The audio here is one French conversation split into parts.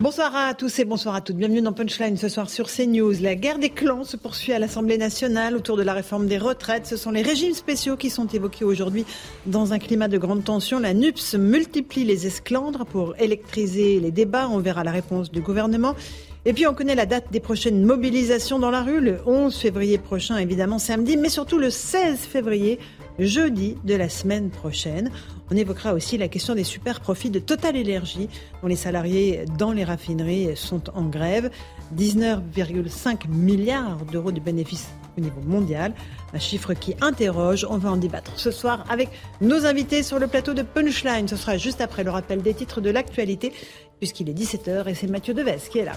Bonsoir à tous et bonsoir à toutes. Bienvenue dans Punchline ce soir sur CNews. La guerre des clans se poursuit à l'Assemblée nationale autour de la réforme des retraites. Ce sont les régimes spéciaux qui sont évoqués aujourd'hui dans un climat de grande tension. La NUPS multiplie les esclandres pour électriser les débats. On verra la réponse du gouvernement. Et puis on connaît la date des prochaines mobilisations dans la rue, le 11 février prochain, évidemment samedi, mais surtout le 16 février, jeudi de la semaine prochaine. On évoquera aussi la question des super profits de TotalEnergies, dont les salariés dans les raffineries sont en grève. 19,5 milliards d'euros de bénéfices au niveau mondial, un chiffre qui interroge. On va en débattre ce soir avec nos invités sur le plateau de Punchline. Ce sera juste après le rappel des titres de l'actualité, puisqu'il est 17h et c'est Mathieu Devez qui est là.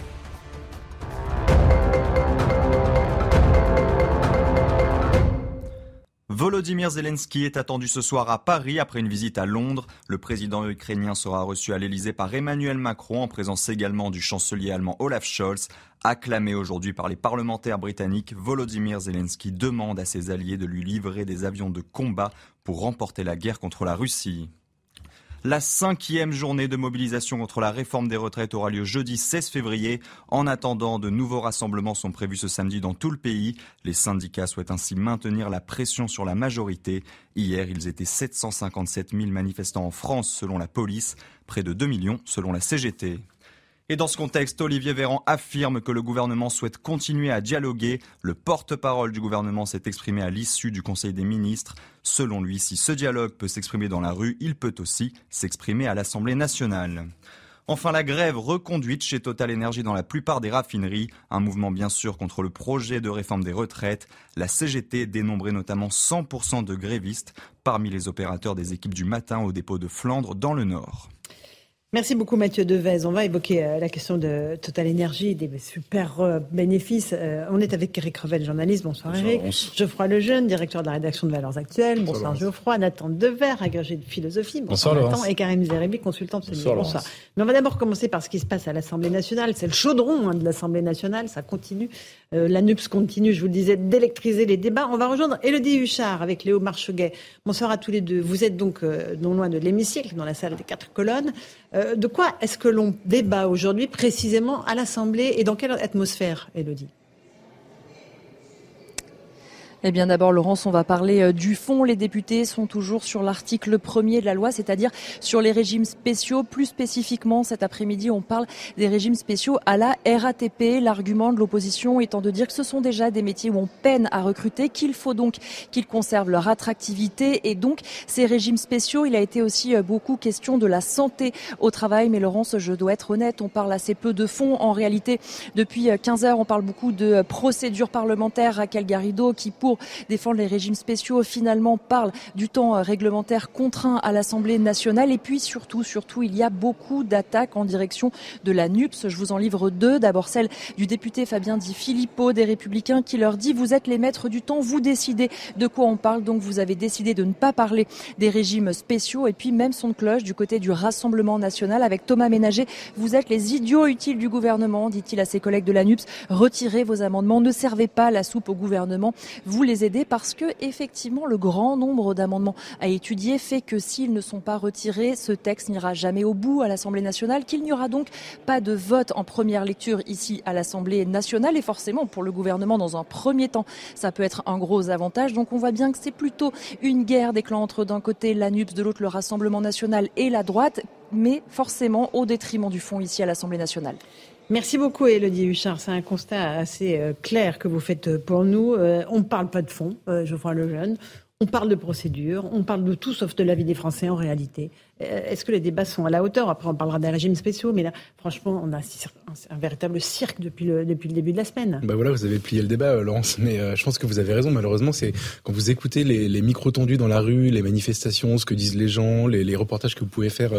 Volodymyr Zelensky est attendu ce soir à Paris après une visite à Londres. Le président ukrainien sera reçu à l'Elysée par Emmanuel Macron en présence également du chancelier allemand Olaf Scholz. Acclamé aujourd'hui par les parlementaires britanniques, Volodymyr Zelensky demande à ses alliés de lui livrer des avions de combat pour remporter la guerre contre la Russie. La 5e journée de mobilisation contre la réforme des retraites aura lieu jeudi 16 février. En attendant, de nouveaux rassemblements sont prévus ce samedi dans tout le pays. Les syndicats souhaitent ainsi maintenir la pression sur la majorité. Hier, ils étaient 757 000 manifestants en France selon la police, près de 2 millions selon la CGT. Et dans ce contexte, Olivier Véran affirme que le gouvernement souhaite continuer à dialoguer. Le porte-parole du gouvernement s'est exprimé à l'issue du Conseil des ministres. Selon lui, si ce dialogue peut s'exprimer dans la rue, il peut aussi s'exprimer à l'Assemblée nationale. Enfin, la grève reconduite chez TotalEnergies dans la plupart des raffineries. Un mouvement bien sûr contre le projet de réforme des retraites. La CGT dénombrait notamment 100% de grévistes parmi les opérateurs des équipes du matin au dépôt de Flandre dans le Nord. Merci beaucoup Mathieu Devez. On va évoquer la question de TotalEnergies, des super bénéfices. On est avec Eric Revel, journaliste. Bonsoir Eric. Bonsoir. Geoffroy Lejeune, directeur de la rédaction de Valeurs Actuelles. Bonsoir Geoffroy. Nathan Devers, agrégé de philosophie. Bonsoir Nathan. Et Karim Zéribi, consultant psychologique. Bonsoir. Mais on va d'abord commencer par ce qui se passe à l'Assemblée nationale. C'est le chaudron de l'Assemblée nationale. Ça continue. La NUPS continue, je vous le disais, d'électriser les débats. On va rejoindre Élodie Huchard avec Léo Marcheguet. Bonsoir à tous les deux. Vous êtes donc non loin de l'hémicycle, dans la salle des 4 colonnes. De quoi est-ce que l'on débat aujourd'hui précisément à l'Assemblée et dans quelle atmosphère, Élodie ? Eh bien d'abord, Laurence, on va parler du fond. Les députés sont toujours sur l'article 1er de la loi, c'est-à-dire sur les régimes spéciaux. Plus spécifiquement, cet après-midi, on parle des régimes spéciaux à la RATP. L'argument de l'opposition étant de dire que ce sont déjà des métiers où on peine à recruter, qu'il faut donc qu'ils conservent leur attractivité. Et donc, ces régimes spéciaux, il a été aussi beaucoup question de la santé au travail. Mais Laurence, je dois être honnête, on parle assez peu de fond. En réalité, depuis 15 heures, on parle beaucoup de procédures parlementaires. Raquel Garrido qui, pour défendre les régimes spéciaux, finalement parle du temps réglementaire contraint à l'Assemblée nationale. Et puis surtout, il y a beaucoup d'attaques en direction de la NUPS. Je vous en livre 2. D'abord celle du député Fabien Di Filippo des Républicains qui leur dit: vous êtes les maîtres du temps, vous décidez de quoi on parle. Donc vous avez décidé de ne pas parler des régimes spéciaux. Et puis même son de cloche du côté du Rassemblement National avec Thomas Ménager: vous êtes les idiots utiles du gouvernement, dit-il à ses collègues de la NUPS. Retirez vos amendements, ne servez pas la soupe au gouvernement. Vous les aidez parce que, effectivement, le grand nombre d'amendements à étudier fait que s'ils ne sont pas retirés, ce texte n'ira jamais au bout à l'Assemblée nationale, qu'il n'y aura donc pas de vote en première lecture ici à l'Assemblée nationale. Et forcément, pour le gouvernement, dans un premier temps, ça peut être un gros avantage. Donc on voit bien que c'est plutôt une guerre des clans entre, d'un côté, la NUPS, de l'autre, le Rassemblement national et la droite, mais forcément au détriment du fond ici à l'Assemblée nationale. Merci beaucoup Élodie Huchard, c'est un constat assez clair que vous faites pour nous. On ne parle pas de fond, Geoffroy Lejeune. On parle de procédure, on parle de tout sauf de la vie des Français en réalité. Est-ce que les débats sont à la hauteur ? Après, on parlera des régimes spéciaux, mais là, franchement, on a un véritable cirque depuis le début de la semaine. Bah voilà, vous avez plié le débat, Laurence, mais je pense que vous avez raison. Malheureusement, c'est quand vous écoutez les micros tendus dans la rue, les manifestations, ce que disent les gens, les reportages que vous pouvez faire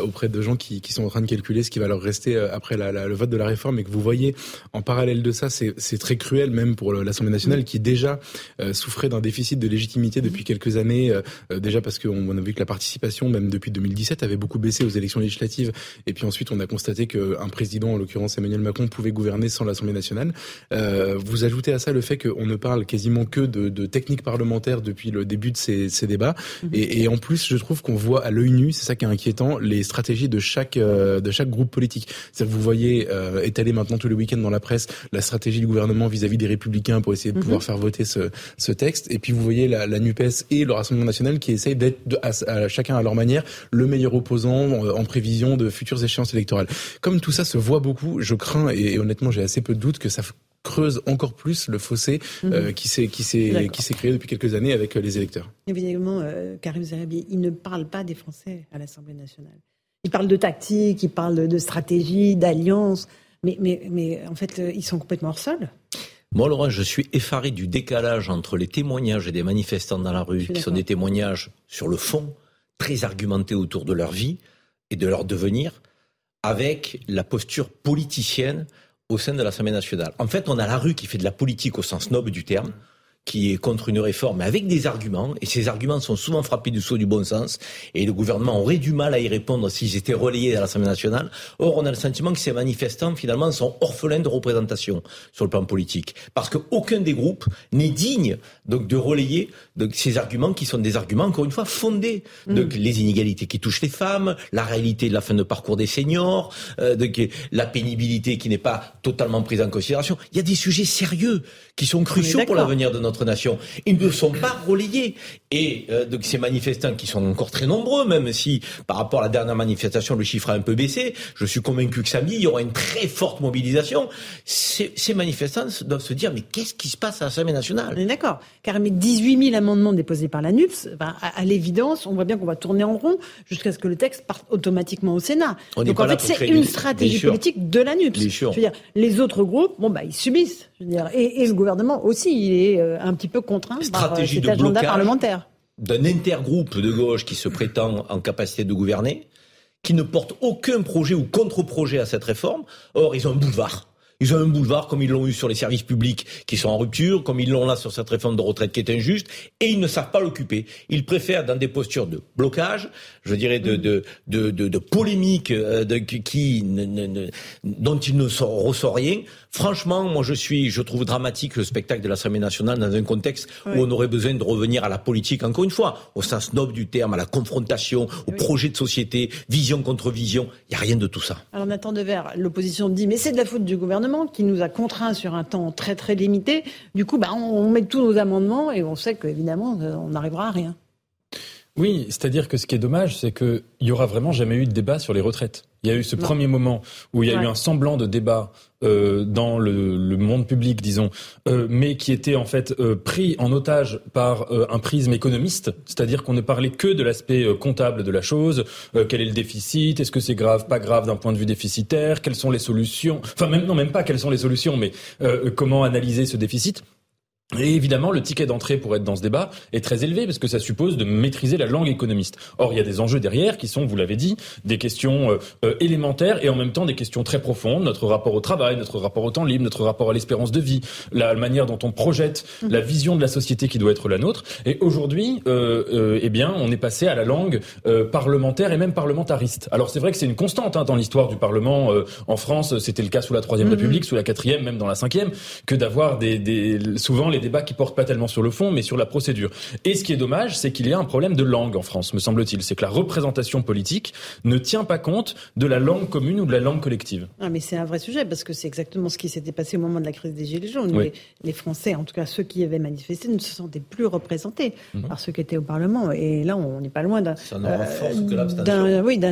auprès de gens qui sont en train de calculer ce qui va leur rester après le vote de la réforme, et que vous voyez en parallèle de ça, c'est très cruel même pour l'Assemblée nationale qui déjà souffrait d'un déficit de légitimité depuis quelques années, déjà parce qu'on a vu que la participation, même depuis 2017, avait beaucoup baissé aux élections législatives. Et puis ensuite, on a constaté qu'un président, en l'occurrence Emmanuel Macron, pouvait gouverner sans l'Assemblée nationale. Vous ajoutez à ça le fait qu'on ne parle quasiment que de technique parlementaire depuis le début de ces débats. Et en plus, je trouve qu'on voit à l'œil nu, c'est ça qui est inquiétant, les stratégies de chaque groupe politique. C'est-à-dire que vous voyez étaler maintenant tous les week-ends dans la presse la stratégie du gouvernement vis-à-vis des Républicains pour essayer de pouvoir faire voter ce texte. Et puis vous voyez la NUPS et le Rassemblement National qui essayent d'être à chacun à leur manière le meilleur opposant en prévision de futures échéances électorales. Comme tout ça se voit beaucoup, je crains, et honnêtement j'ai assez peu de doutes, que ça creuse encore plus le fossé qui s'est créé depuis quelques années avec les électeurs. Évidemment, Karim Zéribi, il ne parle pas des Français à l'Assemblée nationale. Il parle de tactique, il parle de stratégie, d'alliance, mais en fait ils sont complètement hors sol. Moi, Laurent, je suis effaré du décalage entre les témoignages des manifestants dans la rue, qui sont des témoignages sur le fond, très argumentés autour de leur vie et de leur devenir, avec la posture politicienne au sein de l'Assemblée nationale. En fait, on a la rue qui fait de la politique au sens noble du terme, qui est contre une réforme avec des arguments, et ces arguments sont souvent frappés du sceau du bon sens, et le gouvernement aurait du mal à y répondre s'ils étaient relayés à l'Assemblée nationale. Or, on a le sentiment que ces manifestants, finalement, sont orphelins de représentation sur le plan politique, parce qu'aucun des groupes n'est digne donc de relayer donc, ces arguments qui sont des arguments, encore une fois, fondés. Donc, les inégalités qui touchent les femmes, la réalité de la fin de parcours des seniors, donc, la pénibilité qui n'est pas totalement prise en considération. Il y a des sujets sérieux qui sont cruciaux pour l'avenir de notre nation. Ils ne sont pas relayés. Et donc ces manifestants qui sont encore très nombreux, même si par rapport à la dernière manifestation, le chiffre a un peu baissé, je suis convaincu que samedi, il y aura une très forte mobilisation. Ces manifestants doivent se dire, mais qu'est-ce qui se passe à l'Assemblée nationale ? On est d'accord. Car mais 18 000 amendements déposés par la NUPS, ben, à l'évidence, on voit bien qu'on va tourner en rond jusqu'à ce que le texte parte automatiquement au Sénat. Donc en fait, c'est une stratégie politique de la NUPS. Je veux dire, les autres groupes, bon, ben, ils subissent. Je veux dire, et le gouvernement aussi, il est un petit peu contraint stratégie par cet agenda parlementaire. D'un intergroupe de gauche qui se prétend en capacité de gouverner, qui ne porte aucun projet ou contre-projet à cette réforme. Or, ils ont un boulevard. Ils ont un boulevard comme ils l'ont eu sur les services publics qui sont en rupture, comme ils l'ont là sur cette réforme de retraite qui est injuste, et ils ne savent pas l'occuper. Ils préfèrent dans des postures de blocage, je dirais de polémique dont il ne ressort rien. Franchement, moi je trouve dramatique le spectacle de l'Assemblée nationale dans un contexte où on aurait besoin de revenir à la politique, encore une fois, au sens noble du terme, à la confrontation, au projet de société, vision contre vision. Il n'y a rien de tout ça. Alors Nathan Devers, l'opposition dit mais c'est de la faute du gouvernement qui nous a contraints sur un temps très très limité. Du coup, on met tous nos amendements et on sait qu'évidemment, on n'arrivera à rien. Oui, c'est-à-dire que ce qui est dommage, c'est qu'il n'y aura vraiment jamais eu de débat sur les retraites. Il y a eu ce premier moment où il y a eu un semblant de débat dans le monde public, disons, mais qui était en fait pris en otage par un prisme économiste, c'est-à-dire qu'on ne parlait que de l'aspect comptable de la chose, quel est le déficit, est-ce que c'est grave, pas grave d'un point de vue déficitaire, quelles sont les solutions, enfin même pas quelles sont les solutions, mais comment analyser ce déficit. Et évidemment, le ticket d'entrée pour être dans ce débat est très élevé parce que ça suppose de maîtriser la langue économiste. Or, il y a des enjeux derrière qui sont, vous l'avez dit, des questions élémentaires et en même temps des questions très profondes. Notre rapport au travail, notre rapport au temps libre, notre rapport à l'espérance de vie, la manière dont on projette la vision de la société qui doit être la nôtre. Et aujourd'hui, on est passé à la langue parlementaire et même parlementariste. Alors, c'est vrai que c'est une constante dans l'histoire du Parlement en France. C'était le cas sous la Troisième République, sous la Quatrième, même dans la Cinquième, que d'avoir souvent les débats qui portent pas tellement sur le fond, mais sur la procédure. Et ce qui est dommage, c'est qu'il y a un problème de langue en France, me semble-t-il. C'est que la représentation politique ne tient pas compte de la langue commune ou de la langue collective. Ah, mais c'est un vrai sujet, parce que c'est exactement ce qui s'était passé au moment de la crise des Gilets jaunes. Oui. Les Français, en tout cas ceux qui avaient manifesté, ne se sentaient plus représentés par ceux qui étaient au Parlement. Et là, on n'est pas loin d'un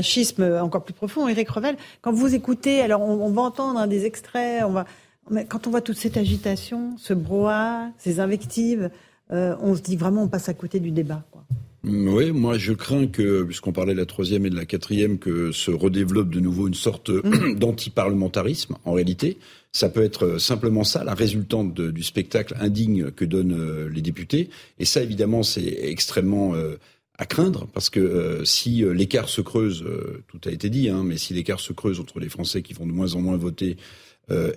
schisme encore plus profond. Éric Revel, quand vous écoutez, alors on va entendre des extraits, on va... Mais quand on voit toute cette agitation, ce brouhaha, ces invectives, on se dit vraiment on passe à côté du débat, quoi. Oui, moi je crains que, puisqu'on parlait de la troisième et de la quatrième, que se redéveloppe de nouveau une sorte d'anti-parlementarisme, en réalité. Ça peut être simplement ça, la résultante du spectacle indigne que donnent les députés. Et ça, évidemment, c'est extrêmement à craindre, parce que si l'écart se creuse, tout a été dit, hein, mais si l'écart se creuse entre les Français qui vont de moins en moins voter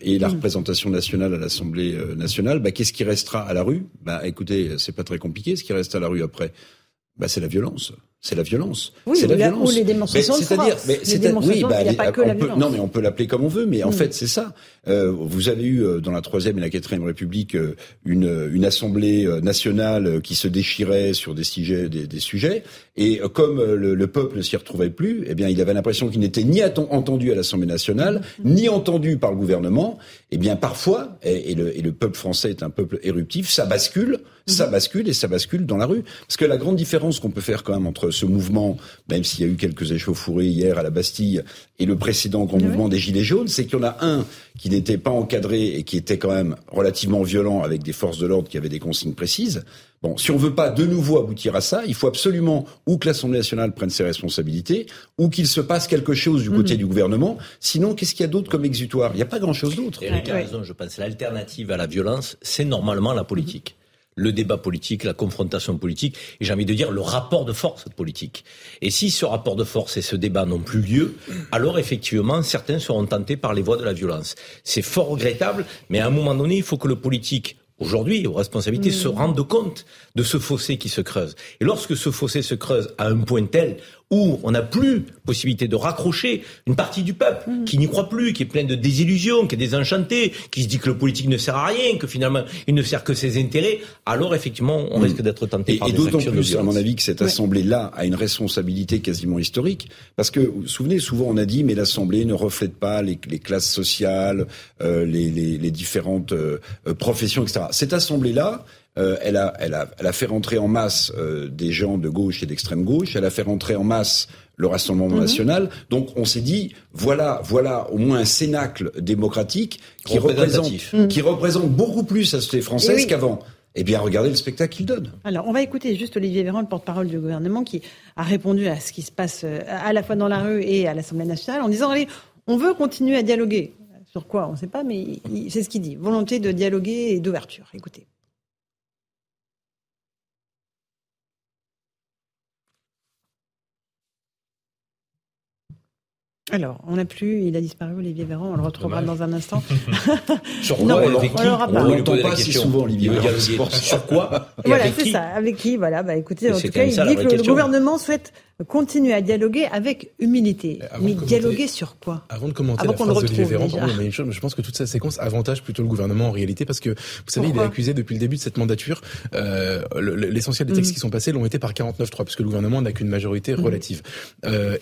et la représentation nationale à l'Assemblée nationale, bah, qu'est-ce qui restera à la rue ? Bah, écoutez, c'est pas très compliqué, ce qui reste à la rue après. Bah, c'est la violence. C'est la violence. Oui, c'est la violence. Ou les démonstrations de force. Oui, bah, il n'y a pas que la violence. Non, mais on peut l'appeler comme on veut, mais en fait, c'est ça. Vous avez eu, dans la Troisième et la Quatrième République, une assemblée nationale qui se déchirait sur des sujets. Et comme le peuple ne s'y retrouvait plus, eh bien, il avait l'impression qu'il n'était ni entendu à l'Assemblée nationale, ni entendu par le gouvernement. Eh bien, parfois, et le peuple français est un peuple éruptif, ça bascule dans la rue. Parce que la grande différence qu'on peut faire quand même entre ce mouvement, même s'il y a eu quelques échauffourées hier à la Bastille, et le précédent grand mouvement des Gilets jaunes, c'est qu'il y en a un qui n'était pas encadré et qui était quand même relativement violent avec des forces de l'ordre qui avaient des consignes précises. Bon, si on veut pas de nouveau aboutir à ça, il faut absolument ou que l'Assemblée nationale prenne ses responsabilités, ou qu'il se passe quelque chose du côté du gouvernement. Sinon, qu'est-ce qu'il y a d'autre comme exutoire ? Il n'y a pas grand-chose d'autre. Eric a raison, je pense. L'alternative à la violence, c'est normalement la politique. Le débat politique, la confrontation politique, et j'ai envie de dire le rapport de force politique. Et si ce rapport de force et ce débat n'ont plus lieu, alors effectivement, certains seront tentés par les voies de la violence. C'est fort regrettable, mais à un moment donné, il faut que le politique, aujourd'hui, aux responsabilités, se rendent compte de ce fossé qui se creuse. Et lorsque ce fossé se creuse à un point tel où on n'a plus possibilité de raccrocher une partie du peuple qui n'y croit plus, qui est plein de désillusions, qui est désenchanté, qui se dit que le politique ne sert à rien, que finalement il ne sert que ses intérêts, alors effectivement on risque d'être tenté par des actions de violence. Et d'autant plus, à mon avis, que cette assemblée-là a une responsabilité quasiment historique, parce que, vous vous souvenez, souvent on a dit, mais l'assemblée ne reflète pas les classes sociales, les différentes professions, etc. Cette assemblée-là, elle a fait rentrer en masse des gens de gauche et d'extrême gauche. Elle a fait rentrer en masse le Rassemblement National. Donc on s'est dit, voilà au moins un cénacle démocratique qui représente beaucoup plus la société française qu'avant. Eh bien, regardez le spectacle qu'il donne. Alors, on va écouter juste Olivier Véran, le porte-parole du gouvernement, qui a répondu à ce qui se passe à la fois dans la rue et à l'Assemblée nationale en disant, allez, on veut continuer à dialoguer. Sur quoi ? On ne sait pas, mais c'est ce qu'il dit. Volonté de dialoguer et d'ouverture. Écoutez. Alors, on n'a plus, il a disparu, Olivier Véran, on le retrouvera dans un instant. On ne l'entend pas si souvent, Olivier Véran. Sur quoi ? Voilà, c'est ça. Avec qui ? Voilà, bah écoutez, en tout cas, il dit que le gouvernement souhaite continuer à dialoguer avec humilité. Mais dialoguer sur quoi ? Avant de commenter la phrase d'Olivier Véran, je pense que toute cette séquence avantage plutôt le gouvernement en réalité, parce que, vous savez, il est accusé depuis le début de cette mandature, l'essentiel des textes qui sont passés l'ont été par 49-3, parce que le gouvernement n'a qu'une majorité relative.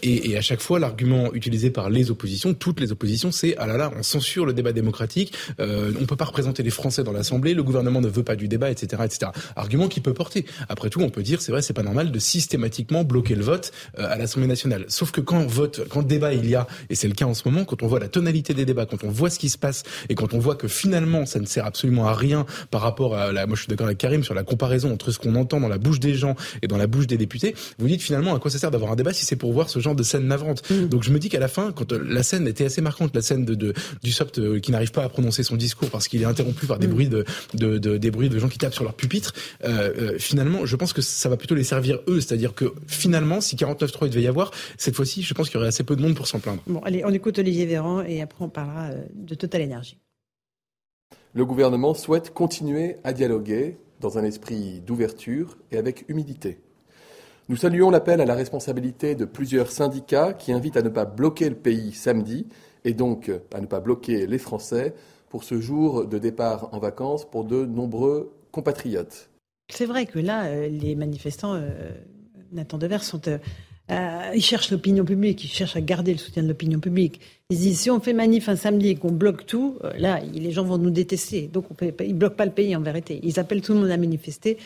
Et à chaque fois, l'argument utilisé par les oppositions, toutes les oppositions, c'est « Ah là là, on censure le débat démocratique, on ne peut pas représenter les Français dans l'Assemblée, le gouvernement ne veut pas du débat, etc. etc. » Argument qui peut porter. Après tout, on peut dire, c'est vrai, c'est pas normal de systématiquement bloquer le vote à l'Assemblée nationale. Sauf que quand débat il y a, et c'est le cas en ce moment, quand on voit la tonalité des débats, quand on voit ce qui se passe, et quand on voit que finalement, ça ne sert absolument à rien par rapport à moi je suis d'accord avec Karim sur la comparaison entre ce qu'on entend dans la bouche des gens et dans la bouche des députés, vous dites finalement à quoi ça sert d'avoir un débat si c'est pour voir ce genre de scène navrante. Donc je me dis qu'à la fin, quand la scène était assez marquante, la scène du Sopt qui n'arrive pas à prononcer son discours parce qu'il est interrompu par des bruits de gens qui tapent sur leur pupitre, finalement, je pense que ça va plutôt les servir eux. C'est-à-dire que finalement, si 49-3 il devait y avoir, cette fois-ci, je pense qu'il y aurait assez peu de monde pour s'en plaindre. Bon, allez, on écoute Olivier Véran et après on parlera de TotalEnergies. Le gouvernement souhaite continuer à dialoguer dans un esprit d'ouverture et avec humilité. Nous saluons l'appel à la responsabilité de plusieurs syndicats qui invitent à ne pas bloquer le pays samedi et donc à ne pas bloquer les Français pour ce jour de départ en vacances pour de nombreux compatriotes. C'est vrai que là, les manifestants, Nathan Devers, ils cherchent l'opinion publique, ils cherchent à garder le soutien de l'opinion publique. Ils disent, si on fait manif un samedi et qu'on bloque tout, là, les gens vont nous détester. Donc, ils ne bloquent pas le pays en vérité. Ils appellent tout le monde à manifester.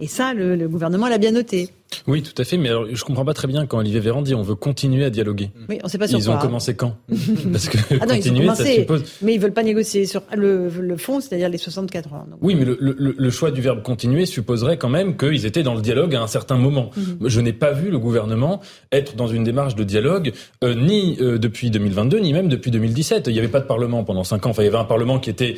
Et ça, le gouvernement l'a bien noté. Oui, tout à fait. Mais alors, je comprends pas très bien quand Olivier Véran dit on veut continuer à dialoguer. Oui, on sait pas sur quoi. Ils ont commencé quand ? Parce que continuer, ça suppose. Mais ils veulent pas négocier sur le fond, c'est-à-dire les 64 ans. Donc... Oui, mais le choix du verbe continuer supposerait quand même qu'ils étaient dans le dialogue à un certain moment. Mm-hmm. Je n'ai pas vu le gouvernement être dans une démarche de dialogue ni depuis 2022 ni même depuis 2017. Il y avait pas de parlement pendant 5 ans. Enfin, il y avait un parlement qui était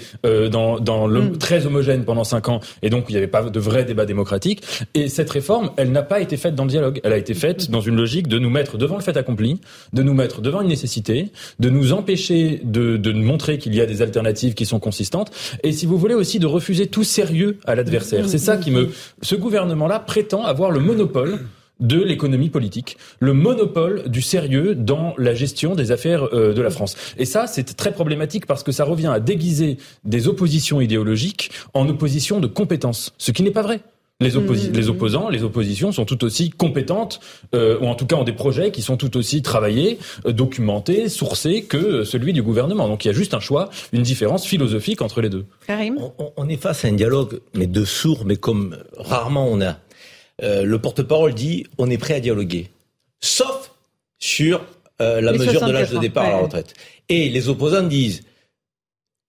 très homogène pendant 5 ans, et donc il n'y avait pas de vrai débat démocratique. Et cette réforme, elle n'a pas été faite dans le dialogue. Elle a été faite dans une logique de nous mettre devant le fait accompli, de nous mettre devant une nécessité, de nous empêcher de montrer qu'il y a des alternatives qui sont consistantes, et si vous voulez aussi de refuser tout sérieux à l'adversaire. C'est ça qui ce gouvernement-là prétend avoir le monopole de l'économie politique, le monopole du sérieux dans la gestion des affaires de la France. Et ça, c'est très problématique parce que ça revient à déguiser des oppositions idéologiques en opposition de compétences, ce qui n'est pas vrai. Les opposants, les oppositions sont tout aussi compétentes, ou en tout cas ont des projets qui sont tout aussi travaillés, documentés, sourcés que celui du gouvernement. Donc il y a juste un choix, une différence philosophique entre les deux. Karim ? On est face à un dialogue, mais de sourds, mais comme rarement on a. Le porte-parole dit on est prêt à dialoguer, sauf sur la mesure de l'âge de départ à la retraite. Et les opposants disent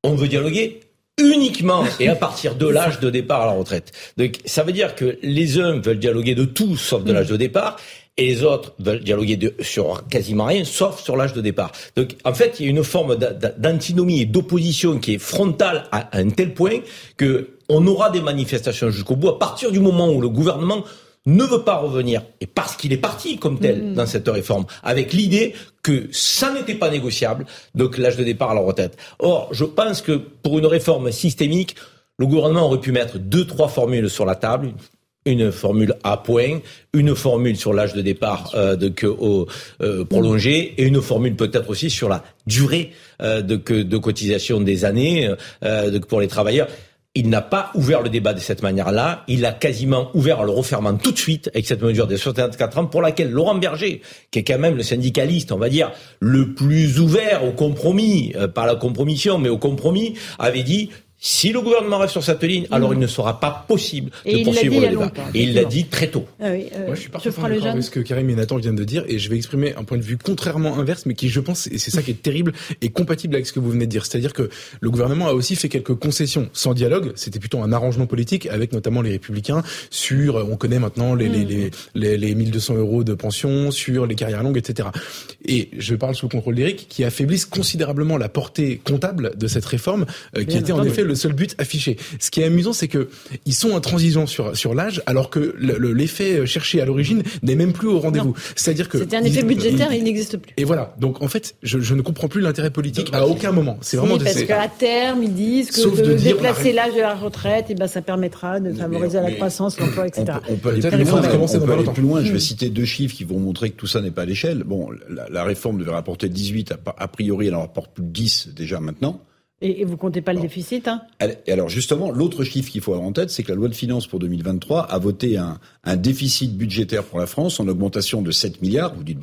on veut dialoguer uniquement et à partir de l'âge de départ à la retraite. Donc ça veut dire que les uns veulent dialoguer de tout sauf de l'âge de départ, et les autres veulent dialoguer sur quasiment rien sauf sur l'âge de départ. Donc en fait, il y a une forme d'antinomie et d'opposition qui est frontale à un tel point que on aura des manifestations jusqu'au bout à partir du moment où le gouvernement ne veut pas revenir, et parce qu'il est parti comme tel dans cette réforme, avec l'idée que ça n'était pas négociable, donc l'âge de départ à la retraite. Or, je pense que pour une réforme systémique, le gouvernement aurait pu mettre 2-3 formules sur la table, une formule à points, une formule sur l'âge de départ prolongé, et une formule peut-être aussi sur la durée de cotisation des années pour les travailleurs. Il n'a pas ouvert le débat de cette manière-là. Il a quasiment ouvert en le refermant tout de suite avec cette mesure des 64 ans pour laquelle Laurent Berger, qui est quand même le syndicaliste, on va dire, le plus ouvert au compromis, pas à la compromission, mais au compromis, avait dit si le gouvernement reste sur cette ligne, alors il ne sera pas possible de poursuivre le débat. Et il l'a dit très tôt. Moi, je suis parfaitement d'accord avec ce que Karim et Nathan viennent de dire, et je vais exprimer un point de vue contrairement inverse, mais qui, je pense, et c'est ça qui est terrible, est compatible avec ce que vous venez de dire. C'est-à-dire que le gouvernement a aussi fait quelques concessions sans dialogue. C'était plutôt un arrangement politique avec notamment les Républicains sur, on connaît maintenant les 1 200 € de pension, sur les carrières longues, etc. Et je parle sous le contrôle d'Éric, qui affaiblissent considérablement la portée comptable de cette réforme, qui était en effet le seul but affiché. Ce qui est amusant, c'est que ils sont intransigeants sur l'âge, alors que l'effet cherché à l'origine n'est même plus au rendez-vous. Non. C'est-à-dire que c'était un effet budgétaire et il n'existe plus. Et voilà. Donc en fait, je ne comprends plus l'intérêt politique à aucun moment. C'est vraiment parce qu'à terme ils disent que de déplacer l'âge de la retraite, et ça permettra de favoriser la croissance, l'emploi, etc. On peut aller plus loin. Je vais citer 2 chiffres qui vont montrer que tout ça n'est pas à l'échelle. Bon, la réforme devait rapporter 18, a priori elle en rapporte plus de 10 déjà maintenant. Et vous comptez pas le déficit, hein ? Alors justement, l'autre chiffre qu'il faut avoir en tête, c'est que la loi de finances pour 2023 a voté un déficit budgétaire pour la France en augmentation de 7 milliards, vous dites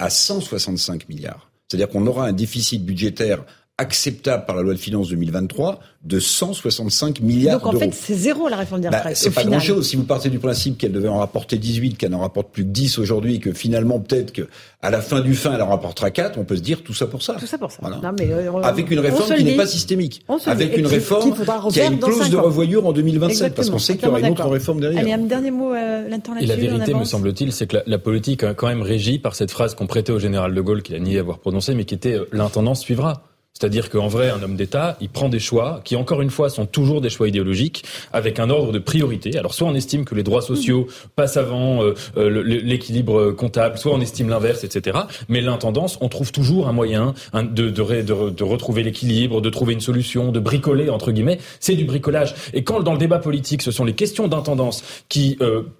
à 165 milliards. C'est-à-dire qu'on aura un déficit budgétaire acceptable par la loi de finances 2023 de 165 milliards d'euros. Donc en fait, c'est zéro la réforme des retraites. C'est pas grand-chose. Si vous partez du principe qu'elle devait en rapporter 18, qu'elle n'en rapporte plus que 10 aujourd'hui, et que finalement peut-être qu'à la fin, elle en rapportera 4, on peut se dire tout ça pour ça. Tout ça pour ça. Voilà. Non, mais avec une réforme qui n'est pas systémique. Avec une réforme qui a une clause de revoyure en 2027. Exactement. Parce qu'on sait qu'il y aura une autre réforme derrière. Allez, un dernier mot, Nathan, là-dessus. Et la vérité, me semble-t-il, c'est que la politique est quand même régie par cette phrase qu'on prêtait au général de Gaulle, qu'il a nié avoir prononcée, mais qui était « l'intendance suivra ». C'est-à-dire qu'en vrai, un homme d'État, il prend des choix qui, encore une fois, sont toujours des choix idéologiques, avec un ordre de priorité. Alors, soit on estime que les droits sociaux passent avant l'équilibre comptable, soit on estime l'inverse, etc. Mais l'intendance, on trouve toujours un moyen de retrouver l'équilibre, de trouver une solution, de bricoler, entre guillemets. C'est du bricolage. Et quand, dans le débat politique, ce sont les questions d'intendance qui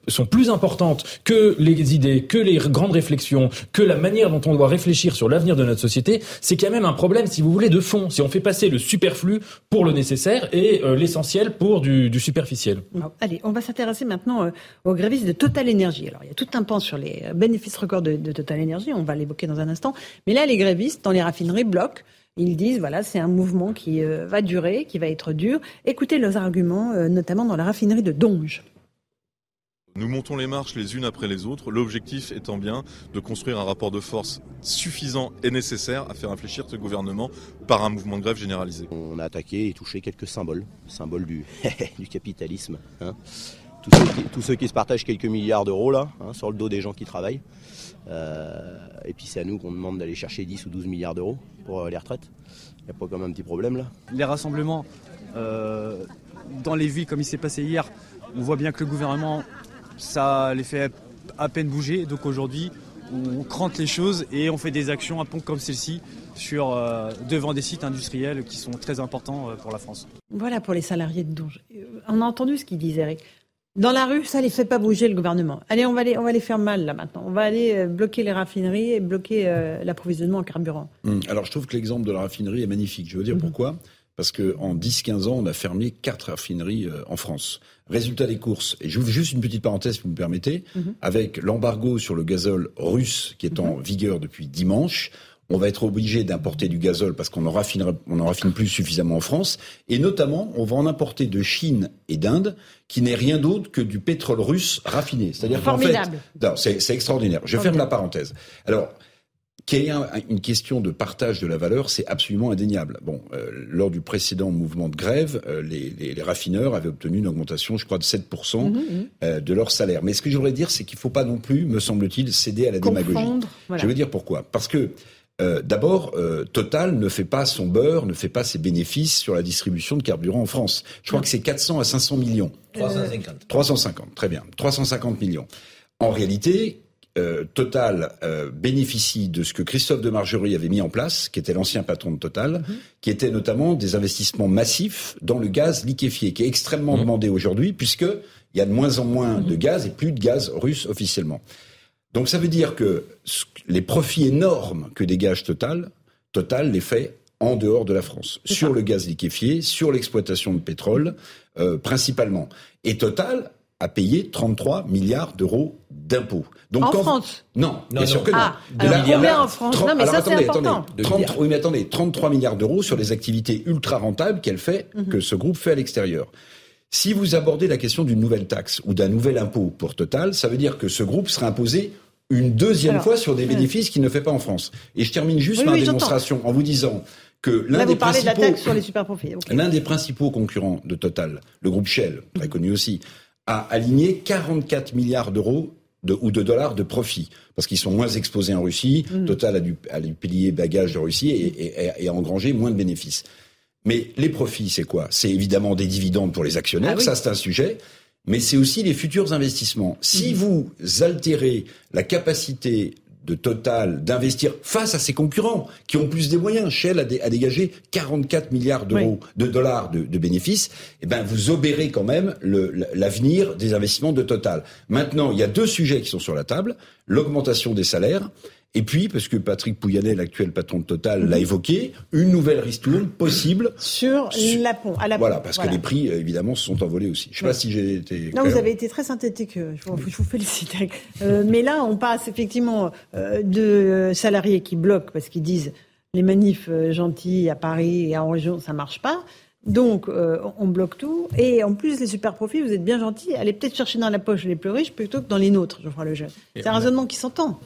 sont plus importantes que les idées, que les grandes réflexions, que la manière dont on doit réfléchir sur l'avenir de notre société, c'est qu'il y a même un problème, si vous voulez, de fond, si on fait passer le superflu pour le nécessaire et l'essentiel pour du superficiel. Allez, on va s'intéresser maintenant aux grévistes de TotalEnergies. Alors, il y a tout un pan sur les bénéfices records de TotalEnergies, on va l'évoquer dans un instant. Mais là, les grévistes, dans les raffineries, bloquent. Ils disent, voilà, c'est un mouvement qui va durer, qui va être dur. Écoutez leurs arguments, notamment dans la raffinerie de Donges. Nous montons les marches les unes après les autres, l'objectif étant bien de construire un rapport de force suffisant et nécessaire à faire infléchir ce gouvernement par un mouvement de grève généralisé. On a attaqué et touché quelques symboles du capitalisme. Hein. Tous ceux qui se partagent quelques milliards d'euros là, hein, sur le dos des gens qui travaillent. Et puis c'est à nous qu'on demande d'aller chercher 10 ou 12 milliards d'euros pour les retraites. Il n'y a pas quand même un petit problème là. Les rassemblements dans les villes comme il s'est passé hier, on voit bien que le gouvernement, ça les fait à peine bouger. Donc aujourd'hui, on crante les choses et on fait des actions à pont comme celle-ci sur devant des sites industriels qui sont très importants pour la France. Voilà pour les salariés de Donges. On a entendu ce qu'il disait Eric. Dans la rue, ça les fait pas bouger le gouvernement. Allez, on va les faire mal là maintenant. On va aller bloquer les raffineries et bloquer l'approvisionnement en carburant. Alors je trouve que l'exemple de la raffinerie est magnifique. Je veux dire pourquoi ? Parce qu'en 10-15 ans, on a fermé 4 raffineries en France. Résultat des courses, et j'ouvre juste une petite parenthèse si vous me permettez, avec l'embargo sur le gazole russe qui est en vigueur depuis dimanche, on va être obligé d'importer du gazole parce qu'on n'en raffine plus suffisamment en France. Et notamment, on va en importer de Chine et d'Inde, qui n'est rien d'autre que du pétrole russe raffiné. C'est-à-dire formidable. Qu'en fait, non, c'est extraordinaire. Je ferme la parenthèse. Alors, qu'il y ait une question de partage de la valeur, c'est absolument indéniable. Bon, lors du précédent mouvement de grève, les raffineurs avaient obtenu une augmentation, je crois, de 7% de leur salaire. Mais ce que je voudrais dire, c'est qu'il ne faut pas non plus, me semble-t-il, céder à la démagogie. Voilà. Je veux dire pourquoi. Parce que D'abord, Total ne fait pas son beurre, ne fait pas ses bénéfices sur la distribution de carburant en France. Je crois que c'est 400 à 500 millions. 350. 350, très bien. 350 millions. En réalité, Total bénéficie de ce que Christophe de Margerie avait mis en place, qui était l'ancien patron de Total, qui était notamment des investissements massifs dans le gaz liquéfié, qui est extrêmement demandé aujourd'hui, puisqu'il y a de moins en moins de gaz et plus de gaz russe officiellement. Donc ça veut dire que les profits énormes que dégage Total les fait en dehors de la France, sur le gaz liquéfié, sur l'exploitation de pétrole principalement. Et Total a payé 33 milliards d'euros d'impôts. Donc en France ? Non, bien sûr que non. Ah, alors combien en France ? Non, mais alors, ça c'est important. 33 milliards d'euros sur les activités ultra rentables qu'elle fait, que ce groupe fait à l'extérieur. Si vous abordez la question d'une nouvelle taxe ou d'un nouvel impôt pour Total, ça veut dire que ce groupe sera imposé une deuxième fois sur des bénéfices qu'il ne fait pas en France. Et je termine juste par une démonstration en vous disant que l'un des principaux concurrents de Total, le groupe Shell, très connu aussi, a aligné 44 milliards d'euros ou de dollars de profit, parce qu'ils sont moins exposés en Russie. Total a dû payer bagages de Russie et a engrangé moins de bénéfices. Mais les profits, c'est quoi ? C'est évidemment des dividendes pour les actionnaires, ça c'est un sujet, mais c'est aussi les futurs investissements. Si vous altérez la capacité de Total d'investir face à ses concurrents, qui ont plus des moyens, Shell a dégagé 44 milliards d'euros de dollars de bénéfices, eh ben vous obérez quand même l'avenir des investissements de Total. Maintenant, il y a 2 sujets qui sont sur la table, l'augmentation des salaires, et puis, parce que Patrick Pouyanné, l'actuel patron de Total, l'a évoqué, une nouvelle ristourne possible sur à la pompe. Voilà, parce que les prix, évidemment, se sont envolés aussi. Je ne sais pas si j'ai été clair. Non, vous avez été très synthétique, je vous félicite. Mais là, on passe effectivement de salariés qui bloquent, parce qu'ils disent les manifs gentils à Paris et en région, ça ne marche pas. Donc, on bloque tout. Et en plus, les super profits, vous êtes bien gentils. Allez peut-être chercher dans la poche les plus riches plutôt que dans les nôtres, Geoffroy Lejeune. C'est un raisonnement qui s'entend.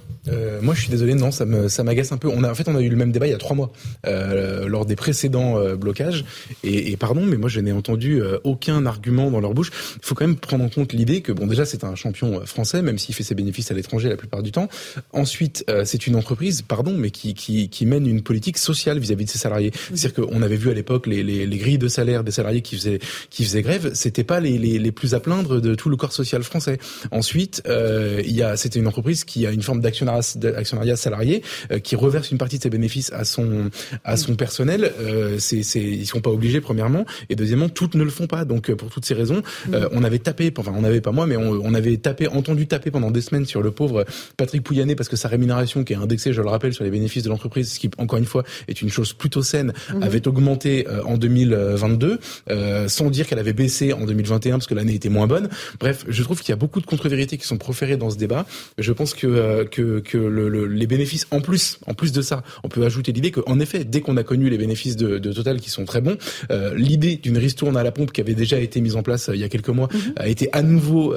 Moi, je suis désolé, non, ça m'agace un peu. On a eu le même débat il y a 3 mois, lors des précédents blocages. Et pardon, mais moi, je n'ai entendu aucun argument dans leur bouche. Il faut quand même prendre en compte l'idée que, bon, déjà, c'est un champion français, même s'il fait ses bénéfices à l'étranger la plupart du temps. Ensuite, c'est une entreprise, pardon, mais qui mène une politique sociale vis-à-vis de ses salariés. C'est-à-dire qu'on avait vu à l'époque les grilles de salaire des salariés qui faisaient grève, c'était pas les plus à plaindre de tout le corps social français. Ensuite, c'était une entreprise qui a une forme d'actionnariat salarié, qui reverse une partie de ses bénéfices à son personnel. Ils sont pas obligés, premièrement, et deuxièmement, toutes ne le font pas. Donc, pour toutes ces raisons, on avait entendu taper pendant des semaines sur le pauvre Patrick Pouyanné parce que sa rémunération, qui est indexée, je le rappelle, sur les bénéfices de l'entreprise, ce qui, encore une fois, est une chose plutôt saine, avait augmenté en 2000. 2022, sans dire qu'elle avait baissé en 2021 parce que l'année était moins bonne. Bref, je trouve qu'il y a beaucoup de contre-vérités qui sont proférées dans ce débat. Je pense que les bénéfices, en plus de ça, on peut ajouter l'idée qu'en effet, dès qu'on a connu les bénéfices de Total qui sont très bons, l'idée d'une ristourne à la pompe qui avait déjà été mise en place il y a quelques mois a été à nouveau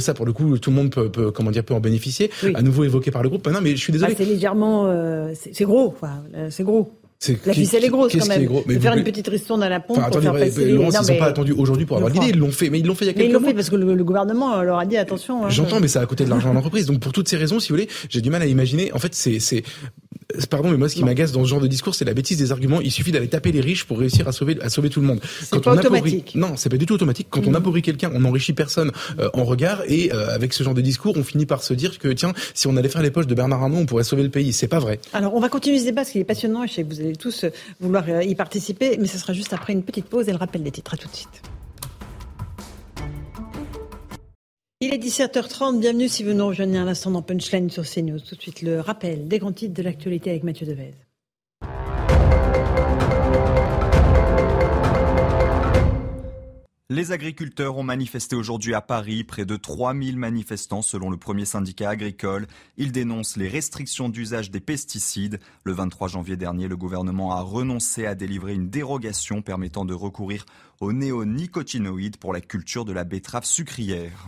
ça, pour le coup, tout le monde peut en bénéficier, oui. À nouveau évoqué par le groupe. Ah non, mais je suis désolé. Ah, c'est légèrement... c'est gros, enfin, c'est gros. La ficelle est grosse quand même. Gros, faire une petite ristourne à la pompe pour faire passer les... Ils n'ont pas attendu aujourd'hui pour avoir l'idée. Ils l'ont fait, mais ils l'ont fait il y a quelques mois. Ils l'ont fait parce que le gouvernement leur a dit attention. J'entends, mais ça a coûté de l'argent à l'entreprise. Donc pour toutes ces raisons, si vous voulez, j'ai du mal à imaginer. En fait, pardon, mais moi, ce qui m'agace dans ce genre de discours, c'est la bêtise des arguments. Il suffit d'aller taper les riches pour réussir à sauver tout le monde. Non, c'est pas du tout automatique. Quand on appauvrit quelqu'un, on n'enrichit personne en regard. Et avec ce genre de discours, on finit par se dire que tiens, si on allait faire les poches de Bernard Arnault, on pourrait sauver le pays. C'est pas vrai. Alors, on va continuer ce débat parce qu'il est passionnant. Je sais que vous allez tous vouloir y participer, mais ce sera juste après une petite pause et le rappel des titres. À tout de suite. Il est 17h30, bienvenue si vous nous rejoignez à l'instant dans Punchline sur CNews. Tout de suite le rappel des grands titres de l'actualité avec Mathieu Devez. Les agriculteurs ont manifesté aujourd'hui à Paris, près de 3000 manifestants selon le premier syndicat agricole. Ils dénoncent les restrictions d'usage des pesticides. Le 23 janvier dernier, le gouvernement a renoncé à délivrer une dérogation permettant de recourir aux néonicotinoïdes pour la culture de la betterave sucrière.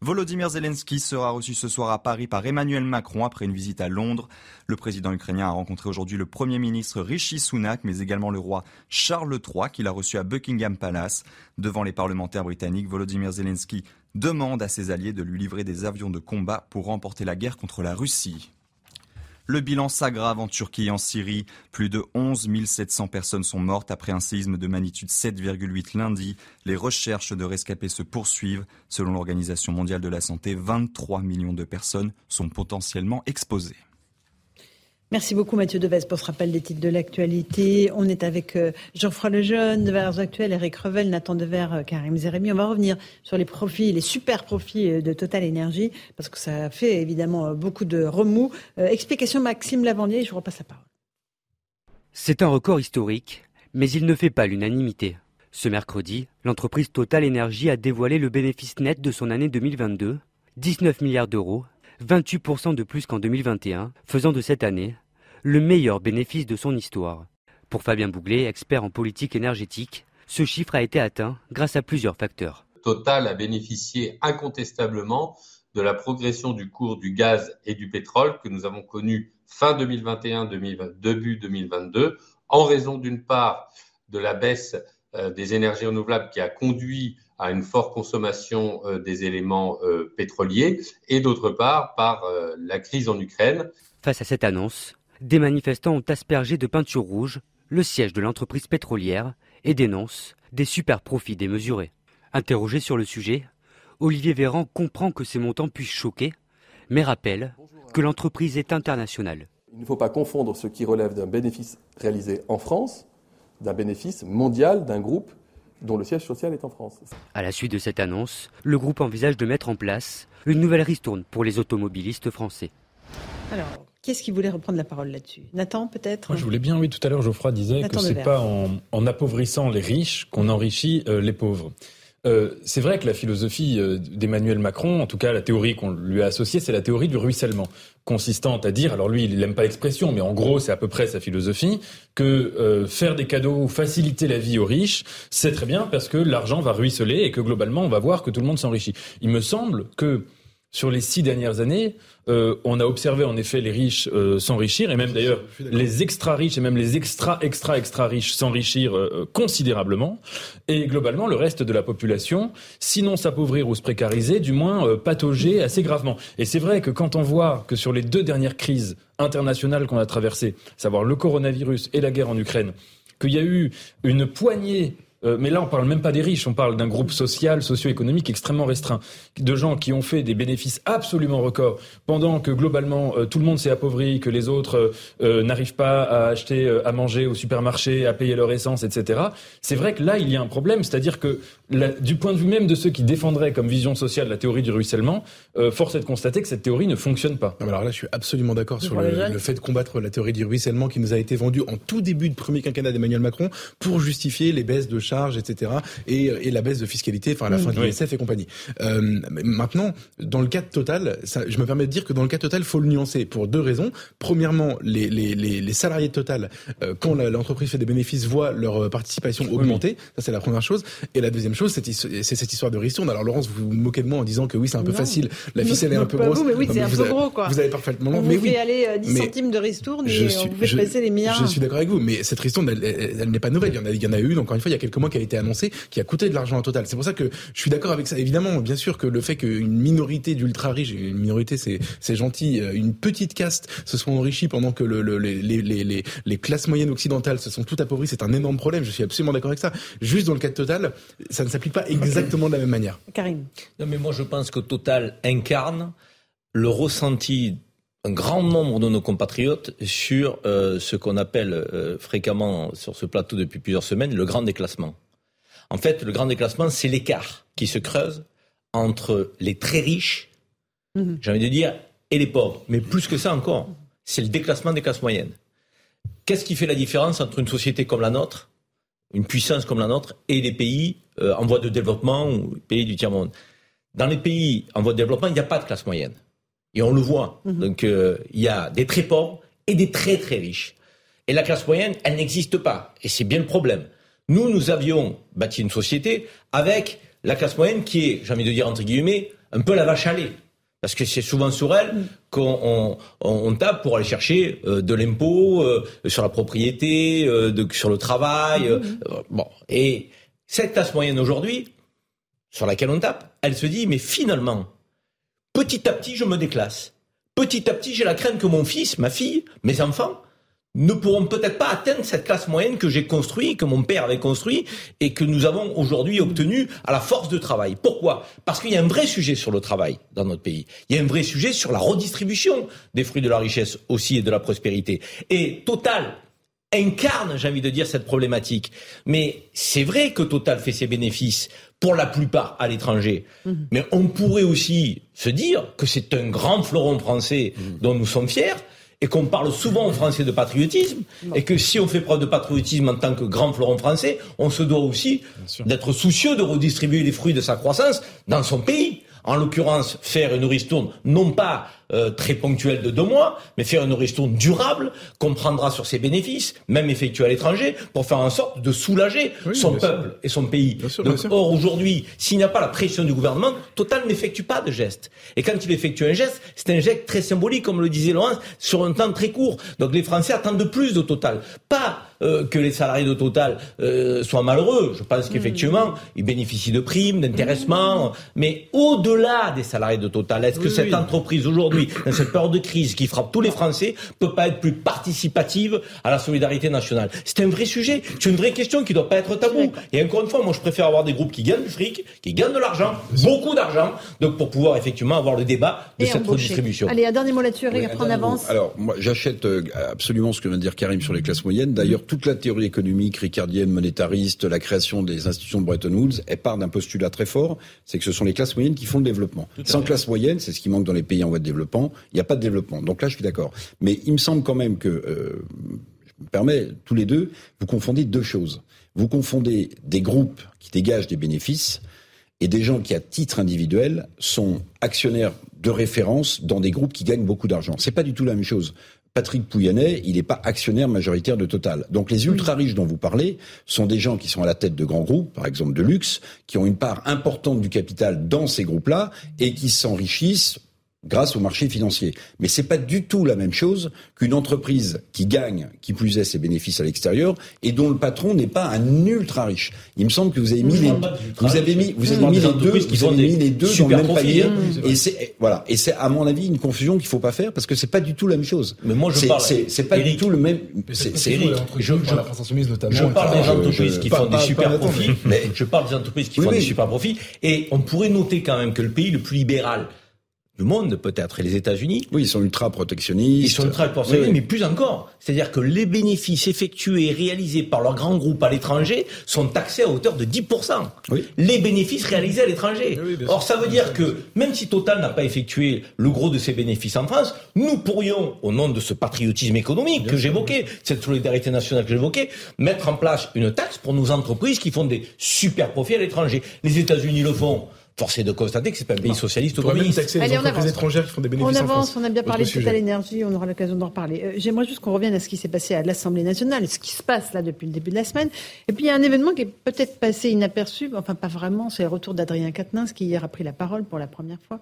Volodymyr Zelensky sera reçu ce soir à Paris par Emmanuel Macron après une visite à Londres. Le président ukrainien a rencontré aujourd'hui le Premier ministre Rishi Sunak, mais également le roi Charles III, qu'il a reçu à Buckingham Palace. Devant les parlementaires britanniques, Volodymyr Zelensky demande à ses alliés de lui livrer des avions de combat pour remporter la guerre contre la Russie. Le bilan s'aggrave en Turquie et en Syrie. Plus de 11 700 personnes sont mortes après un séisme de magnitude 7,8 lundi. Les recherches de rescapés se poursuivent. Selon l'Organisation mondiale de la santé, 23 millions de personnes sont potentiellement exposées. Merci beaucoup Mathieu Devez pour ce rappel des titres de l'actualité. On est avec Geoffroy Lejeune de Valeurs Actuelles, Eric Revel, Nathan Devers, Karim Zéribi. On va revenir sur les profits, les super profits de TotalEnergies, parce que ça fait évidemment beaucoup de remous. Explication Maxime Lavandier, je vous repasse la parole. C'est un record historique, mais il ne fait pas l'unanimité. Ce mercredi, l'entreprise TotalEnergies a dévoilé le bénéfice net de son année 2022, 19 milliards d'euros, 28% de plus qu'en 2021, faisant de cette année le meilleur bénéfice de son histoire. Pour Fabien Bouglet, expert en politique énergétique, ce chiffre a été atteint grâce à plusieurs facteurs. Total a bénéficié incontestablement de la progression du cours du gaz et du pétrole que nous avons connu fin 2021, début 2022, en raison d'une part de la baisse des énergies renouvelables qui a conduit à une forte consommation des éléments pétroliers et d'autre part par la crise en Ukraine. Face à cette annonce, des manifestants ont aspergé de peinture rouge le siège de l'entreprise pétrolière et dénoncent des super profits démesurés. Interrogé sur le sujet, Olivier Véran comprend que ces montants puissent choquer, mais rappelle que l'entreprise est internationale. Il ne faut pas confondre ce qui relève d'un bénéfice réalisé en France, d'un bénéfice mondial d'un groupe dont le siège social est en France. À la suite de cette annonce, le groupe envisage de mettre en place une nouvelle ristourne pour les automobilistes français. Alors, qu'est-ce qui voulait reprendre la parole là-dessus ? Nathan, peut-être ? Moi, je voulais bien, oui, tout à l'heure, Geoffroy disait Nathan que c'est pas en appauvrissant les riches qu'on enrichit les pauvres. C'est vrai que la philosophie d'Emmanuel Macron, en tout cas la théorie qu'on lui a associée, c'est la théorie du ruissellement, consistante à dire, alors lui il n'aime pas l'expression, mais en gros c'est à peu près sa philosophie, que faire des cadeaux ou faciliter la vie aux riches, c'est très bien parce que l'argent va ruisseler et que globalement on va voir que tout le monde s'enrichit. Il me semble que sur les 6 dernières années, on a observé en effet les riches s'enrichir, et même d'ailleurs les extra-riches et même les extra-extra-extra-riches s'enrichir considérablement, et globalement le reste de la population, sinon s'appauvrir ou se précariser, du moins patauger assez gravement. Et c'est vrai que quand on voit que sur les 2 dernières crises internationales qu'on a traversées, savoir le coronavirus et la guerre en Ukraine, qu'il y a eu une poignée Mais là, on parle même pas des riches, on parle d'un groupe social, socio-économique extrêmement restreint, de gens qui ont fait des bénéfices absolument records, pendant que globalement tout le monde s'est appauvri, que les autres n'arrivent pas à acheter, à manger au supermarché, à payer leur essence, etc. C'est vrai que là, il y a un problème, c'est-à-dire que du point de vue même de ceux qui défendraient comme vision sociale la théorie du ruissellement, force est de constater que cette théorie ne fonctionne pas. Non, mais alors là, je suis absolument d'accord sur le fait de combattre la théorie du ruissellement qui nous a été vendue en tout début de premier quinquennat d'Emmanuel Macron pour justifier les baisses de charges, etc. et la baisse de fiscalité, enfin à la fin de l'ISF et compagnie. Maintenant, dans le cas de Total, je me permets de dire que dans le cas de Total, il faut le nuancer pour deux raisons. Premièrement, les salariés de Total, quand l'entreprise fait des bénéfices, voient leur participation augmenter. Ça, c'est la première chose. Et la deuxième chose, c'est cette histoire de ristourne. Alors Laurence, vous vous moquez de moi en disant que oui, c'est un peu facile, la ficelle est un peu grosse. Vous, mais oui, non, c'est mais un peu gros, quoi. Vous avez parfaitement raison. Vous fait aller 10 centimes de ristourne et on vous fait passer les milliards. Je suis d'accord avec vous, mais cette ristourne, elle n'est pas nouvelle. Il y en a eu, encore une fois, il y a quelques mois, qui a été annoncée, qui a coûté de l'argent à Total. C'est pour ça que je suis d'accord avec ça. Évidemment, bien sûr que le fait qu'une minorité d'ultra-riches, une minorité, c'est gentil, une petite caste se soit enrichie pendant que les classes moyennes occidentales se sont toutes appauvries, c'est un énorme problème. Je suis absolument d'accord avec ça. Juste dans le cas de Total, ça ne s'applique pas exactement de la même manière. Karim. Non, mais moi, je pense que Total incarne le ressenti d'un grand nombre de nos compatriotes sur ce qu'on appelle fréquemment sur ce plateau depuis plusieurs semaines le grand déclassement. En fait, le grand déclassement, c'est l'écart qui se creuse entre les très riches, j'ai envie de dire, et les pauvres. Mais plus que ça encore, c'est le déclassement des classes moyennes. Qu'est-ce qui fait la différence entre une société comme la nôtre, une puissance comme la nôtre, et les pays en voie de développement ou les pays du tiers-monde? Dans les pays en voie de développement, il n'y a pas de classe moyenne. Et on le voit. Donc, il y a des très pauvres et des très, très riches. Et la classe moyenne, elle n'existe pas. Et c'est bien le problème. Nous avions bâti une société avec la classe moyenne qui est, j'ai envie de dire entre guillemets, un peu la vache à lait. Parce que c'est souvent sur elle qu'on on tape pour aller chercher de l'impôt sur la propriété, sur le travail. Et cette classe moyenne aujourd'hui, sur laquelle on tape, elle se dit, mais finalement, petit à petit, je me déclasse. Petit à petit, j'ai la crainte que mon fils, ma fille, mes enfants ne pourront peut-être pas atteindre cette classe moyenne que j'ai construite, que mon père avait construite et que nous avons aujourd'hui obtenue à la force de travail. Pourquoi ? Parce qu'il y a un vrai sujet sur le travail dans notre pays. Il y a un vrai sujet sur la redistribution des fruits de la richesse aussi et de la prospérité. Et Total incarne, j'ai envie de dire, cette problématique. Mais c'est vrai que Total fait ses bénéfices pour la plupart à l'étranger. Mais on pourrait aussi se dire que c'est un grand fleuron français dont nous sommes fiers et qu'on parle souvent aux Français de patriotisme et que si on fait preuve de patriotisme en tant que grand fleuron français, on se doit aussi d'être soucieux de redistribuer les fruits de sa croissance dans son pays. En l'occurrence, faire une ristourne, non pas très ponctuelle de 2 mois, mais faire une ristourne durable, qu'on prendra sur ses bénéfices, même effectuée à l'étranger, pour faire en sorte de soulager son peuple et son pays. Bien sûr. Or, aujourd'hui, s'il n'y a pas la pression du gouvernement, Total n'effectue pas de geste. Et quand il effectue un geste, c'est un geste très symbolique, comme le disait Laurence, sur un temps très court. Donc les Français attendent de plus de Total. Pas que les salariés de Total soient malheureux. Je pense qu'effectivement, ils bénéficient de primes, d'intéressements. Mais au-delà des salariés de Total, est-ce que cette entreprise aujourd'hui, dans cette période de crise qui frappe tous les Français, peut pas être plus participative à la solidarité nationale ? C'est un vrai sujet, c'est une vraie question qui doit pas être tabou. Et encore une fois, moi je préfère avoir des groupes qui gagnent du fric, qui gagnent de l'argent, beaucoup d'argent, donc pour pouvoir effectivement avoir le débat de cette redistribution. Allez, un dernier mot là-dessus, Eric, après on avance. Alors, moi j'achète absolument ce que vient de dire Karim sur les classes moyennes. D'ailleurs, toute la théorie économique, ricardienne, monétariste, la création des institutions de Bretton Woods, elle part d'un postulat très fort, c'est que ce sont les classes moyennes qui font le développement. Sans classe moyenne, c'est ce qui manque dans les pays en voie de développement, il n'y a pas de développement. Donc là, je suis d'accord. Mais il me semble quand même que, je me permets, tous les deux, vous confondez deux choses. Vous confondez des groupes qui dégagent des bénéfices et des gens qui, à titre individuel, sont actionnaires de référence dans des groupes qui gagnent beaucoup d'argent. C'est pas du tout la même chose. Patrick Pouyanné, il n'est pas actionnaire majoritaire de Total. Donc les ultra-riches dont vous parlez sont des gens qui sont à la tête de grands groupes, par exemple de luxe, qui ont une part importante du capital dans ces groupes-là et qui s'enrichissent grâce au marché financier. Mais c'est pas du tout la même chose qu'une entreprise qui gagne, qui plus est, ses bénéfices à l'extérieur et dont le patron n'est pas un ultra riche. Il me semble que vous avez mis les deux dans le même panier. Et c'est voilà. Et c'est à mon avis une confusion qu'il faut pas faire parce que c'est pas du tout la même chose. Mais moi je parle. C'est pas du tout le même. C'est la France insoumise notamment. Je parle des entreprises qui font des super profits. Je parle des entreprises qui font des super profits. Et on pourrait noter quand même que le pays le plus libéral du monde, peut-être, et les États-Unis. Oui, ils sont ultra protectionnistes. Mais plus encore. C'est-à-dire que les bénéfices effectués et réalisés par leurs grands groupes à l'étranger sont taxés à hauteur de 10%. Oui. Les bénéfices réalisés à l'étranger. Oui, or, ça veut dire que, même si Total n'a pas effectué le gros de ses bénéfices en France, nous pourrions, au nom de ce patriotisme économique que j'évoquais, cette solidarité nationale que j'évoquais, mettre en place une taxe pour nos entreprises qui font des super profits à l'étranger. Les États-Unis le font. Force est de constater que c'est pas un pays socialiste ou communiste. Allez, on avance. On avance, on a bien parlé de TotalEnergies, on aura l'occasion d'en reparler. J'aimerais juste qu'on revienne à ce qui s'est passé à l'Assemblée nationale, ce qui se passe là depuis le début de la semaine. Et puis il y a un événement qui est peut-être passé inaperçu, enfin pas vraiment, c'est le retour d'Adrien Quatennens qui hier a pris la parole pour la première fois.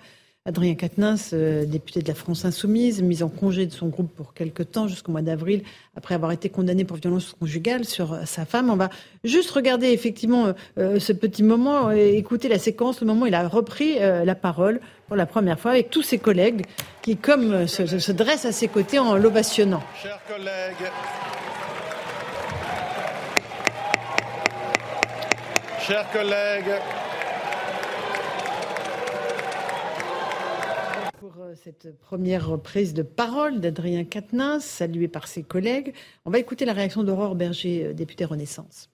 Adrien Quatennens, député de la France Insoumise, mis en congé de son groupe pour quelque temps jusqu'au mois d'avril, après avoir été condamné pour violence conjugale sur sa femme. On va juste regarder effectivement ce petit moment, écouter la séquence, le moment où il a repris la parole pour la première fois avec tous ses collègues qui, comme se dressent à ses côtés en l'ovationnant. Chers collègues, cette première reprise de parole d'Adrien Quatennens, salué par ses collègues. On va écouter la réaction d'Aurore Berger, députée Renaissance.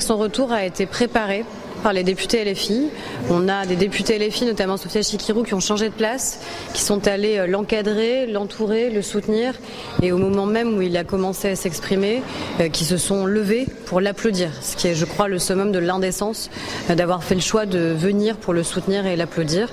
Son retour a été préparé par les députés LFI. On a des députés LFI, notamment Sophia Chikirou, qui ont changé de place, qui sont allés l'encadrer, l'entourer, le soutenir. Et au moment même où il a commencé à s'exprimer, qui se sont levés pour l'applaudir. Ce qui est, je crois, le summum de l'indécence d'avoir fait le choix de venir pour le soutenir et l'applaudir.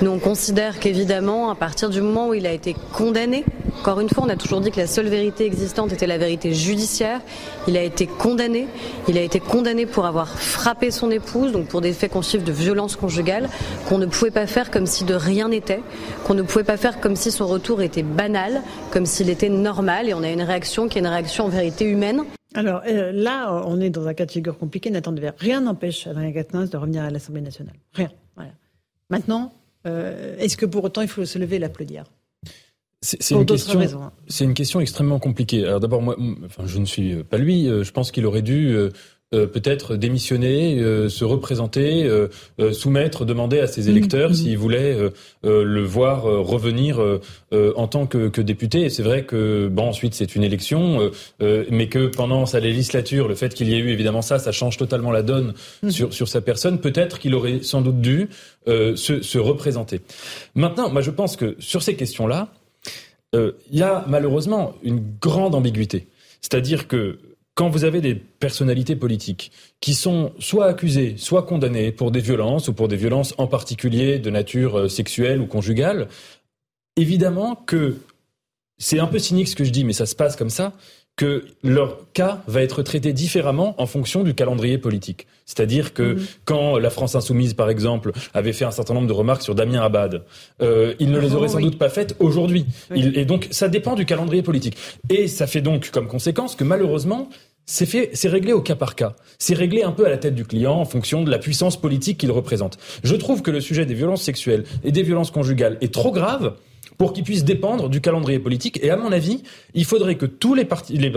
Nous, on considère qu'évidemment, à partir du moment où il a été condamné, encore une fois, on a toujours dit que la seule vérité existante était la vérité judiciaire. Il a été condamné. Il a été condamné pour avoir frappé son épouse, donc pour des faits qu'on chiffre de violence conjugale, qu'on ne pouvait pas faire comme si de rien n'était, qu'on ne pouvait pas faire comme si son retour était banal, comme s'il était normal, et on a une réaction qui est une réaction en vérité humaine. Alors là, on est dans un cas de figure compliqué, Nathan Devers. Rien n'empêche Adrien Quatennens de revenir à l'Assemblée nationale. Rien. Voilà. Maintenant, est-ce que pour autant il faut se lever et l'applaudir ? C'est une question extrêmement compliquée. Alors d'abord, moi, je ne suis pas lui, je pense qu'il aurait dû... peut-être démissionner, se représenter, soumettre, demander à ses électeurs s'ils voulaient le voir revenir en tant que député. Et c'est vrai que, ensuite c'est une élection, mais que pendant sa législature, le fait qu'il y ait eu évidemment ça change totalement la donne sur sa personne. Peut-être qu'il aurait sans doute dû se représenter. Maintenant, moi je pense que sur ces questions-là, il y a malheureusement une grande ambiguïté. C'est-à-dire que quand vous avez des personnalités politiques qui sont soit accusées, soit condamnées pour des violences, ou pour des violences en particulier de nature sexuelle ou conjugale, évidemment que, c'est un peu cynique ce que je dis, mais ça se passe comme ça, que leur cas va être traité différemment en fonction du calendrier politique. C'est-à-dire que quand la France Insoumise, par exemple, avait fait un certain nombre de remarques sur Damien Abad, ils ne les auraient sans doute pas faites aujourd'hui. Oui. Et donc, ça dépend du calendrier politique. Et ça fait donc comme conséquence que malheureusement... C'est réglé au cas par cas. C'est réglé un peu à la tête du client en fonction de la puissance politique qu'il représente. Je trouve que le sujet des violences sexuelles et des violences conjugales est trop grave pour qu'il puisse dépendre du calendrier politique. Et à mon avis, il faudrait que tous les partis, les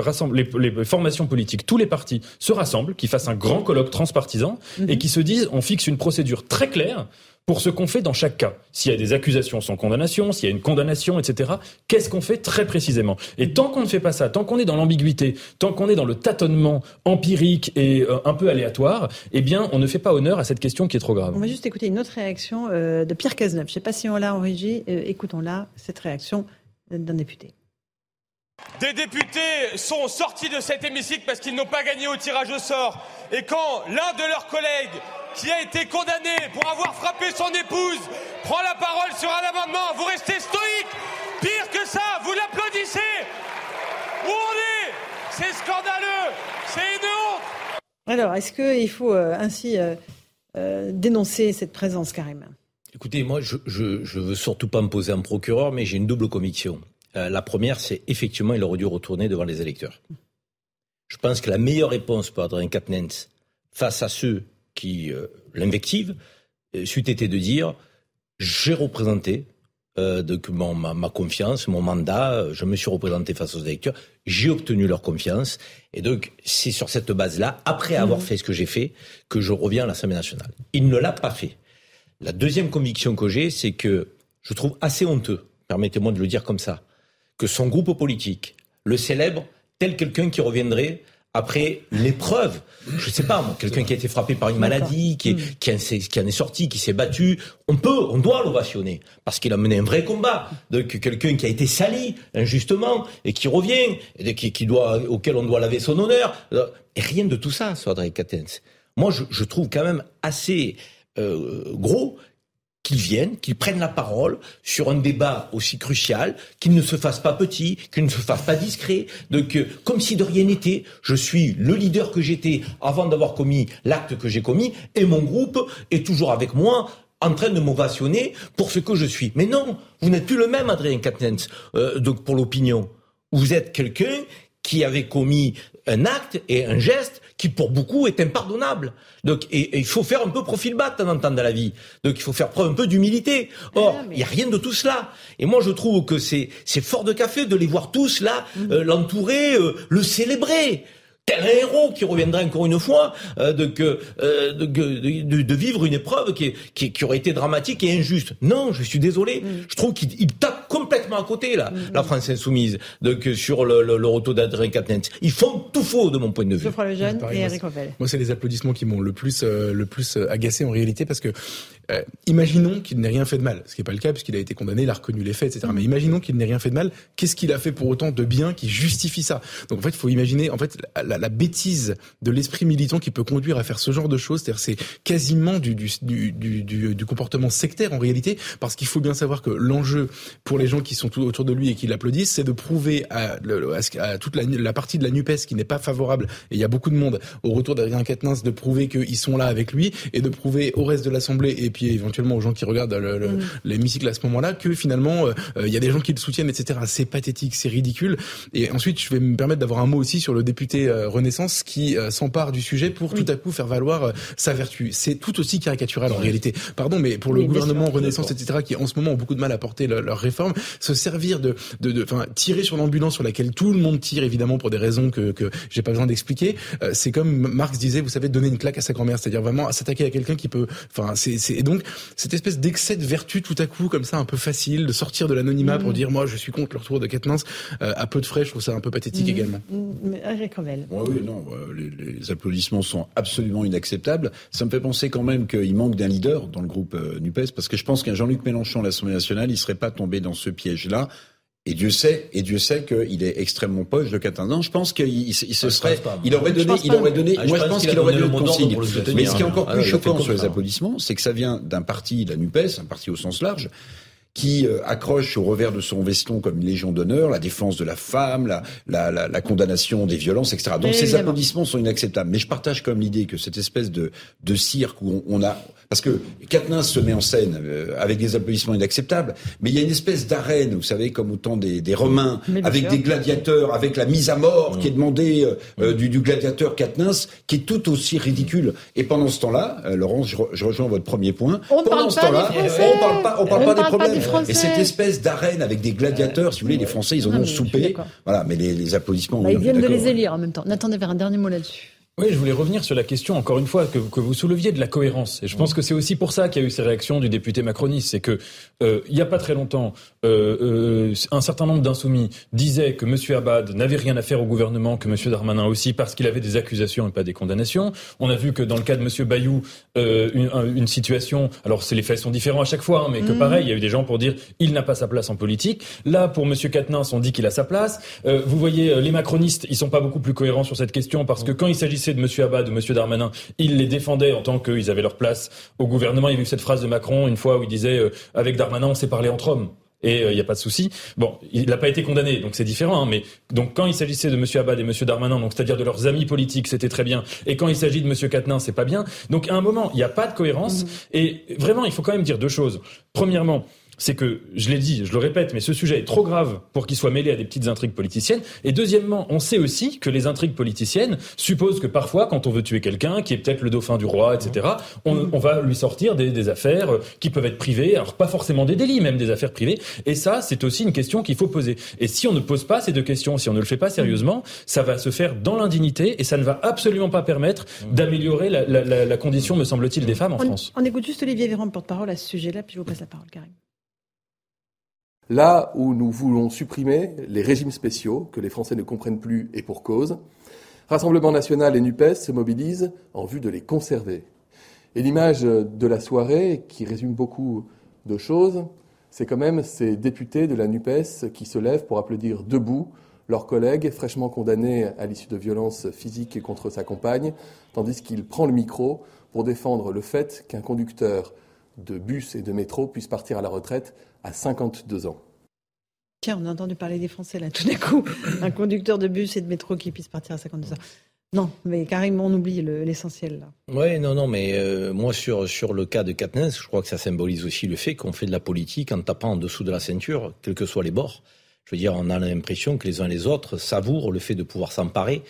formations politiques, tous les partis se rassemblent, qu'ils fassent un grand colloque transpartisan et qu'ils se disent on fixe une procédure très claire pour ce qu'on fait dans chaque cas. S'il y a des accusations sans condamnation, s'il y a une condamnation, etc., qu'est-ce qu'on fait très précisément ? Et tant qu'on ne fait pas ça, tant qu'on est dans l'ambiguïté, tant qu'on est dans le tâtonnement empirique et un peu aléatoire, eh bien, on ne fait pas honneur à cette question qui est trop grave. On va juste écouter une autre réaction de Pierre Cazeneuve. Je ne sais pas si on l'a en régie. Écoutons-la, cette réaction d'un député. Des députés sont sortis de cet hémicycle parce qu'ils n'ont pas gagné au tirage au sort. Et quand l'un de leurs collègues, qui a été condamné pour avoir frappé son épouse, prend la parole sur un amendement, vous restez stoïque. Pire que ça, vous l'applaudissez. Où on est ? C'est scandaleux, c'est une honte. Alors, est-ce qu'il faut ainsi dénoncer cette présence, Karim ? Écoutez, moi, je veux surtout pas me poser un procureur, mais j'ai une double conviction. La première, c'est effectivement, il aurait dû retourner devant les électeurs. Je pense que la meilleure réponse pour Adrien Quatennens face à ceux qui l'invectivent, c'eût été de dire « j'ai représenté ma confiance, mon mandat, je me suis représenté face aux électeurs, j'ai obtenu leur confiance ». Et donc, c'est sur cette base-là, après avoir fait ce que j'ai fait, que je reviens à l'Assemblée nationale. Il ne l'a pas fait. La deuxième conviction que j'ai, c'est que je trouve assez honteux, permettez-moi de le dire comme ça, que son groupe politique le célèbre tel quelqu'un qui reviendrait après l'épreuve. Je ne sais pas, moi, quelqu'un qui a été frappé par une maladie, qui en est sorti, qui s'est battu. On doit l'ovationner, parce qu'il a mené un vrai combat. Donc quelqu'un qui a été sali injustement et qui revient, et auquel on doit laver son honneur. Et rien de tout ça, sur Adrien Quatennens. Moi, je trouve quand même assez gros qu'ils viennent, qu'ils prennent la parole sur un débat aussi crucial, qu'ils ne se fassent pas petits, qu'ils ne se fassent pas discrets, donc comme si de rien n'était, je suis le leader que j'étais avant d'avoir commis l'acte que j'ai commis, et mon groupe est toujours avec moi, en train de m'ovationner pour ce que je suis. Mais non, vous n'êtes plus le même, Adrien Quatennens, donc pour l'opinion. Vous êtes quelqu'un qui avait commis un acte et un geste qui, pour beaucoup, est impardonnable. Donc, et il faut faire un peu profil bas de temps en temps dans la vie. Donc, il faut faire preuve un peu d'humilité. Or, il n'y a rien de tout cela. Et moi, je trouve que c'est fort de café de les voir tous, là, l'entourer, le célébrer. Tel un héros qui reviendra encore une fois de vivre une épreuve qui aurait été dramatique et injuste. Non, je suis désolé. Je trouve qu'il tape complètement à côté, là, la France insoumise, sur le retour d'Adrien Quatennens. Ils font tout faux, de mon point de vue. Geoffroy Lejeune et Eric Revel. Moi, c'est les applaudissements qui m'ont le plus agacé, en réalité, parce que imaginons qu'il n'ait rien fait de mal, ce qui n'est pas le cas, puisqu'il a été condamné, il a reconnu les faits, etc. Mais imaginons qu'il n'ait rien fait de mal. Qu'est-ce qu'il a fait pour autant de bien qui justifie ça? Donc, en fait, il faut imaginer, la bêtise de l'esprit militant qui peut conduire à faire ce genre de choses, c'est-à-dire c'est quasiment du comportement sectaire en réalité, parce qu'il faut bien savoir que l'enjeu pour les gens qui sont autour de lui et qui l'applaudissent, c'est de prouver à toute la partie de la NUPS qui n'est pas favorable, et il y a beaucoup de monde au retour d'Adrien Quatennens, de prouver qu'ils sont là avec lui, et de prouver au reste de l'Assemblée et puis éventuellement aux gens qui regardent l'hémicycle à ce moment-là, que finalement il y a des gens qui le soutiennent, etc. C'est pathétique, c'est ridicule. Et ensuite, je vais me permettre d'avoir un mot aussi sur le député Renaissance qui s'empare du sujet pour tout à coup faire valoir sa vertu. C'est tout aussi caricatural en réalité. Pardon, mais pour le gouvernement Renaissance, etc., qui en ce moment ont beaucoup de mal à porter leur réforme, se servir tirer sur l'ambulance sur laquelle tout le monde tire, évidemment, pour des raisons que j'ai pas besoin d'expliquer. C'est comme Marx disait, vous savez, donner une claque à sa grand-mère, c'est-à-dire vraiment s'attaquer à quelqu'un qui peut, et donc, cette espèce d'excès de vertu tout à coup, comme ça, un peu facile, de sortir de l'anonymat pour dire, moi, je suis contre le retour de Quatennens, à peu de frais, je trouve ça un peu pathétique également. Eric Revel. Les applaudissements sont absolument inacceptables. Ça me fait penser quand même qu'il manque d'un leader dans le groupe NUPES, parce que je pense qu'un Jean-Luc Mélenchon à l'Assemblée nationale, il ne serait pas tombé dans ce piège-là. Et Dieu sait qu'il est extrêmement proche de Quatennens. Je pense qu'il aurait donné une consigne. Mais ce qui est encore plus choquant sur les applaudissements, c'est que ça vient d'un parti, la NUPES, un parti au sens large, qui accroche au revers de son veston comme une légion d'honneur la défense de la femme, la condamnation des violences, etc. Donc ces applaudissements sont inacceptables. Mais je partage comme l'idée que cette espèce de cirque où on a... Parce que Quatennens se met en scène avec des applaudissements inacceptables, mais il y a une espèce d'arène, vous savez, comme au temps des Romains, avec des gladiateurs, avec la mise à mort qui est demandée du gladiateur Quatennens, qui est tout aussi ridicule. Et pendant ce temps-là, Laurence, je rejoins votre premier point, on ne parle pas des problèmes. Et cette espèce d'arène avec des gladiateurs, si vous voulez, les Français, ils en ont soupé. Voilà, mais les applaudissements... ils viennent de les élire en même temps. Nathan Devers, un dernier mot là-dessus. Oui, je voulais revenir sur la question, encore une fois, que vous souleviez de la cohérence. Et je pense que c'est aussi pour ça qu'il y a eu ces réactions du député macroniste. C'est que il n'y a pas très longtemps, un certain nombre d'insoumis disaient que M. Abad n'avait rien à faire au gouvernement, que M. Darmanin aussi, parce qu'il avait des accusations et pas des condamnations. On a vu que dans le cas de M. Bayou, une situation... Alors, les faits sont différents à chaque fois, hein, mais que pareil, il y a eu des gens pour dire il n'a pas sa place en politique. Là, pour M. Quatennens, on dit qu'il a sa place. Vous voyez, les macronistes, ils ne sont pas beaucoup plus cohérents sur cette question, parce que quand il s'agissait de M. Abad, de M. Darmanin, ils les défendaient en tant qu'ils avaient leur place au gouvernement. Il y a eu cette phrase de Macron, une fois, où il disait avec Darmanin, on s'est parlé entre hommes. et il n'y a pas de souci. Bon, il n'a pas été condamné, donc c'est différent. Hein, mais donc quand il s'agissait de M. Abad et M. Darmanin, donc c'est-à-dire de leurs amis politiques, c'était très bien. Et quand il s'agit de M. Quatennens, c'est pas bien. Donc à un moment, il n'y a pas de cohérence. Et vraiment, il faut quand même dire deux choses. Premièrement, c'est que, je l'ai dit, je le répète, mais ce sujet est trop grave pour qu'il soit mêlé à des petites intrigues politiciennes. Et deuxièmement, on sait aussi que les intrigues politiciennes supposent que parfois, quand on veut tuer quelqu'un, qui est peut-être le dauphin du roi, etc., on va lui sortir des affaires qui peuvent être privées, alors pas forcément des délits, même des affaires privées. Et ça, c'est aussi une question qu'il faut poser. Et si on ne pose pas ces deux questions, si on ne le fait pas sérieusement, ça va se faire dans l'indignité et ça ne va absolument pas permettre d'améliorer la condition, me semble-t-il, des femmes en France. On écoute juste Olivier Véran, porte-parole à ce sujet-là, puis je vous passe la parole, Karim. Là où nous voulons supprimer les régimes spéciaux que les Français ne comprennent plus et pour cause, Rassemblement National et NUPS se mobilisent en vue de les conserver. Et l'image de la soirée, qui résume beaucoup de choses, c'est quand même ces députés de la NUPS qui se lèvent pour applaudir debout leurs collègues fraîchement condamnés à l'issue de violences physiques contre sa compagne, tandis qu'il prend le micro pour défendre le fait qu'un conducteur de bus et de métro puisse partir à la retraite à 52 ans. Tiens, on a entendu parler des Français, là, tout d'un coup. Un conducteur de bus et de métro qui puisse partir à 52 ans. Non, mais carrément, on oublie l'essentiel, là. Oui, non, mais moi, sur le cas de Quatennens, je crois que ça symbolise aussi le fait qu'on fait de la politique en tapant en dessous de la ceinture, quels que soient les bords. Je veux dire, on a l'impression que les uns et les autres savourent le fait de pouvoir s'emparer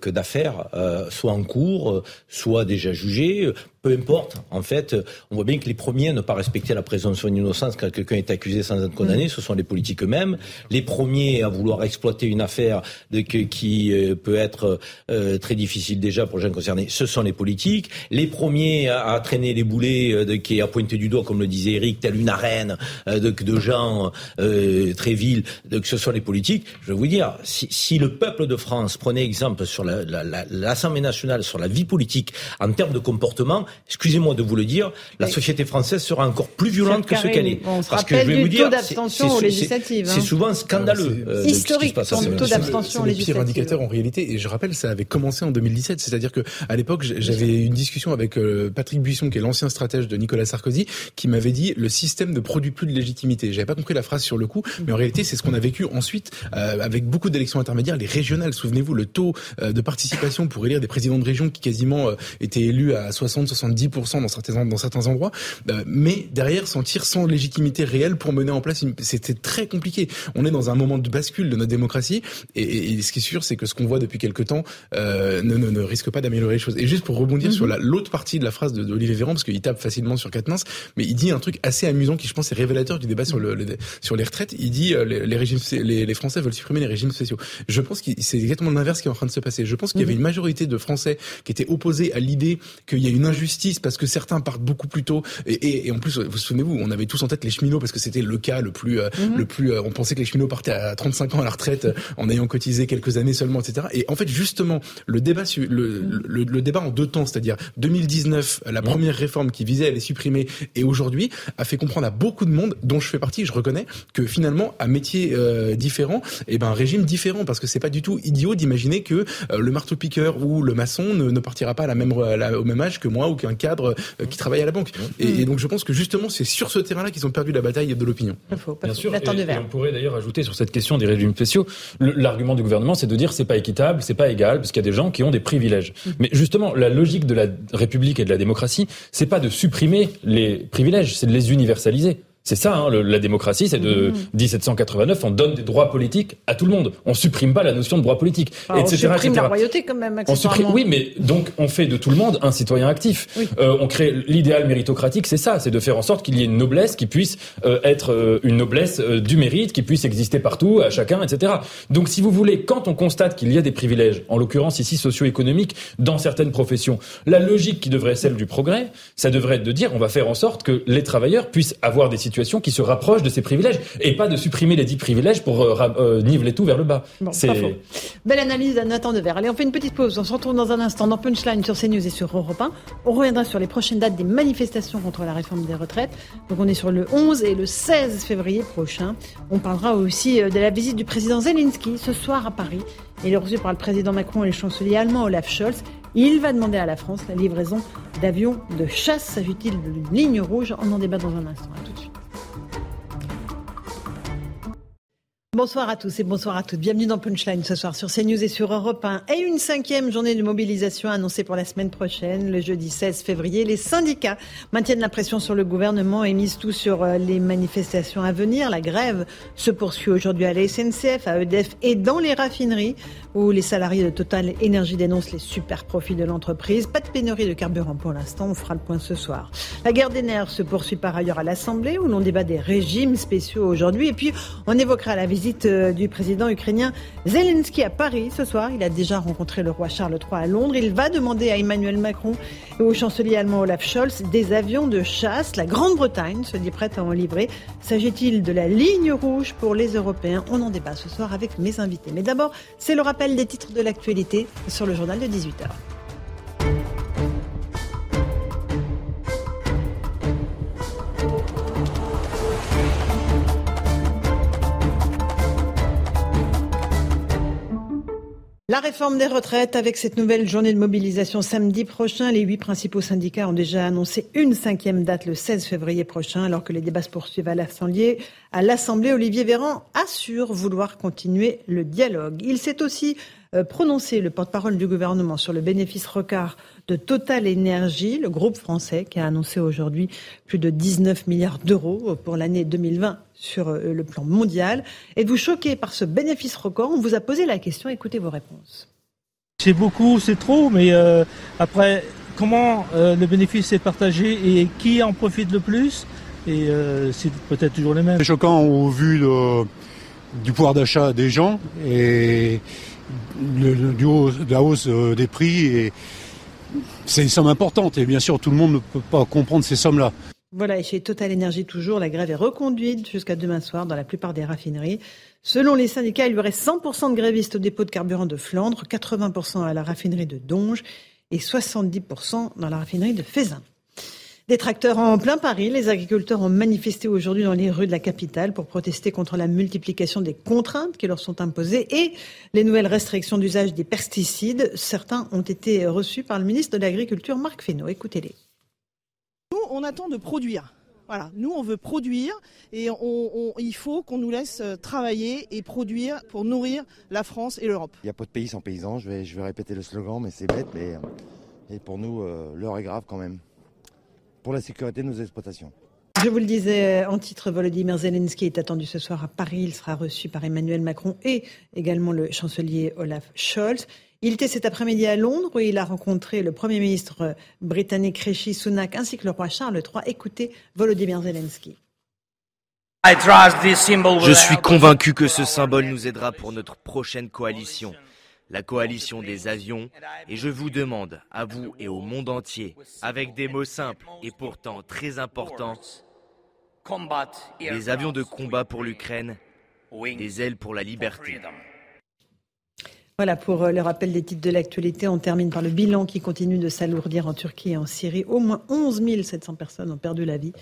que d'affaires, soit en cours, soit déjà jugées, peu importe. En fait, on voit bien que les premiers à ne pas respecter la présomption d'innocence quand quelqu'un est accusé sans être condamné, ce sont les politiques eux-mêmes. Les premiers à vouloir exploiter une affaire qui peut être très difficile déjà pour les gens concernés, ce sont les politiques. Les premiers à traîner les boulets, à pointer du doigt, comme le disait Eric, telle une arène de gens très vils, ce sont les politiques. Je veux vous dire, si le peuple de France prenait exemple sur l'Assemblée nationale, sur la vie politique, en termes de comportement, excusez-moi de vous le dire, la société française sera encore plus violente que ce qu'elle est. Parce que je vais vous dire, c'est souvent scandaleux. C'est historique, le taux d'abstention législative. C'est le pire indicateur en réalité, et je rappelle, ça avait commencé en 2017, c'est-à-dire qu'à l'époque, j'avais une discussion avec Patrick Buisson, qui est l'ancien stratège de Nicolas Sarkozy, qui m'avait dit, le système ne produit plus de légitimité. J'avais pas compris la phrase sur le coup, mais en réalité, c'est ce qu'on a vécu ensuite, avec beaucoup d'élections intermédiaires, les régionales, souvenez-vous, le taux de participation pour élire des présidents de région qui quasiment étaient élus à 60-70% dans certains endroits, mais derrière sentir sans légitimité réelle pour mener en place, c'était très compliqué. On est dans un moment de bascule de notre démocratie et ce qui est sûr, c'est que ce qu'on voit depuis quelque temps ne risque pas d'améliorer les choses. Et juste pour rebondir sur l'autre partie de la phrase d'Olivier Véran, parce qu'il tape facilement sur Quatennens, mais il dit un truc assez amusant qui, je pense, est révélateur du débat sur les retraites. Il dit les Français veulent supprimer les régimes spéciaux. Je pense que c'est exactement l'inverse qui est en train de se passer. Je pense qu'il y avait une majorité de Français qui étaient opposés à l'idée qu'il y a une injustice parce que certains partent beaucoup plus tôt et en plus, vous souvenez-vous, on avait tous en tête les cheminots parce que c'était le cas le plus, on pensait que les cheminots partaient à 35 ans à la retraite en ayant cotisé quelques années seulement, etc. Et en fait, justement, le débat en deux temps, c'est-à-dire 2019, la première réforme qui visait à les supprimer et aujourd'hui, a fait comprendre à beaucoup de monde, dont je fais partie, je reconnais, que finalement, à métier différent, un régime différent, parce que c'est pas du tout idiot d'imaginer que le marteau-piqueur ou le maçon ne partira pas au même âge que moi ou qu'un cadre qui travaille à la banque. Et donc je pense que justement c'est sur ce terrain-là qu'ils ont perdu la bataille de l'opinion. Bien sûr, et on pourrait d'ailleurs ajouter sur cette question des régimes spéciaux, l'argument du gouvernement c'est de dire c'est pas équitable, c'est pas égal, parce qu'il y a des gens qui ont des privilèges. Mais justement la logique de la République et de la démocratie c'est pas de supprimer les privilèges, c'est de les universaliser. C'est ça, hein, la démocratie, c'est de 1789, on donne des droits politiques à tout le monde. On supprime pas la notion de droit politique, etc. On supprime la royauté quand même, accessoirement. Oui, mais donc on fait de tout le monde un citoyen actif. Oui. On crée l'idéal méritocratique, c'est ça, c'est de faire en sorte qu'il y ait une noblesse qui puisse être une noblesse du mérite, qui puisse exister partout, à chacun, etc. Donc si vous voulez, quand on constate qu'il y a des privilèges, en l'occurrence ici socio-économiques, dans certaines professions, la logique qui devrait être celle du progrès, ça devrait être de dire on va faire en sorte que les travailleurs puissent avoir des situation qui se rapproche de ces privilèges et pas de supprimer les 10 privilèges pour niveler tout vers le bas. Bon, c'est pas faux. Belle analyse de Nathan Devers. Allez, on fait une petite pause. On se retrouve dans un instant dans Punchline sur CNews et sur Europe 1. On reviendra sur les prochaines dates des manifestations contre la réforme des retraites. Donc on est sur le 11 et le 16 février prochain. On parlera aussi de la visite du président Zelensky ce soir à Paris. Il est reçu par le président Macron et le chancelier allemand Olaf Scholz. Il va demander à la France la livraison d'avions de chasse. S'agit-il d'une ligne rouge ? On en débat dans un instant. À tout de suite. Bonsoir à tous et bonsoir à toutes. Bienvenue dans Punchline ce soir sur CNews et sur Europe 1. Et une 5e journée de mobilisation annoncée pour la semaine prochaine, le jeudi 16 février. Les syndicats maintiennent la pression sur le gouvernement et misent tout sur les manifestations à venir. La grève se poursuit aujourd'hui à la SNCF, à EDF et dans les raffineries où les salariés de TotalEnergies dénoncent les super profits de l'entreprise. Pas de pénurie de carburant pour l'instant, on fera le point ce soir. La guerre des nerfs se poursuit par ailleurs à l'Assemblée où l'on débat des régimes spéciaux aujourd'hui. Et puis on évoquera la visite du président ukrainien Zelensky à Paris ce soir. Il a déjà rencontré le roi Charles III à Londres. Il va demander à Emmanuel Macron et au chancelier allemand Olaf Scholz des avions de chasse. La Grande-Bretagne se dit prête à en livrer. S'agit-il de la ligne rouge pour les Européens ? On en débat ce soir avec mes invités. Mais d'abord, c'est le rappel des titres de l'actualité sur le journal de 18h. La réforme des retraites avec cette nouvelle journée de mobilisation samedi prochain. Les 8 principaux syndicats ont déjà annoncé une 5e date le 16 février prochain alors que les débats se poursuivent à l'Assemblée. À l'Assemblée, Olivier Véran assure vouloir continuer le dialogue. Il s'est aussi prononcé, le porte-parole du gouvernement, sur le bénéfice record de TotalEnergies, le groupe français qui a annoncé aujourd'hui plus de 19 milliards d'euros pour l'année 2020 sur le plan mondial. Êtes-vous choqué par ce bénéfice record ? On vous a posé la question, écoutez vos réponses. C'est beaucoup, c'est trop, mais après, comment le bénéfice est partagé et qui en profite le plus ? Et c'est peut-être toujours les mêmes. C'est choquant au vu du pouvoir d'achat des gens et de la hausse des prix, et c'est une somme importante et bien sûr tout le monde ne peut pas comprendre ces sommes-là. Voilà, et chez TotalEnergies toujours, la grève est reconduite jusqu'à demain soir dans la plupart des raffineries. Selon les syndicats, il y aurait 100% de grévistes au dépôt de carburant de Flandre, 80% à la raffinerie de Donges et 70% dans la raffinerie de Fézin. Des tracteurs en plein Paris, les agriculteurs ont manifesté aujourd'hui dans les rues de la capitale pour protester contre la multiplication des contraintes qui leur sont imposées et les nouvelles restrictions d'usage des pesticides. Certains ont été reçus par le ministre de l'Agriculture, Marc Fesneau. Écoutez-les. Nous, on attend de produire. Voilà, nous on veut produire et il faut qu'on nous laisse travailler et produire pour nourrir la France et l'Europe. Il n'y a pas de pays sans paysans, je vais répéter le slogan, mais c'est bête, mais pour nous, l'heure est grave quand même. Pour la sécurité de nos exploitations. Je vous le disais en titre, Volodymyr Zelensky est attendu ce soir à Paris. Il sera reçu par Emmanuel Macron et également le chancelier Olaf Scholz. Il était cet après-midi à Londres où il a rencontré le Premier ministre britannique Rishi Sunak ainsi que le roi Charles III. Écoutez Volodymyr Zelensky. Je suis convaincu que ce symbole nous aidera pour notre prochaine coalition. La coalition des avions, et je vous demande, à vous et au monde entier, avec des mots simples et pourtant très importants, des avions de combat pour l'Ukraine, des ailes pour la liberté. Voilà pour le rappel des titres de l'actualité. On termine par le bilan qui continue de s'alourdir en Turquie et en Syrie. Au moins 11 700 personnes ont perdu la vie.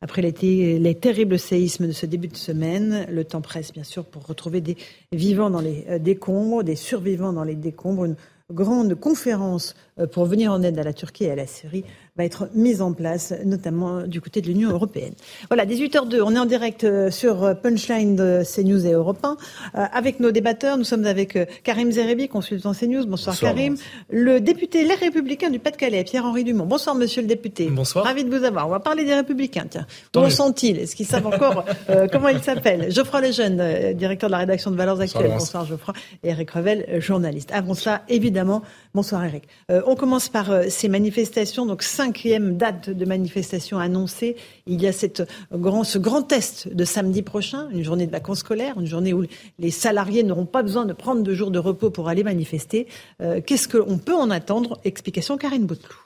Après les terribles séismes de ce début de semaine, le temps presse bien sûr pour retrouver des vivants dans les décombres, des survivants dans les décombres. Une grande conférence pour venir en aide à la Turquie et à la Syrie va être mise en place, notamment du côté de l'Union européenne. Voilà, 18h02, on est en direct sur Punchline de CNews et Europe 1. Avec nos débatteurs, nous sommes avec Karim Zéribi, consultant CNews. Bonsoir Karim. Le député Les Républicains du Pas-de-Calais, Pierre-Henri Dumont. Bonsoir monsieur le député. Bonsoir. Ravi de vous avoir. On va parler des Républicains, tiens. Où sont-ils ? Est-ce qu'ils savent encore comment ils s'appellent ? Geoffroy Lejeune, directeur de la rédaction de Valeurs Actuelles. Bonsoir Geoffroy. Et Eric Revel, journaliste. Avant cela, évidemment, bonsoir Eric. On commence par ces manifestations, donc 5e date de manifestation annoncée. Il y a ce grand test de samedi prochain, une journée de vacances scolaires, une journée où les salariés n'auront pas besoin de prendre 2 jours de repos pour aller manifester. Qu'est-ce qu'on peut en attendre ? Explication Karine Bouteloup.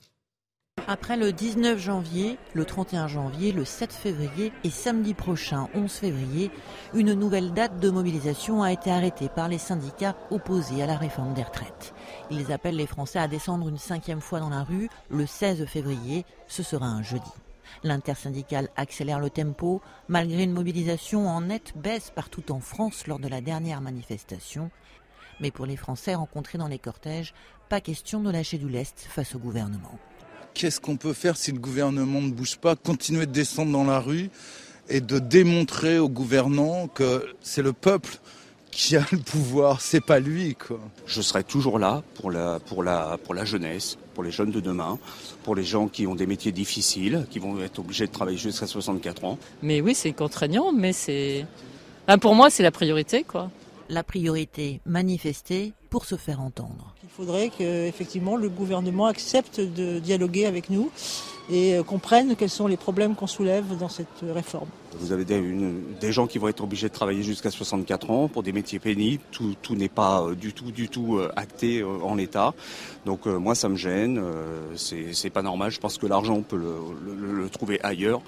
Après le 19 janvier, le 31 janvier, le 7 février et samedi prochain, 11 février, une nouvelle date de mobilisation a été arrêtée par les syndicats opposés à la réforme des retraites. Ils appellent les Français à descendre une 5e fois dans la rue. Le 16 février, ce sera un jeudi. L'intersyndicale accélère le tempo, malgré une mobilisation en nette baisse partout en France lors de la dernière manifestation. Mais pour les Français rencontrés dans les cortèges, pas question de lâcher du lest face au gouvernement. Qu'est-ce qu'on peut faire si le gouvernement ne bouge pas ? Continuer de descendre dans la rue et de démontrer aux gouvernants que c'est le peuple qui a le pouvoir, c'est pas lui, quoi. Je serai toujours là pour la jeunesse, pour les jeunes de demain, pour les gens qui ont des métiers difficiles, qui vont être obligés de travailler jusqu'à 64 ans. Mais oui, c'est contraignant, mais c'est... Enfin, pour moi, c'est la priorité, quoi. La priorité manifestée pour se faire entendre. Il faudrait que effectivement le gouvernement accepte de dialoguer avec nous et comprenne quels sont les problèmes qu'on soulève dans cette réforme. Vous avez des gens qui vont être obligés de travailler jusqu'à 64 ans pour des métiers pénibles. Tout n'est pas du tout acté en l'état. Donc moi, ça me gêne. C'est pas normal. Je pense que l'argent, on peut le trouver ailleurs.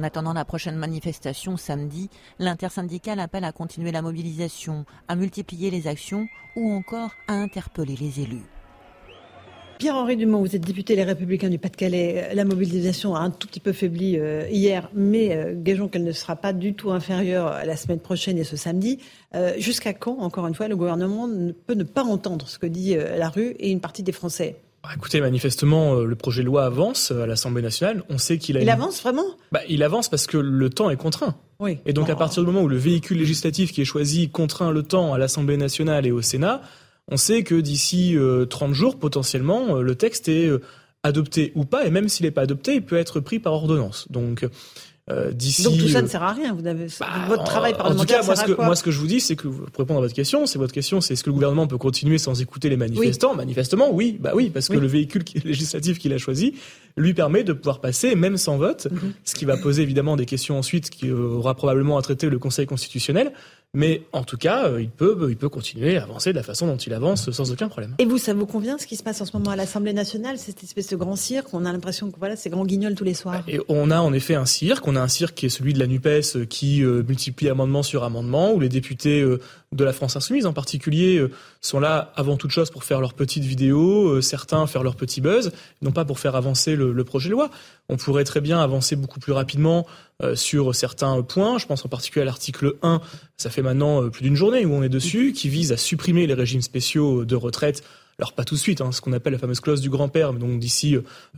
En attendant la prochaine manifestation samedi, l'intersyndicale appelle à continuer la mobilisation, à multiplier les actions ou encore à interpeller les élus. Pierre-Henri Dumont, vous êtes député Les Républicains du Pas-de-Calais. La mobilisation a un tout petit peu faibli hier, mais gageons qu'elle ne sera pas du tout inférieure à la semaine prochaine et ce samedi. Jusqu'à quand, encore une fois, le gouvernement peut ne pas entendre ce que dit la rue et une partie des Français ? Écoutez, manifestement, le projet de loi avance à l'Assemblée nationale. On sait qu'il a. Il avance vraiment ? Il avance parce que le temps est contraint. Oui. Et donc, à partir du moment où le véhicule législatif qui est choisi contraint le temps à l'Assemblée nationale et au Sénat, on sait que d'ici 30 jours, potentiellement, le texte est adopté ou pas. Et même s'il n'est pas adopté, il peut être pris par ordonnance. Donc tout ça ne sert à rien. Votre travail parlementaire sert à quoi ? Moi, ce que je vous dis, c'est que pour répondre à votre question, c'est est-ce que le gouvernement peut continuer sans écouter les manifestants ? Oui. Manifestement, oui. Parce que le véhicule législatif qu'il a choisi lui permet de pouvoir passer, même sans vote, ce qui va poser évidemment des questions ensuite qui aura probablement à traiter le Conseil constitutionnel. Mais en tout cas, il peut continuer à avancer de la façon dont il avance sans aucun problème. Et vous, ça vous convient ce qui se passe en ce moment à l'Assemblée nationale, cette espèce de grand cirque ? On a l'impression que c'est grand guignol tous les soirs. Et on a en effet un cirque. On a un cirque qui est celui de la NUPS qui multiplie amendement sur amendement, où les députés de la France Insoumise en particulier sont là avant toute chose pour faire leurs petites vidéos, certains faire leur petit buzz, non pas pour faire avancer le projet de loi. On pourrait très bien avancer beaucoup plus rapidement sur certains points. Je pense en particulier à l'article 1, ça fait maintenant plus d'une journée où on est dessus, qui vise à supprimer les régimes spéciaux de retraite. Alors pas tout de suite, ce qu'on appelle la fameuse clause du grand-père, donc d'ici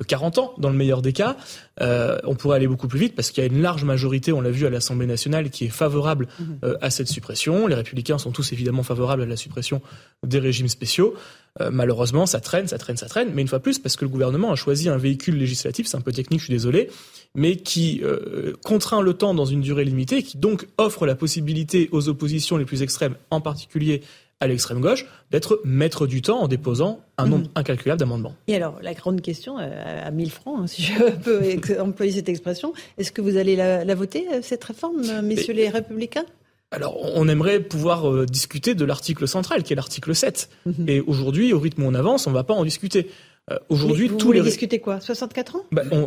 40 ans, dans le meilleur des cas. On pourrait aller beaucoup plus vite parce qu'il y a une large majorité, on l'a vu à l'Assemblée nationale, qui est favorable à cette suppression. Les Républicains sont tous évidemment favorables à la suppression des régimes spéciaux. Malheureusement, ça traîne, mais une fois plus, parce que le gouvernement a choisi un véhicule législatif, c'est un peu technique, je suis désolé, mais qui contraint le temps dans une durée limitée, qui donc offre la possibilité aux oppositions les plus extrêmes, en particulier à l'extrême gauche, d'être maître du temps en déposant un nombre incalculable d'amendements. Et alors, la grande question, à 1000 francs, si je peux employer cette expression, est-ce que vous allez la voter, cette réforme, messieurs les Républicains ? Alors, on aimerait pouvoir discuter de l'article central, qui est l'article 7. Et aujourd'hui, au rythme où on avance, on ne va pas en discuter. Aujourd'hui, vous voulez discuter quoi ? 64 ans ?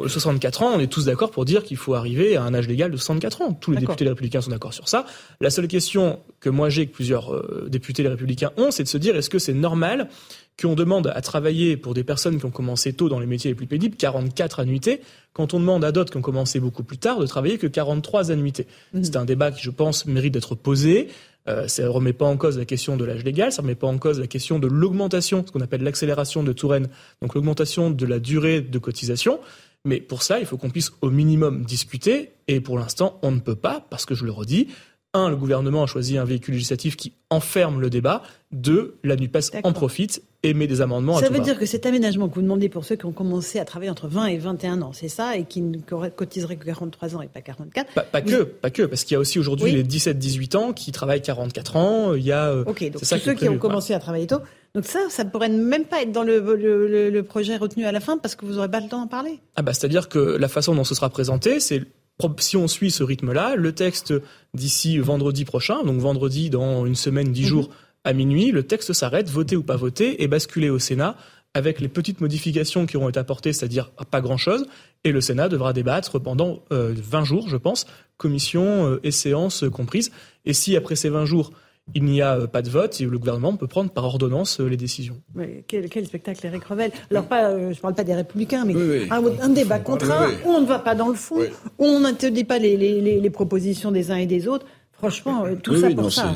64 ans, on est tous d'accord pour dire qu'il faut arriver à un âge légal de 64 ans. Tous les députés Les Républicains sont d'accord sur ça. La seule question que moi j'ai, que plusieurs députés Les Républicains ont, c'est de se dire est-ce que c'est normal qu'on demande à travailler pour des personnes qui ont commencé tôt dans les métiers les plus pénibles, 44 annuités, quand on demande à d'autres qui ont commencé beaucoup plus tard de travailler que 43 annuités. C'est un débat qui, je pense, mérite d'être posé. Ça ne remet pas en cause la question de l'âge légal, ça ne remet pas en cause la question de l'augmentation, ce qu'on appelle l'accélération de Touraine, donc l'augmentation de la durée de cotisation. Mais pour ça, il faut qu'on puisse au minimum discuter. Et pour l'instant, on ne peut pas, parce que je le redis, 1, le gouvernement a choisi un véhicule législatif qui enferme le débat. 2, la NUPES en profite et met des amendements à tout va. Ça veut dire que cet aménagement que vous demandez pour ceux qui ont commencé à travailler entre 20 et 21 ans, c'est ça, et qui ne cotiseraient que 43 ans et pas 44 ? Pas que, parce qu'il y a aussi aujourd'hui les 17-18 ans qui travaillent 44 ans. Il y a, donc c'est ça ceux qui ont commencé à travailler tôt. Donc ça ne pourrait même pas être dans le projet retenu à la fin parce que vous n'aurez pas le temps d'en parler. C'est-à-dire que la façon dont ce sera présenté, c'est... Si on suit ce rythme-là, le texte d'ici vendredi prochain, donc vendredi dans une semaine, 10 jours à minuit, le texte s'arrête, voté ou pas voté, et basculé au Sénat avec les petites modifications qui auront été apportées, c'est-à-dire pas grand-chose, et le Sénat devra débattre pendant 20 jours, je pense, commission et séance comprises. Et si après ces 20 jours, il n'y a pas de vote, et le gouvernement peut prendre par ordonnance les décisions. Mais quel spectacle, Eric Revel. Alors, je ne parle pas des Républicains, mais un débat contraint, où on ne va pas dans le fond, où on n'interdit pas les propositions des uns et des autres. Franchement, tout oui, ça oui, pour non, ça.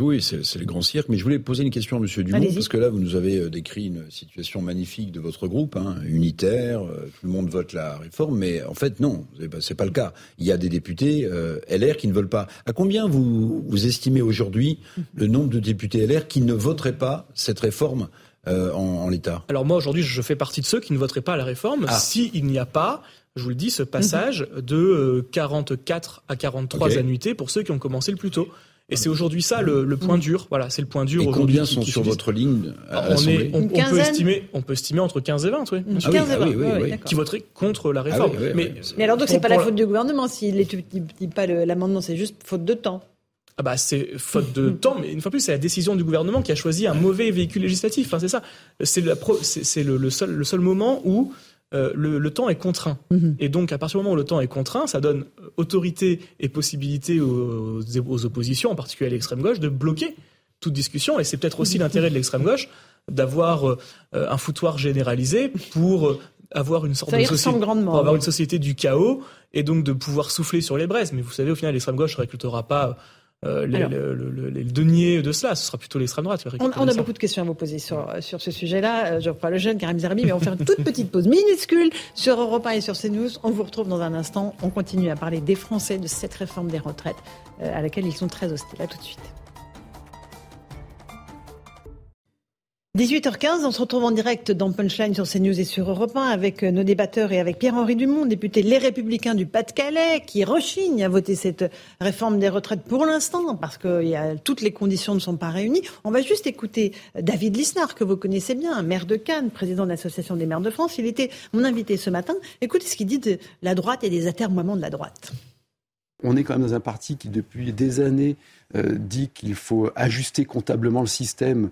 Oui, c'est le grand cirque. Mais je voulais poser une question à M. Dumont, allez-y. Parce que là, vous nous avez décrit une situation magnifique de votre groupe, hein, unitaire, tout le monde vote la réforme, mais en fait, non, c'est pas le cas. Il y a des députés LR qui ne veulent pas. À combien vous estimez aujourd'hui le nombre de députés LR qui ne voteraient pas cette réforme en l'état ? Alors moi, aujourd'hui, je fais partie de ceux qui ne voteraient pas la réforme. Ah. S'il n'y a pas... Je vous le dis, ce passage de 44 à 43 annuités pour ceux qui ont commencé le plus tôt. Et c'est aujourd'hui ça le point dur. Voilà, c'est le point dur. Et aujourd'hui, combien sont sur votre ligne à l'Assemblée ? On peut estimer entre 15 et 20, oui. Ah oui, qui voteraient contre la réforme. Mais alors donc c'est pas la faute du gouvernement s'il n'étudie pas l'amendement, c'est juste faute de temps. Ah bah c'est faute de temps, mais une fois plus, c'est la décision du gouvernement qui a choisi un mauvais véhicule législatif. Enfin, c'est ça. C'est le seul moment où le temps est contraint. Et donc, à partir du moment où le temps est contraint, ça donne autorité et possibilité aux oppositions, en particulier à l'extrême gauche, de bloquer toute discussion. Et c'est peut-être aussi l'intérêt de l'extrême gauche d'avoir un foutoir généralisé pour avoir une sorte de société, une société du chaos et donc de pouvoir souffler sur les braises. Mais vous savez, au final, l'extrême gauche ne récoltera pas les deniers de cela, ce sera plutôt l'extrême droite. On a beaucoup de questions à vous poser sur ce sujet-là. Geoffroy Lejeune, Karim Zéribi, mais on va faire une toute petite pause minuscule sur Europe 1 et sur CNews. On vous retrouve dans un instant. On continue à parler des Français, de cette réforme des retraites à laquelle ils sont très hostiles. À tout de suite. 18h15, on se retrouve en direct dans Punchline sur CNews et sur Europe 1 avec nos débatteurs et avec Pierre-Henri Dumont, député Les Républicains du Pas-de-Calais, qui rechigne à voter cette réforme des retraites pour l'instant parce que toutes les conditions ne sont pas réunies. On va juste écouter David Lissnard, que vous connaissez bien, maire de Cannes, président de l'Association des maires de France. Il était mon invité ce matin. Écoutez ce qu'il dit de la droite et des atermoiements de la droite. On est quand même dans un parti qui, depuis des années, dit qu'il faut ajuster comptablement le système.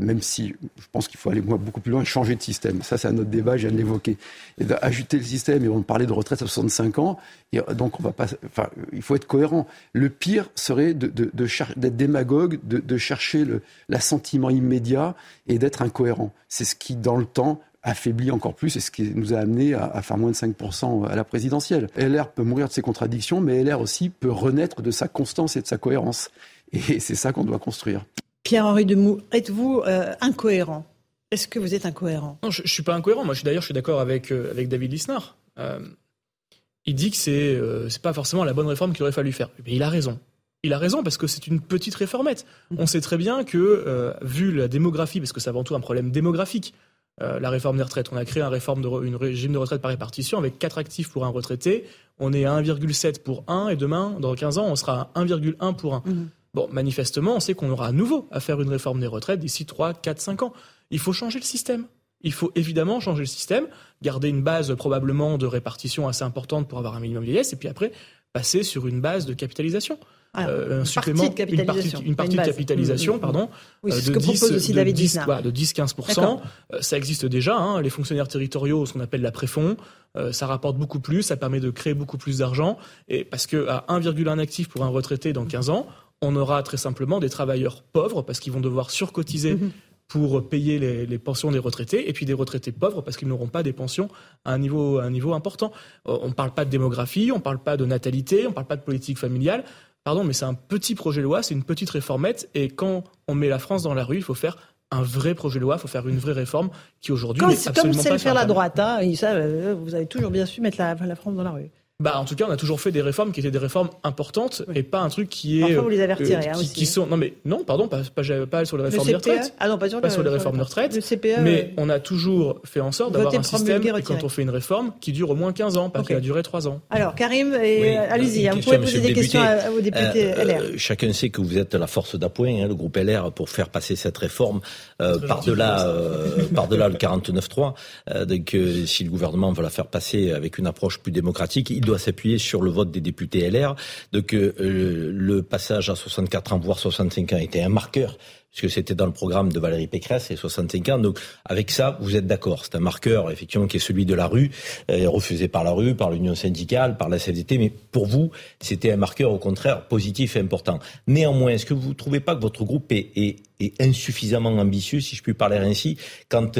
Même si je pense qu'il faut aller beaucoup plus loin et changer de système. Ça, c'est un autre débat, je viens de l'évoquer. Et d'ajouter le système, et on parlait de retraite à 65 ans, et donc on va pas, enfin, il faut être cohérent. Le pire serait d'être démagogue, de chercher l'assentiment immédiat et d'être incohérent. C'est ce qui, dans le temps, affaiblit encore plus et ce qui nous a amené à faire moins de 5% à la présidentielle. LR peut mourir de ses contradictions, mais LR aussi peut renaître de sa constance et de sa cohérence. Et c'est ça qu'on doit construire. Pierre-Henri Dumont, êtes-vous incohérent ? Est-ce que vous êtes incohérent ? Non, je ne suis pas incohérent. Moi, je suis d'accord avec David Lissnard. Il dit que c'est pas forcément la bonne réforme qu'il aurait fallu faire. Mais il a raison. Il a raison parce que c'est une petite réformette. On sait très bien que, vu la démographie, parce que c'est avant tout un problème démographique, la réforme des retraites, on a créé une régime de retraite par répartition avec 4 actifs pour un retraité. On est à 1,7 pour 1 et demain, dans 15 ans, on sera à 1,1 pour 1. Bon, manifestement, on sait qu'on aura à nouveau à faire une réforme des retraites d'ici 3, 4, 5 ans. Il faut changer le système. Il faut évidemment changer le système, garder une base probablement de répartition assez importante pour avoir un minimum vieillesse, et puis après, passer sur une base de capitalisation. Alors, un supplément, une partie de capitalisation. Oui, c'est ce que propose aussi David Lissnard. De 10-15%. Ça existe déjà. Hein, les fonctionnaires territoriaux, ce qu'on appelle la préfond, ça rapporte beaucoup plus, ça permet de créer beaucoup plus d'argent. Et parce qu'à 1,1 actif pour un retraité dans 15 ans, on aura très simplement des travailleurs pauvres parce qu'ils vont devoir surcotiser pour payer les pensions des retraités et puis des retraités pauvres parce qu'ils n'auront pas des pensions à un niveau important. On ne parle pas de démographie, on ne parle pas de natalité, on ne parle pas de politique familiale. Pardon, mais c'est un petit projet de loi, c'est une petite réformette et quand on met la France dans la rue, il faut faire un vrai projet de loi, il faut faire une vraie réforme qui aujourd'hui n'est absolument pas... Comme c'est le faire la droite, hein, et ça, vous avez toujours bien su mettre la France dans la rue. En tout cas, on a toujours fait des réformes qui étaient des réformes importantes et pas un truc qui est. Parfois, vous les avez retirés aussi. Pas sur les réformes de retraite. Ah non, pas sur les réformes de retraite. Le CPE. Mais on a toujours fait en sorte d'avoir un système quand on fait une réforme qui dure au moins 15 ans, pas qu'elle a duré 3 ans. Alors, Karim, allez-y. Vous pouvez poser des questions à vos députés LR. Chacun sait que vous êtes la force d'appoint, le groupe LR, pour faire passer cette réforme par-delà le 49.3. Donc, si le gouvernement veut la faire passer avec une approche plus démocratique, doit s'appuyer sur le vote des députés LR. Donc le passage à 64 ans, voire 65 ans, était un marqueur puisque c'était dans le programme de Valérie Pécresse, et 65 ans. Donc, avec ça, vous êtes d'accord. C'est un marqueur, effectivement, qui est celui de la rue, refusé par la rue, par l'Union syndicale, par la CFDT. Mais pour vous, c'était un marqueur, au contraire, positif et important. Néanmoins, est-ce que vous ne trouvez pas que votre groupe est insuffisamment ambitieux, si je puis parler ainsi, quand,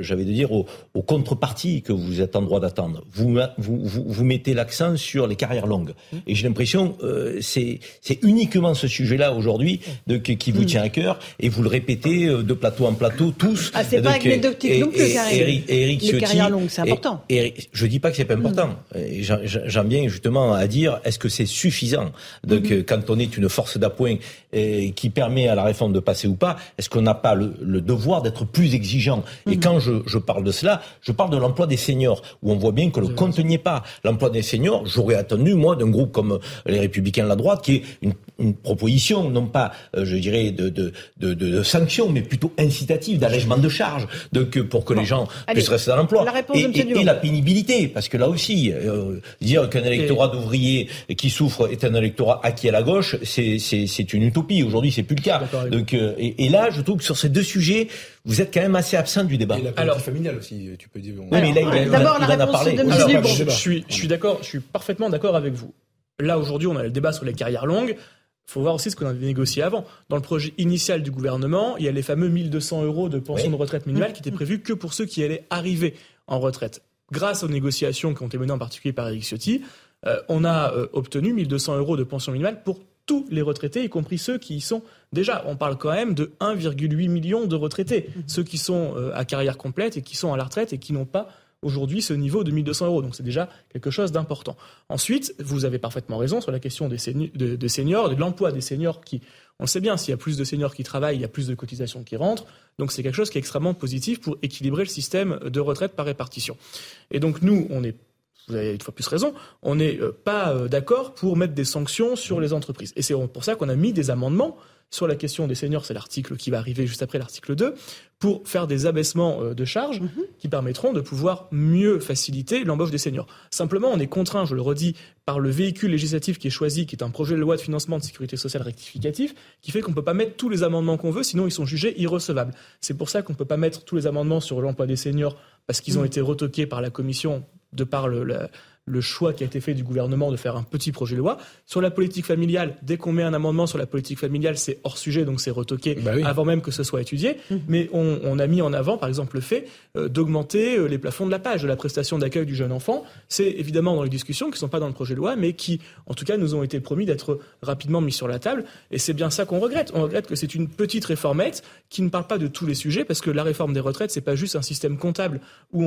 j'avais de dire, aux contreparties que vous êtes en droit d'attendre? Vous mettez l'accent sur les carrières longues. Et j'ai l'impression, c'est uniquement ce sujet-là aujourd'hui qui vous tient à cœur, et vous le répétez de plateau en plateau, tous. Ah, c'est donc, pas anecdotique non plus, Eric Ciotti. Les carrières longues, c'est important. Je dis pas que c'est pas important. J'aime bien justement à dire, est-ce que c'est suffisant? Donc, quand on est une force d'appoint qui permet à la réforme de passer ou pas, est-ce qu'on n'a pas le devoir d'être plus exigeant? Et quand je parle de cela, je parle de l'emploi des seniors, où on voit bien que le compte n'y est pas. L'emploi des seniors, j'aurais attendu, moi, d'un groupe comme les Républicains de la droite, qui est une proposition, non pas, je dirais, de sanctions, mais plutôt incitative, d'allègement de charges, pour que les gens puissent rester dans l'emploi. Et la pénibilité, parce que là aussi, dire qu'un électorat d'ouvriers qui souffre est un électorat acquis à la gauche, c'est une utopie. Aujourd'hui, c'est plus le cas. Et là, je trouve que sur ces deux sujets, vous êtes quand même assez absent du débat. Et la politique familiale aussi, tu peux dire. D'abord, la réponse de M. Dumont. Je suis parfaitement d'accord avec vous. Là, aujourd'hui, on a le débat sur les carrières longues. Il faut voir aussi ce qu'on avait négocié avant. Dans le projet initial du gouvernement, il y a les fameux 1 200 € de pension de retraite minimale qui étaient prévus que pour ceux qui allaient arriver en retraite. Grâce aux négociations qui ont été menées en particulier par Éric Ciotti, on a obtenu 1 200 € de pension minimale pour tous les retraités, y compris ceux qui y sont déjà. On parle quand même de 1,8 million de retraités, ceux qui sont à carrière complète et qui sont à la retraite et qui n'ont pas aujourd'hui ce niveau de 1 200 €. Donc c'est déjà quelque chose d'important. Ensuite, vous avez parfaitement raison sur la question des seniors, de l'emploi des seniors qui, on le sait bien, s'il y a plus de seniors qui travaillent, il y a plus de cotisations qui rentrent. Donc c'est quelque chose qui est extrêmement positif pour équilibrer le système de retraite par répartition. Et donc nous, vous avez une fois plus raison, on n'est pas d'accord pour mettre des sanctions sur les entreprises. Et c'est pour ça qu'on a mis des amendements sur la question des seniors, c'est l'article qui va arriver juste après l'article 2, pour faire des abaissements de charges qui permettront de pouvoir mieux faciliter l'embauche des seniors. Simplement, on est contraint, je le redis, par le véhicule législatif qui est choisi, qui est un projet de loi de financement de sécurité sociale rectificatif, qui fait qu'on ne peut pas mettre tous les amendements qu'on veut, sinon ils sont jugés irrecevables. C'est pour ça qu'on ne peut pas mettre tous les amendements sur l'emploi des seniors, parce qu'ils ont été retoqués par la commission de par le choix qui a été fait du gouvernement de faire un petit projet de loi. Sur la politique familiale, dès qu'on met un amendement sur la politique familiale, c'est hors sujet, donc c'est retoqué avant même que ce soit étudié. Mais on a mis en avant, par exemple, le fait d'augmenter les plafonds de la PAJE, de la prestation d'accueil du jeune enfant. C'est évidemment dans les discussions qui ne sont pas dans le projet de loi, mais qui, en tout cas, nous ont été promis d'être rapidement mis sur la table. Et c'est bien ça qu'on regrette. On regrette que c'est une petite réformette qui ne parle pas de tous les sujets, parce que la réforme des retraites, c'est pas juste un système comptable où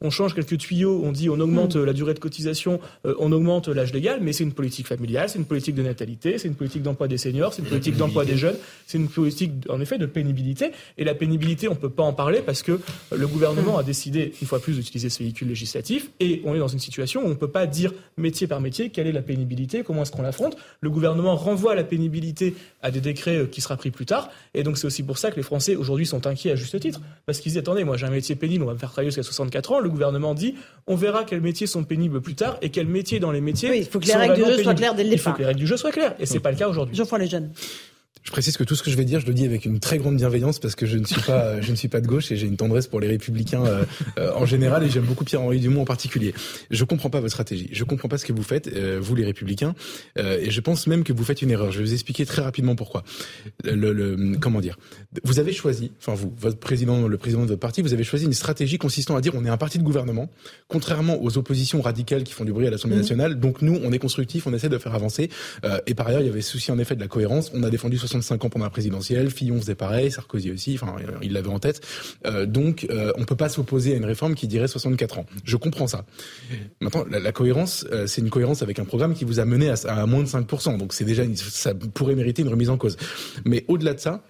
on change quelques tuyaux, on dit on augmente la durée de cotisation, on augmente l'âge légal, mais c'est une politique familiale, c'est une politique de natalité, c'est une politique d'emploi des seniors, c'est une politique d'emploi des jeunes, c'est une politique, en effet, de pénibilité. Et la pénibilité, on ne peut pas en parler parce que le gouvernement a décidé, une fois plus, d'utiliser ce véhicule législatif, et on est dans une situation où on ne peut pas dire métier par métier quelle est la pénibilité, comment est-ce qu'on l'affronte. Le gouvernement renvoie la pénibilité à des décrets qui sera pris plus tard, et donc c'est aussi pour ça que les Français, aujourd'hui, sont inquiets à juste titre, parce qu'ils disent, attendez, moi j'ai un métier pénible, on va me faire travailler jusqu'à 64 ans, le gouvernement dit, on verra quels métiers sont pénibles plus tard et quel métier dans les métiers. Oui, il faut que les règles du jeu soient claires dès le départ. Il faut que les règles du jeu soient claires et c'est pas le cas aujourd'hui. Geoffroy Lejeune. Je précise que tout ce que je vais dire, je le dis avec une très grande bienveillance parce que je ne suis pas de gauche et j'ai une tendresse pour les Républicains en général et j'aime beaucoup Pierre-Henri Dumont en particulier. Je comprends pas votre stratégie, je comprends pas ce que vous faites, vous les Républicains, et je pense même que vous faites une erreur. Je vais vous expliquer très rapidement pourquoi. Comment dire ? Vous avez choisi, enfin vous, votre président, le président de votre parti, vous avez choisi une stratégie consistant à dire on est un parti de gouvernement, contrairement aux oppositions radicales qui font du bruit à l'Assemblée nationale. Donc nous, on est constructif, on essaie de faire avancer. Et par ailleurs, il y avait souci en effet de la cohérence. On a défendu 65 ans pendant la présidentielle, Fillon faisait pareil, Sarkozy aussi, enfin il l'avait en tête. Donc on peut pas s'opposer à une réforme qui dirait 64 ans. Je comprends ça. Maintenant la cohérence, c'est une cohérence avec un programme qui vous a mené à moins de 5%. Donc c'est déjà ça pourrait mériter une remise en cause. Mais au-delà de ça,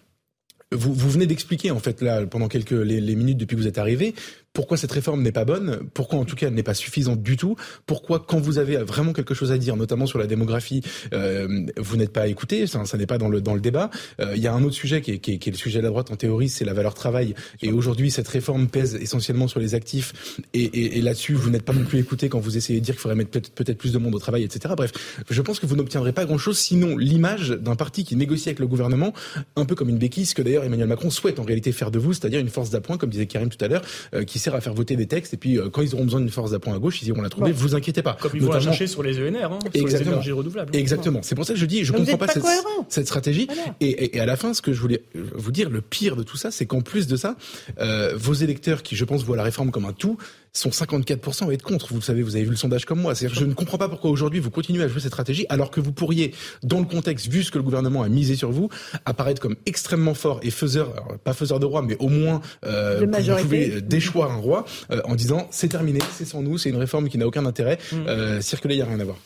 vous venez d'expliquer en fait là pendant les minutes depuis que vous êtes arrivé Pourquoi cette réforme n'est pas bonne? Pourquoi en tout cas elle n'est pas suffisante du tout? Pourquoi quand vous avez vraiment quelque chose à dire, notamment sur la démographie, vous n'êtes pas écouté? Ça n'est pas dans le débat. Il y a un autre sujet qui est le sujet de la droite en théorie, c'est la valeur travail. Et aujourd'hui, cette réforme pèse essentiellement sur les actifs. Et là-dessus, vous n'êtes pas non plus écouté quand vous essayez de dire qu'il faudrait mettre peut-être plus de monde au travail, etc. Bref, je pense que vous n'obtiendrez pas grand-chose, sinon l'image d'un parti qui négocie avec le gouvernement, un peu comme une béquille, ce que d'ailleurs Emmanuel Macron souhaite en réalité faire de vous, c'est-à-dire une force d'appoint, comme disait Karim tout à l'heure, qui sert à faire voter des textes. Et puis, quand ils auront besoin d'une force d'appoint à gauche, ils iront la trouver. Vous inquiétez pas. Comme ils vont la chercher sur les ENR, hein, sur les énergies renouvelables. Exactement. C'est pour ça que je dis, je ne comprends pas cette stratégie. Voilà. Et à la fin, ce que je voulais vous dire, le pire de tout ça, c'est qu'en plus de ça, vos électeurs qui, je pense, voient la réforme comme un tout, sont 54% à être contre. Vous le savez, vous avez vu le sondage comme moi. C'est-à-dire, je ne comprends pas pourquoi aujourd'hui vous continuez à jouer cette stratégie alors que vous pourriez, dans le contexte, vu ce que le gouvernement a misé sur vous, apparaître comme extrêmement fort et faiseur, pas faiseur de roi, mais au moins vous pouvez déchoir un roi en disant c'est terminé, c'est sans nous, c'est une réforme qui n'a aucun intérêt, circuler, il n'y a rien à voir.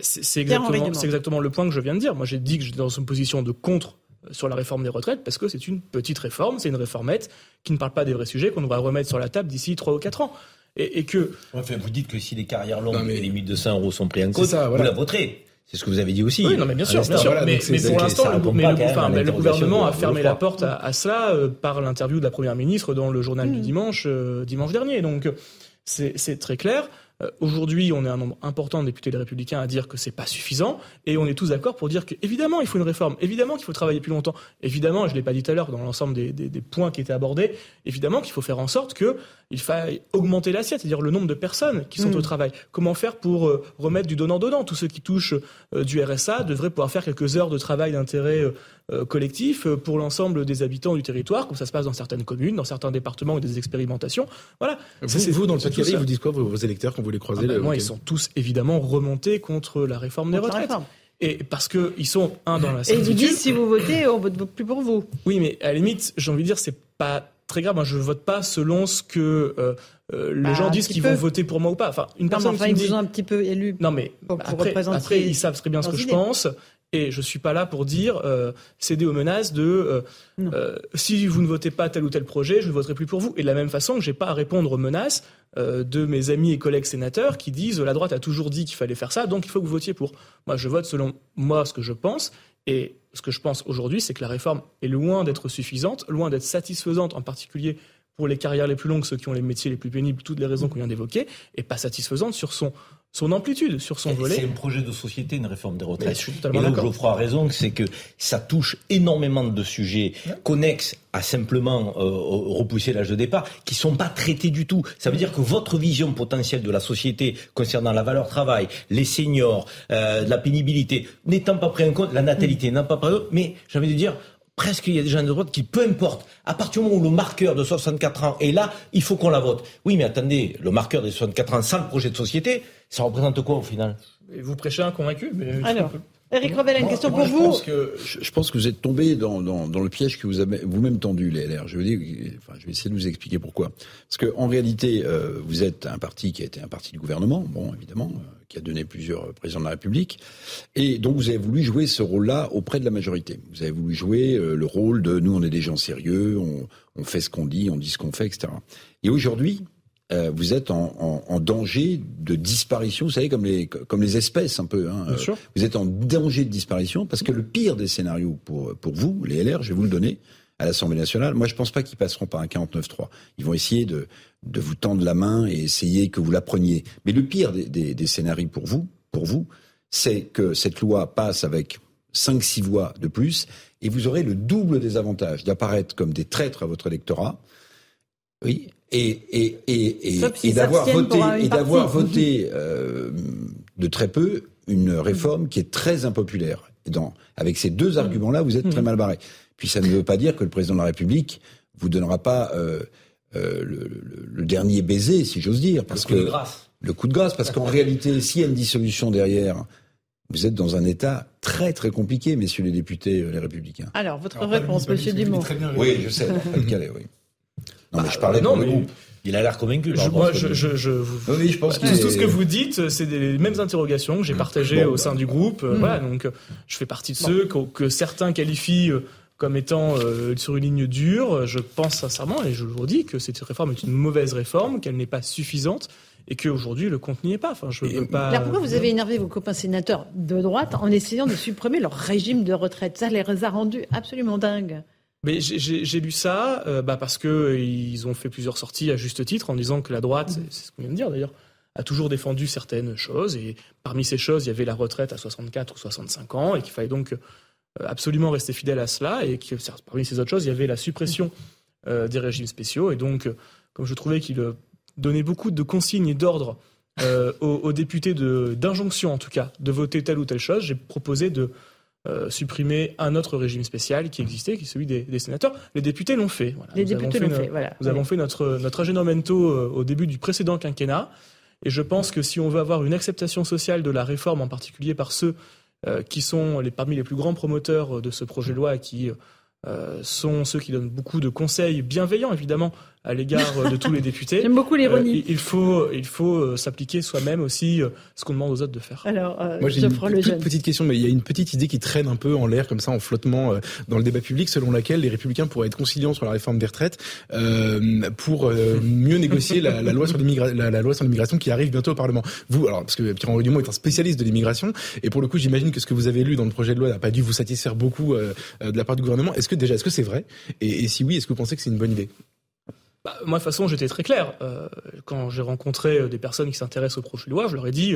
C'est exactement le point que je viens de dire. Moi, j'ai dit que j'étais dans une position de contre sur la réforme des retraites, parce que c'est une petite réforme, c'est une réformette qui ne parle pas des vrais sujets qu'on devrait remettre sur la table d'ici 3 ou 4 ans. Et que... Enfin, vous dites que si les carrières longues et les 1 200 € sont pris en compte, vous la voterez. C'est ce que vous avez dit aussi. Oui, non, mais bien sûr. Voilà, mais pour l'instant, le gouvernement a fermé la porte à cela par l'interview de la Première ministre dans le journal du dimanche dernier. Donc, c'est très clair. Aujourd'hui, on est un nombre important de députés des Républicains à dire que c'est pas suffisant, et on est tous d'accord pour dire qu'évidemment, il faut une réforme, évidemment qu'il faut travailler plus longtemps, évidemment, et je l'ai pas dit tout à l'heure dans l'ensemble des points qui étaient abordés, évidemment qu'il faut faire en sorte qu'il faille augmenter l'assiette, c'est-à-dire le nombre de personnes qui sont au travail. Comment faire pour remettre du donnant-donnant? Tous ceux qui touchent du RSA devraient pouvoir faire quelques heures de travail d'intérêt collectif pour l'ensemble des habitants du territoire, comme ça se passe dans certaines communes, dans certains départements ou des expérimentations. Voilà. Vous, dans le Pas-de-Calais, vous dites quoi, vos électeurs, quand vous les croisez? Ils sont tous évidemment remontés contre la réforme des retraites. Et parce que ils sont dans la certitude. Et ils disent si vous votez, on vote plus pour vous. Oui, mais à la limite, j'ai envie de dire, c'est pas très grave. Moi, je vote pas selon ce que les gens disent qu'ils vont voter pour moi ou pas. Enfin, une personne qui me dit un petit peu élu. Non, mais après ils savent très bien ce que je pense. Et je suis pas là pour dire céder aux menaces de si vous ne votez pas tel ou tel projet, je ne voterai plus pour vous. Et de la même façon, j'ai pas à répondre aux menaces de mes amis et collègues sénateurs qui disent la droite a toujours dit qu'il fallait faire ça, donc il faut que vous votiez pour. Moi, je vote selon moi ce que je pense. Et ce que je pense aujourd'hui, c'est que la réforme est loin d'être suffisante, loin d'être satisfaisante, en particulier pour les carrières les plus longues, ceux qui ont les métiers les plus pénibles, toutes les raisons qu'on vient d'évoquer, et pas satisfaisante sur son amplitude, sur son volet. C'est un projet de société, une réforme des retraites. Je suis totalement d'accord. Et là où Geoffroy a raison, c'est que ça touche énormément de sujets connexes à simplement repousser l'âge de départ, qui ne sont pas traités du tout. Ça veut dire que votre vision potentielle de la société concernant la valeur travail, les seniors, la pénibilité, n'étant pas pris en compte, la natalité n'étant pas pris en compte, mais j'ai envie de dire... Presque, il y a des gens de droite qui, peu importe, à partir du moment où le marqueur de 64 ans est là, il faut qu'on la vote. Oui, mais attendez, le marqueur des 64 ans sans le projet de société, ça représente quoi au final? Et vous prêchez un convaincu, mais... Alors, Eric Revel a une question pour vous. Je pense que vous êtes tombé dans le piège que vous avez vous-même tendu, les LR. Je vais essayer de vous expliquer pourquoi. Parce que, en réalité, vous êtes un parti qui a été un parti du gouvernement, bon, évidemment, qui a donné plusieurs présidents de la République. Et donc, vous avez voulu jouer ce rôle-là auprès de la majorité. Vous avez voulu jouer le rôle de « nous, on est des gens sérieux, on fait ce qu'on dit, on dit ce qu'on fait, etc. » Et aujourd'hui, vous êtes en danger de disparition, vous savez, comme les espèces un peu. Hein. Vous êtes en danger de disparition parce que le pire des scénarios pour vous, les LR, je vais vous le donner, à l'Assemblée nationale, moi je pense pas qu'ils passeront par un 49-3. Ils vont essayer de vous tendre la main et essayer que vous la preniez. Mais le pire des scénarios pour vous, c'est que cette loi passe avec 5-6 voix de plus et vous aurez le double des avantages d'apparaître comme des traîtres à votre électorat. Oui, et d'avoir voté de très peu une réforme qui est très impopulaire. Avec ces deux arguments-là, vous êtes très mal barré. Puis ça ne veut pas dire que le président de la République vous donnera pas le dernier baiser, si j'ose dire, parce qu'en réalité, s'il y a une dissolution derrière, vous êtes dans un état très très compliqué, messieurs les députés, les Républicains. Alors votre réponse, monsieur Dumont. Oui, je sais. Pas-de-Calais, oui. Non, mais je parlais pour le groupe. Il a l'air convaincu. Je pense que tout ce que vous dites, c'est les mêmes interrogations que j'ai partagées au sein du groupe. Voilà, donc je fais partie de ceux que certains qualifient comme étant sur une ligne dure. Je pense sincèrement, et je vous dis, que cette réforme est une mauvaise réforme, qu'elle n'est pas suffisante et qu'aujourd'hui, le compte n'y est pas. Enfin, je peux pas... Là, pourquoi vous avez énervé vos copains sénateurs de droite en essayant de supprimer leur régime de retraite ? Ça les a rendus absolument dingues. Mais j'ai lu ça parce qu'ils ont fait plusieurs sorties à juste titre en disant que la droite, c'est ce qu'on vient de dire d'ailleurs, a toujours défendu certaines choses. Et parmi ces choses, il y avait la retraite à 64 ou 65 ans et qu'il fallait donc absolument rester fidèle à cela. Et que, parmi ces autres choses, il y avait la suppression des régimes spéciaux. Et donc, comme je trouvais qu'il donnait beaucoup de consignes et d'ordres aux députés, d'injonction en tout cas, de voter telle ou telle chose, j'ai proposé de... supprimer un autre régime spécial qui existait, qui est celui des sénateurs. Les députés l'ont fait. Voilà. Nous avons fait notre aggiornamento au début du précédent quinquennat. Et je pense que si on veut avoir une acceptation sociale de la réforme, en particulier par ceux qui sont parmi les plus grands promoteurs de ce projet de loi, qui sont ceux qui donnent beaucoup de conseils bienveillants, évidemment, à l'égard de tous les députés. J'aime beaucoup l'ironie. Il faut s'appliquer soi-même aussi ce qu'on demande aux autres de faire. Alors, moi, j'ai une petite question, mais il y a une petite idée qui traîne un peu en l'air, comme ça, en flottement dans le débat public, selon laquelle les Républicains pourraient être conciliants sur la réforme des retraites pour mieux négocier la loi sur l'immigration qui arrive bientôt au Parlement. Vous, alors, parce que Pierre-Henri Dumont est un spécialiste de l'immigration, et pour le coup, j'imagine que ce que vous avez lu dans le projet de loi n'a pas dû vous satisfaire beaucoup de la part du gouvernement. Est-ce que c'est vrai ? Et si oui, est-ce que vous pensez que c'est une bonne idée ? Moi, de toute façon, j'étais très clair. Quand j'ai rencontré des personnes qui s'intéressent au projet de loi, je leur ai dit,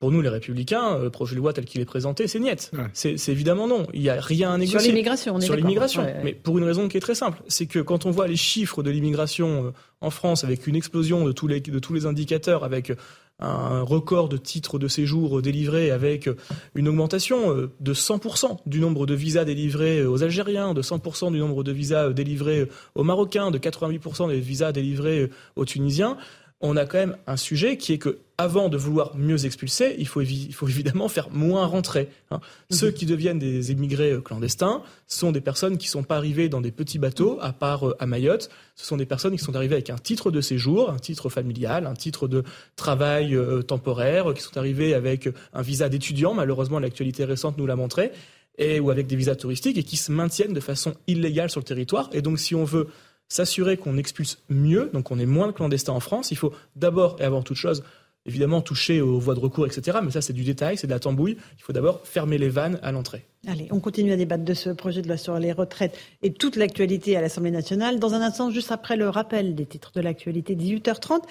pour nous, les Républicains, le projet de loi tel qu'il est présenté, c'est niet. Ouais. C'est évidemment non. Il n'y a rien à négocier. Sur l'immigration, on est sur l'immigration. Ouais. Mais pour une raison qui est très simple. C'est que quand on voit les chiffres de l'immigration en France, avec une explosion de tous les indicateurs, avec un record de titres de séjour délivrés, avec une augmentation de 100% du nombre de visas délivrés aux Algériens, de 100% du nombre de visas délivrés aux Marocains, de 88% des visas délivrés aux Tunisiens, on a quand même un sujet qui est que, avant de vouloir mieux expulser, il faut évidemment faire moins rentrer. Hein. Ceux qui deviennent des immigrés clandestins sont des personnes qui ne sont pas arrivées dans des petits bateaux, à part à Mayotte. Ce sont des personnes qui sont arrivées avec un titre de séjour, un titre familial, un titre de travail temporaire, qui sont arrivées avec un visa d'étudiant, malheureusement l'actualité récente nous l'a montré, ou avec des visas touristiques, et qui se maintiennent de façon illégale sur le territoire. Et donc si on veut s'assurer qu'on expulse mieux, donc on ait moins de clandestins en France, il faut d'abord et avant toute chose... évidemment toucher aux voies de recours, etc. Mais ça, c'est du détail, c'est de la tambouille. Il faut d'abord fermer les vannes à l'entrée. Allez, on continue à débattre de ce projet de loi sur les retraites et toute l'actualité à l'Assemblée nationale. Dans un instant, juste après le rappel des titres de l'actualité, 18h30,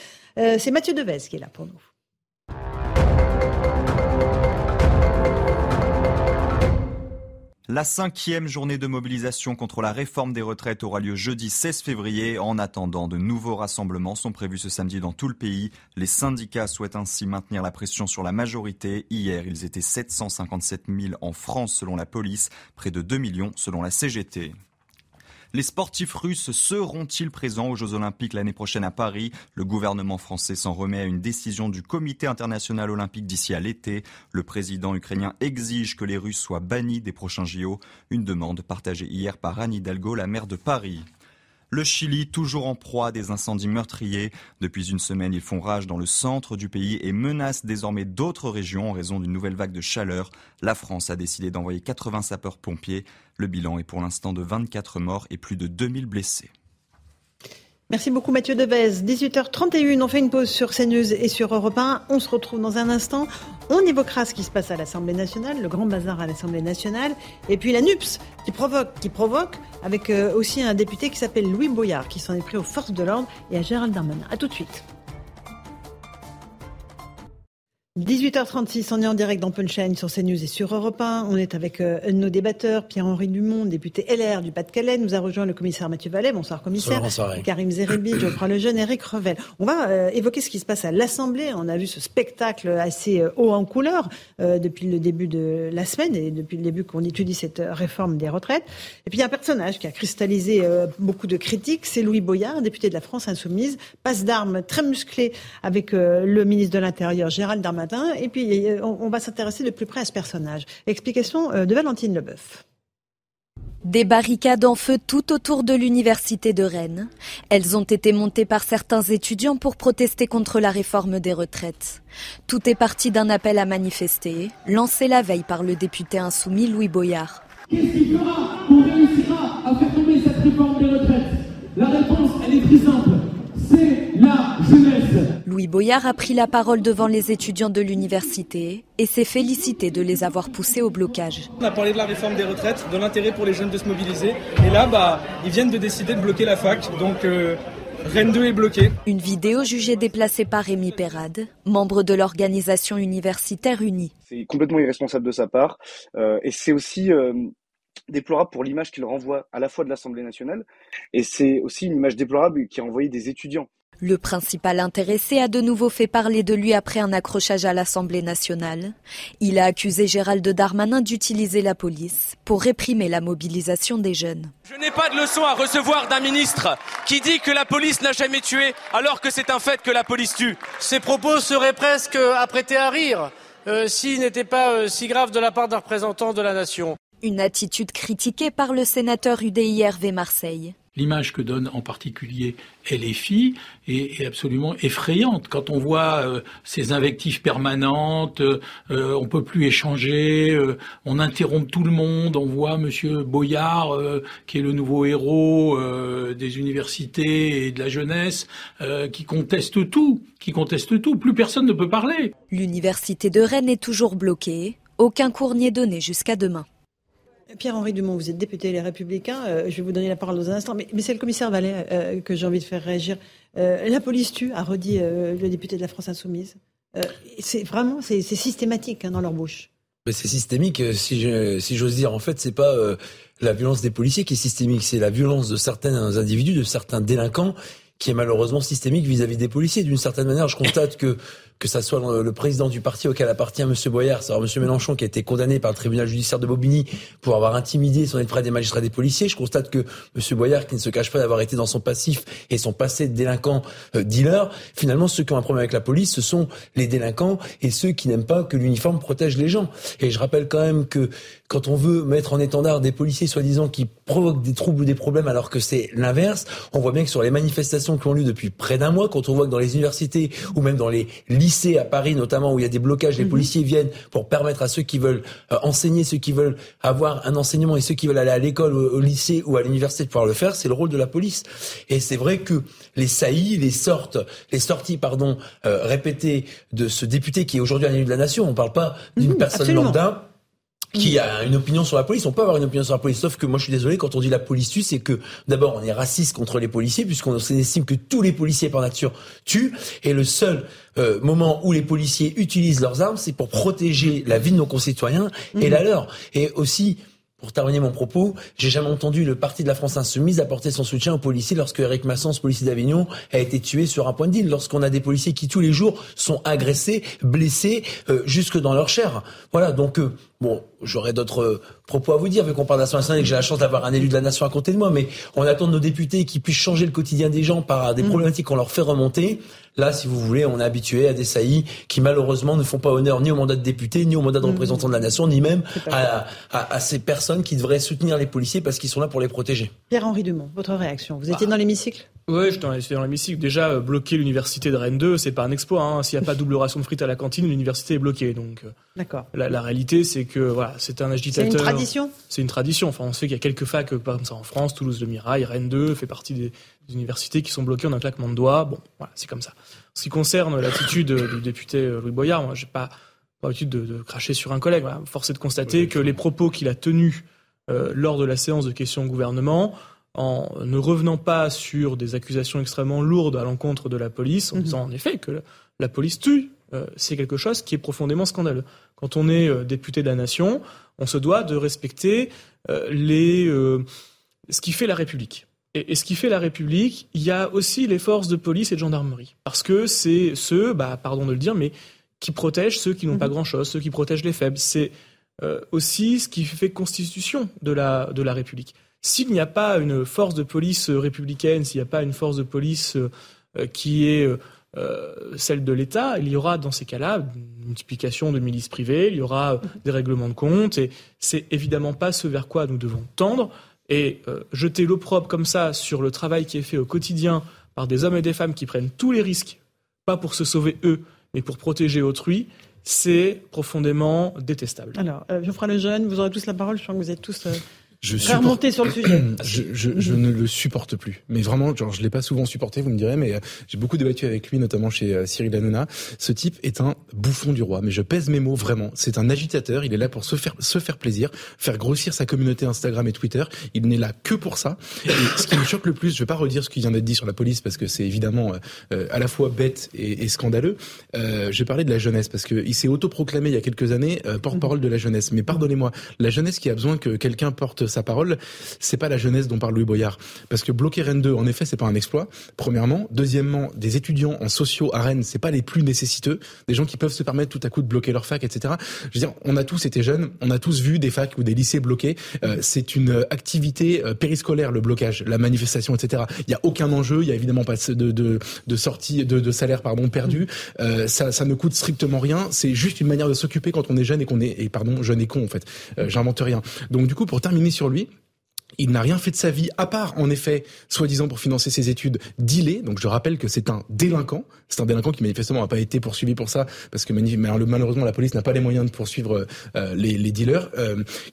c'est Mathieu Devez qui est là pour nous. La 5e journée de mobilisation contre la réforme des retraites aura lieu jeudi 16 février. En attendant, de nouveaux rassemblements sont prévus ce samedi dans tout le pays. Les syndicats souhaitent ainsi maintenir la pression sur la majorité. Hier, ils étaient 757 000 en France selon la police, près de 2 millions selon la CGT. Les sportifs russes seront-ils présents aux Jeux Olympiques l'année prochaine à Paris ? Le gouvernement français s'en remet à une décision du Comité international olympique d'ici à l'été. Le président ukrainien exige que les Russes soient bannis des prochains JO. Une demande partagée hier par Anne Hidalgo, la maire de Paris. Le Chili, toujours en proie à des incendies meurtriers. Depuis une semaine, ils font rage dans le centre du pays et menacent désormais d'autres régions en raison d'une nouvelle vague de chaleur. La France a décidé d'envoyer 80 sapeurs-pompiers. Le bilan est pour l'instant de 24 morts et plus de 2000 blessés. Merci beaucoup Mathieu Devez. 18h31, on fait une pause sur CNews et sur Europe 1. On se retrouve dans un instant. On évoquera ce qui se passe à l'Assemblée nationale, le grand bazar à l'Assemblée nationale, et puis la NUPS qui provoque avec aussi un député qui s'appelle Louis Boyard, qui s'en est pris aux forces de l'ordre et à Gérald Darmanin. A tout de suite. 18h36, on est en direct dans Punchline sur CNews et sur Europe 1. On est avec nos débatteurs, Pierre-Henri Dumont, député LR du Pas-de-Calais. Nous a rejoint le commissaire Mathieu Valet. Bonsoir commissaire. Bonsoir. Karim Zéribi, Geoffroy Lejeune, Eric Revel. On va évoquer ce qui se passe à l'Assemblée. On a vu ce spectacle assez haut en couleur depuis le début de la semaine et depuis le début qu'on étudie cette réforme des retraites. Et puis il y a un personnage qui a cristallisé beaucoup de critiques, c'est Louis Boyard, député de la France Insoumise. Passe d'armes très musclé avec le ministre de l'Intérieur, Gérald Darmanin. Et puis, on va s'intéresser de plus près à ce personnage. Explication de Valentine Leboeuf. Des barricades en feu tout autour de l'université de Rennes. Elles ont été montées par certains étudiants pour protester contre la réforme des retraites. Tout est parti d'un appel à manifester, lancé la veille par le député insoumis Louis Boyard. Qu'est-ce qu'il fera qu'on réussira à faire tomber cette réforme des retraites? La réponse, elle est très simple. C'est la jeunesse. Louis Boyard a pris la parole devant les étudiants de l'université et s'est félicité de les avoir poussés au blocage. On a parlé de la réforme des retraites, de l'intérêt pour les jeunes de se mobiliser. Et là, ils viennent de décider de bloquer la fac. Donc Rennes 2 est bloquée. Une vidéo jugée déplacée par Rémi Peyrade, membre de l'organisation universitaire Unie. C'est complètement irresponsable de sa part et c'est aussi déplorable pour l'image qu'il renvoie à la fois de l'Assemblée nationale et c'est aussi une image déplorable qui a envoyé des étudiants. Le principal intéressé a de nouveau fait parler de lui après un accrochage à l'Assemblée nationale. Il a accusé Gérald Darmanin d'utiliser la police pour réprimer la mobilisation des jeunes. Je n'ai pas de leçon à recevoir d'un ministre qui dit que la police n'a jamais tué alors que c'est un fait que la police tue. Ces propos seraient presque à prêter à rire s'ils n'étaient pas si graves de la part d'un représentant de la nation. Une attitude critiquée par le sénateur UDI Hervé Marseille. L'image que donne en particulier LFI est absolument effrayante. Quand on voit ces invectives permanentes, on peut plus échanger, on interrompt tout le monde, on voit Monsieur Boyard, qui est le nouveau héros des universités et de la jeunesse, qui conteste tout. Plus personne ne peut parler. L'université de Rennes est toujours bloquée. Aucun cours n'y est donné jusqu'à demain. Pierre-Henri Dumont, vous êtes député Les Républicains. Je vais vous donner la parole dans un instant. Mais c'est le commissaire Valet que j'ai envie de faire réagir. La police tue, a redit le député de la France Insoumise. C'est systématique dans leur bouche. Mais c'est systémique, si j'ose dire. En fait, c'est pas la violence des policiers qui est systémique. C'est la violence de certains individus, de certains délinquants, qui est malheureusement systémique vis-à-vis des policiers. D'une certaine manière, je constate que ça soit le président du parti auquel appartient M. Boyard, c'est-à-dire M. Mélenchon, qui a été condamné par le tribunal judiciaire de Bobigny pour avoir intimidé son aide-frais des magistrats des policiers. Je constate que M. Boyard, qui ne se cache pas d'avoir été dans son passif et son passé de délinquant dealer, finalement, ceux qui ont un problème avec la police, ce sont les délinquants et ceux qui n'aiment pas que l'uniforme protège les gens. Et je rappelle quand même que quand on veut mettre en étendard des policiers soi-disant qui provoquent des troubles ou des problèmes alors que c'est l'inverse, on voit bien que sur les manifestations qui ont lieu depuis près d'un mois, quand on voit que dans les universités ou même dans les lycées à Paris notamment où il y a des blocages, les policiers viennent pour permettre à ceux qui veulent enseigner, ceux qui veulent avoir un enseignement et ceux qui veulent aller à l'école, au lycée ou à l'université de pouvoir le faire, c'est le rôle de la police. Et c'est vrai que les saillies, les sorties répétées de ce député qui est aujourd'hui un élu de la nation, on ne parle pas d'une personne lambda qui a une opinion sur la police. On peut avoir une opinion sur la police, sauf que moi je suis désolé, quand on dit la police tue, c'est que d'abord on est raciste contre les policiers puisqu'on estime que tous les policiers par nature tuent et le seul moment où les policiers utilisent leurs armes, c'est pour protéger la vie de nos concitoyens et la leur. Et aussi, pour terminer mon propos, j'ai jamais entendu le parti de la France Insoumise apporter son soutien aux policiers lorsque Éric Massens, policier d'Avignon, a été tué sur un point de deal. Lorsqu'on a des policiers qui tous les jours sont agressés, blessés, jusque dans leur chair. Voilà, donc j'aurais d'autres propos à vous dire, vu qu'on parle de l'Assemblée nationale et que j'ai la chance d'avoir un élu de la nation à côté de moi, mais on attend de nos députés qui puissent changer le quotidien des gens par des problématiques qu'on leur fait remonter. Là, si vous voulez, on est habitué à des saillies qui, malheureusement, ne font pas honneur ni au mandat de député, ni au mandat de représentant de la nation, ni même à ces personnes qui devraient soutenir les policiers parce qu'ils sont là pour les protéger. Pierre-Henri Dumont, votre réaction. Vous étiez dans l'hémicycle ? Oui, j'étais dans l'hémicycle. Déjà, bloquer l'université de Rennes 2, c'est pas un exploit. S'il n'y a pas double ration de frites à la cantine, l'université est bloquée. Donc, la réalité, c'est que c'est un agitateur. C'est une tradition ? C'est une tradition. Enfin, on sait qu'il y a quelques facs comme ça en France, Toulouse de Mirail, Rennes 2 fait partie des universités qui sont bloquées en un claquement de doigts. Bon, voilà, c'est comme ça. En ce qui concerne l'attitude du député Louis Boyard, moi, j'ai pas l'habitude de cracher sur un collègue. Voilà. Force est de constater que les propos qu'il a tenus lors de la séance de questions au gouvernement, en ne revenant pas sur des accusations extrêmement lourdes à l'encontre de la police, en disant en effet que la police tue, c'est quelque chose qui est profondément scandaleux. Quand on est député de la nation, on se doit de respecter ce qui fait la République. Et ce qui fait la République, il y a aussi les forces de police et de gendarmerie. Parce que c'est ceux, pardon de le dire, mais qui protègent ceux qui n'ont pas grand-chose, ceux qui protègent les faibles. C'est aussi ce qui fait constitution de la République. S'il n'y a pas une force de police républicaine, s'il n'y a pas une force de police qui est celle de l'État, il y aura dans ces cas-là une multiplication de milices privées, il y aura des règlements de compte. Et c'est évidemment pas ce vers quoi nous devons tendre. Et jeter l'opprobre comme ça sur le travail qui est fait au quotidien par des hommes et des femmes qui prennent tous les risques, pas pour se sauver eux, mais pour protéger autrui, c'est profondément détestable. Alors, Geoffroy Lejeune, vous aurez tous la parole, je crois que vous êtes tous... remonter sur le sujet. Je ne le supporte plus. Mais vraiment, genre, je l'ai pas souvent supporté, vous me direz, mais j'ai beaucoup débattu avec lui, notamment chez Cyril Hanouna. Ce type est un bouffon du roi, mais je pèse mes mots vraiment. C'est un agitateur, il est là pour se faire plaisir, faire grossir sa communauté Instagram et Twitter. Il n'est là que pour ça. Et ce qui me choque le plus, je vais pas redire ce qui vient d'être dit sur la police, parce que c'est évidemment à la fois bête et scandaleux. J'ai parlé de la jeunesse, parce que il s'est autoproclamé il y a quelques années porte-parole de la jeunesse. Mais pardonnez-moi, la jeunesse qui a besoin que quelqu'un porte sa parole, c'est pas la jeunesse dont parle Louis Boyard. Parce que bloquer Rennes 2, en effet, c'est pas un exploit, premièrement. Deuxièmement, des étudiants en sociaux à Rennes, c'est pas les plus nécessiteux, des gens qui peuvent se permettre tout à coup de bloquer leur fac, etc. Je veux dire, on a tous été jeunes, on a tous vu des facs ou des lycées bloqués. C'est une activité périscolaire, le blocage, la manifestation, etc. Il n'y a aucun enjeu, il n'y a évidemment pas de sortie, de salaire, pardon, perdu. Ça ne coûte strictement rien, c'est juste une manière de s'occuper quand on est jeune et qu'on est, jeune et con, en fait. J'invente rien. Donc, du coup, pour terminer sur lui, il n'a rien fait de sa vie, à part, en effet, soi-disant pour financer ses études, dealer. Donc je rappelle que c'est un délinquant. C'est un délinquant qui manifestement n'a pas été poursuivi pour ça, parce que malheureusement la police n'a pas les moyens de poursuivre les dealers,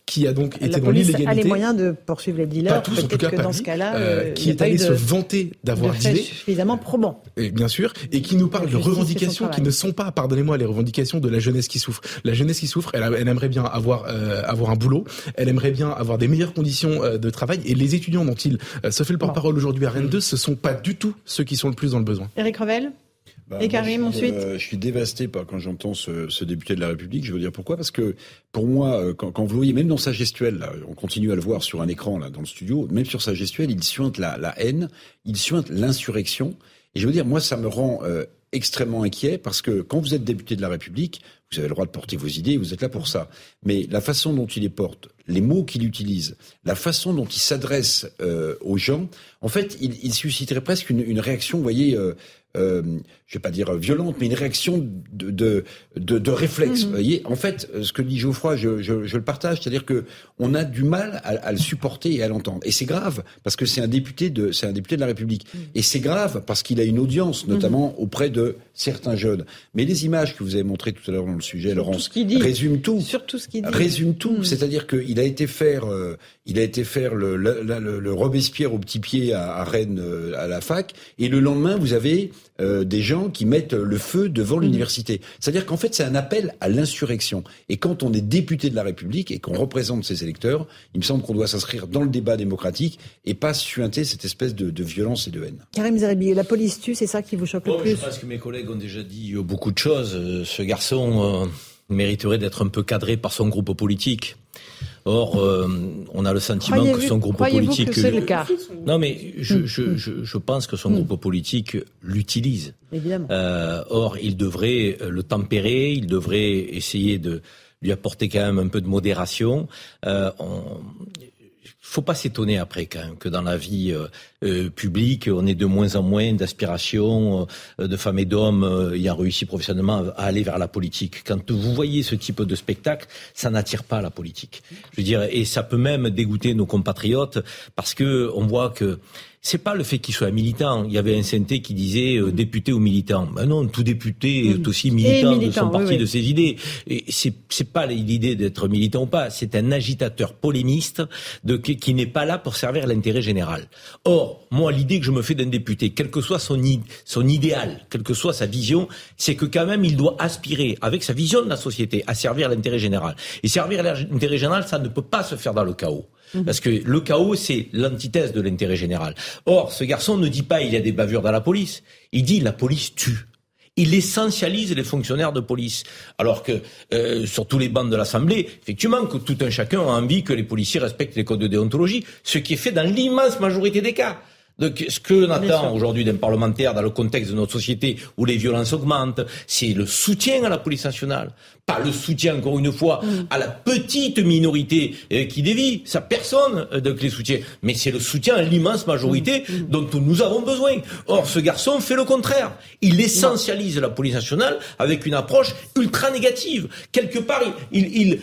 qui a donc été dans l'illégalité. La police a les moyens de poursuivre les dealers, pas tous, peut-être en tout cas, que dans ce cas-là, qui est allé se vanter d'avoir dealé. Suffisamment probant. Et bien sûr, et qui nous parle de revendications qui ne sont pas, pardonnez-moi, les revendications de la jeunesse qui souffre. La jeunesse qui souffre, elle aimerait bien avoir un boulot, elle aimerait bien avoir des meilleures conditions de travail, et les étudiants dont il se fait le porte-parole aujourd'hui à Rennes 2, ce ne sont pas du tout ceux qui sont le plus dans le besoin. Eric Revel et Karim, ensuite. Je suis dévasté quand j'entends ce député de la République. Je veux dire pourquoi, parce que pour moi, quand vous voyez, même dans sa gestuelle, là, on continue à le voir sur un écran là dans le studio, même sur sa gestuelle, il suinte la haine, il suinte l'insurrection. Et je veux dire, moi, ça me rend extrêmement inquiet, parce que quand vous êtes député de la République, vous avez le droit de porter vos idées, vous êtes là pour ça. Mais la façon dont il les porte, les mots qu'il utilise, la façon dont il s'adresse aux gens, en fait, il susciterait presque une réaction, vous voyez, je vais pas dire violente, mais une réaction de réflexe. Vous voyez, en fait, ce que dit Geoffroy, je le partage, c'est-à-dire que on a du mal à le supporter et à l'entendre. Et c'est grave, parce que c'est un député de la République. Et c'est grave parce qu'il a une audience, notamment auprès de certains jeunes. Mais les images que vous avez montrées tout à l'heure dans le sujet, Laurence, résument tout. Surtout ce qu'il dit. Résume tout. C'est-à-dire qu'il a été faire, le Robespierre au petit pied à Rennes, à la fac, et le lendemain, vous avez des gens qui mettent le feu devant l'université. C'est-à-dire qu'en fait, c'est un appel à l'insurrection. Et quand on est député de la République et qu'on représente ses électeurs, il me semble qu'on doit s'inscrire dans le débat démocratique et pas suinter cette espèce de violence et de haine. Karim Zéribi, la police tue, c'est ça qui vous choque le plus? Je pense que mes collègues ont déjà dit beaucoup de choses. Ce garçon mériterait d'être un peu cadré par son groupe politique. Or, on a le sentiment que son groupe politique... Que c'est le cas. Non, mais je pense que son groupe politique l'utilise. Évidemment. Or, il devrait le tempérer, il devrait essayer de lui apporter quand même un peu de modération. Faut pas s'étonner après quand même que dans la vie publique, on ait de moins en moins d'aspirations de femmes et d'hommes ayant réussi professionnellement à aller vers la politique. Quand vous voyez ce type de spectacle, ça n'attire pas la politique. Je veux dire, et ça peut même dégoûter nos compatriotes, parce que on voit que c'est pas le fait qu'il soit militant. Il y avait un synthé qui disait député ou militant. Ben non, tout député est aussi militant de son parti, de ses idées. Et c'est pas l'idée d'être militant ou pas. C'est un agitateur polémiste qui n'est pas là pour servir l'intérêt général. Or, moi, l'idée que je me fais d'un député, quel que soit son idéal, quelle que soit sa vision, c'est que quand même il doit aspirer, avec sa vision de la société, à servir l'intérêt général. Et servir l'intérêt général, ça ne peut pas se faire dans le chaos. Parce que le chaos, c'est l'antithèse de l'intérêt général. Or, ce garçon ne dit pas il y a des bavures dans la police. Il dit la police tue. Il essentialise les fonctionnaires de police. Alors que sur tous les bancs de l'Assemblée, effectivement, que tout un chacun a envie que les policiers respectent les codes de déontologie, ce qui est fait dans l'immense majorité des cas. Donc, ce que l'on attend aujourd'hui d'un parlementaire dans le contexte de notre société où les violences augmentent, c'est le soutien à la police nationale. Pas le soutien, encore une fois, à la petite minorité qui dévie. Ça, personne donc les soutient. Mais c'est le soutien à l'immense majorité dont nous avons besoin. Or, ce garçon fait le contraire. Il essentialise la police nationale avec une approche ultra négative. Quelque part, il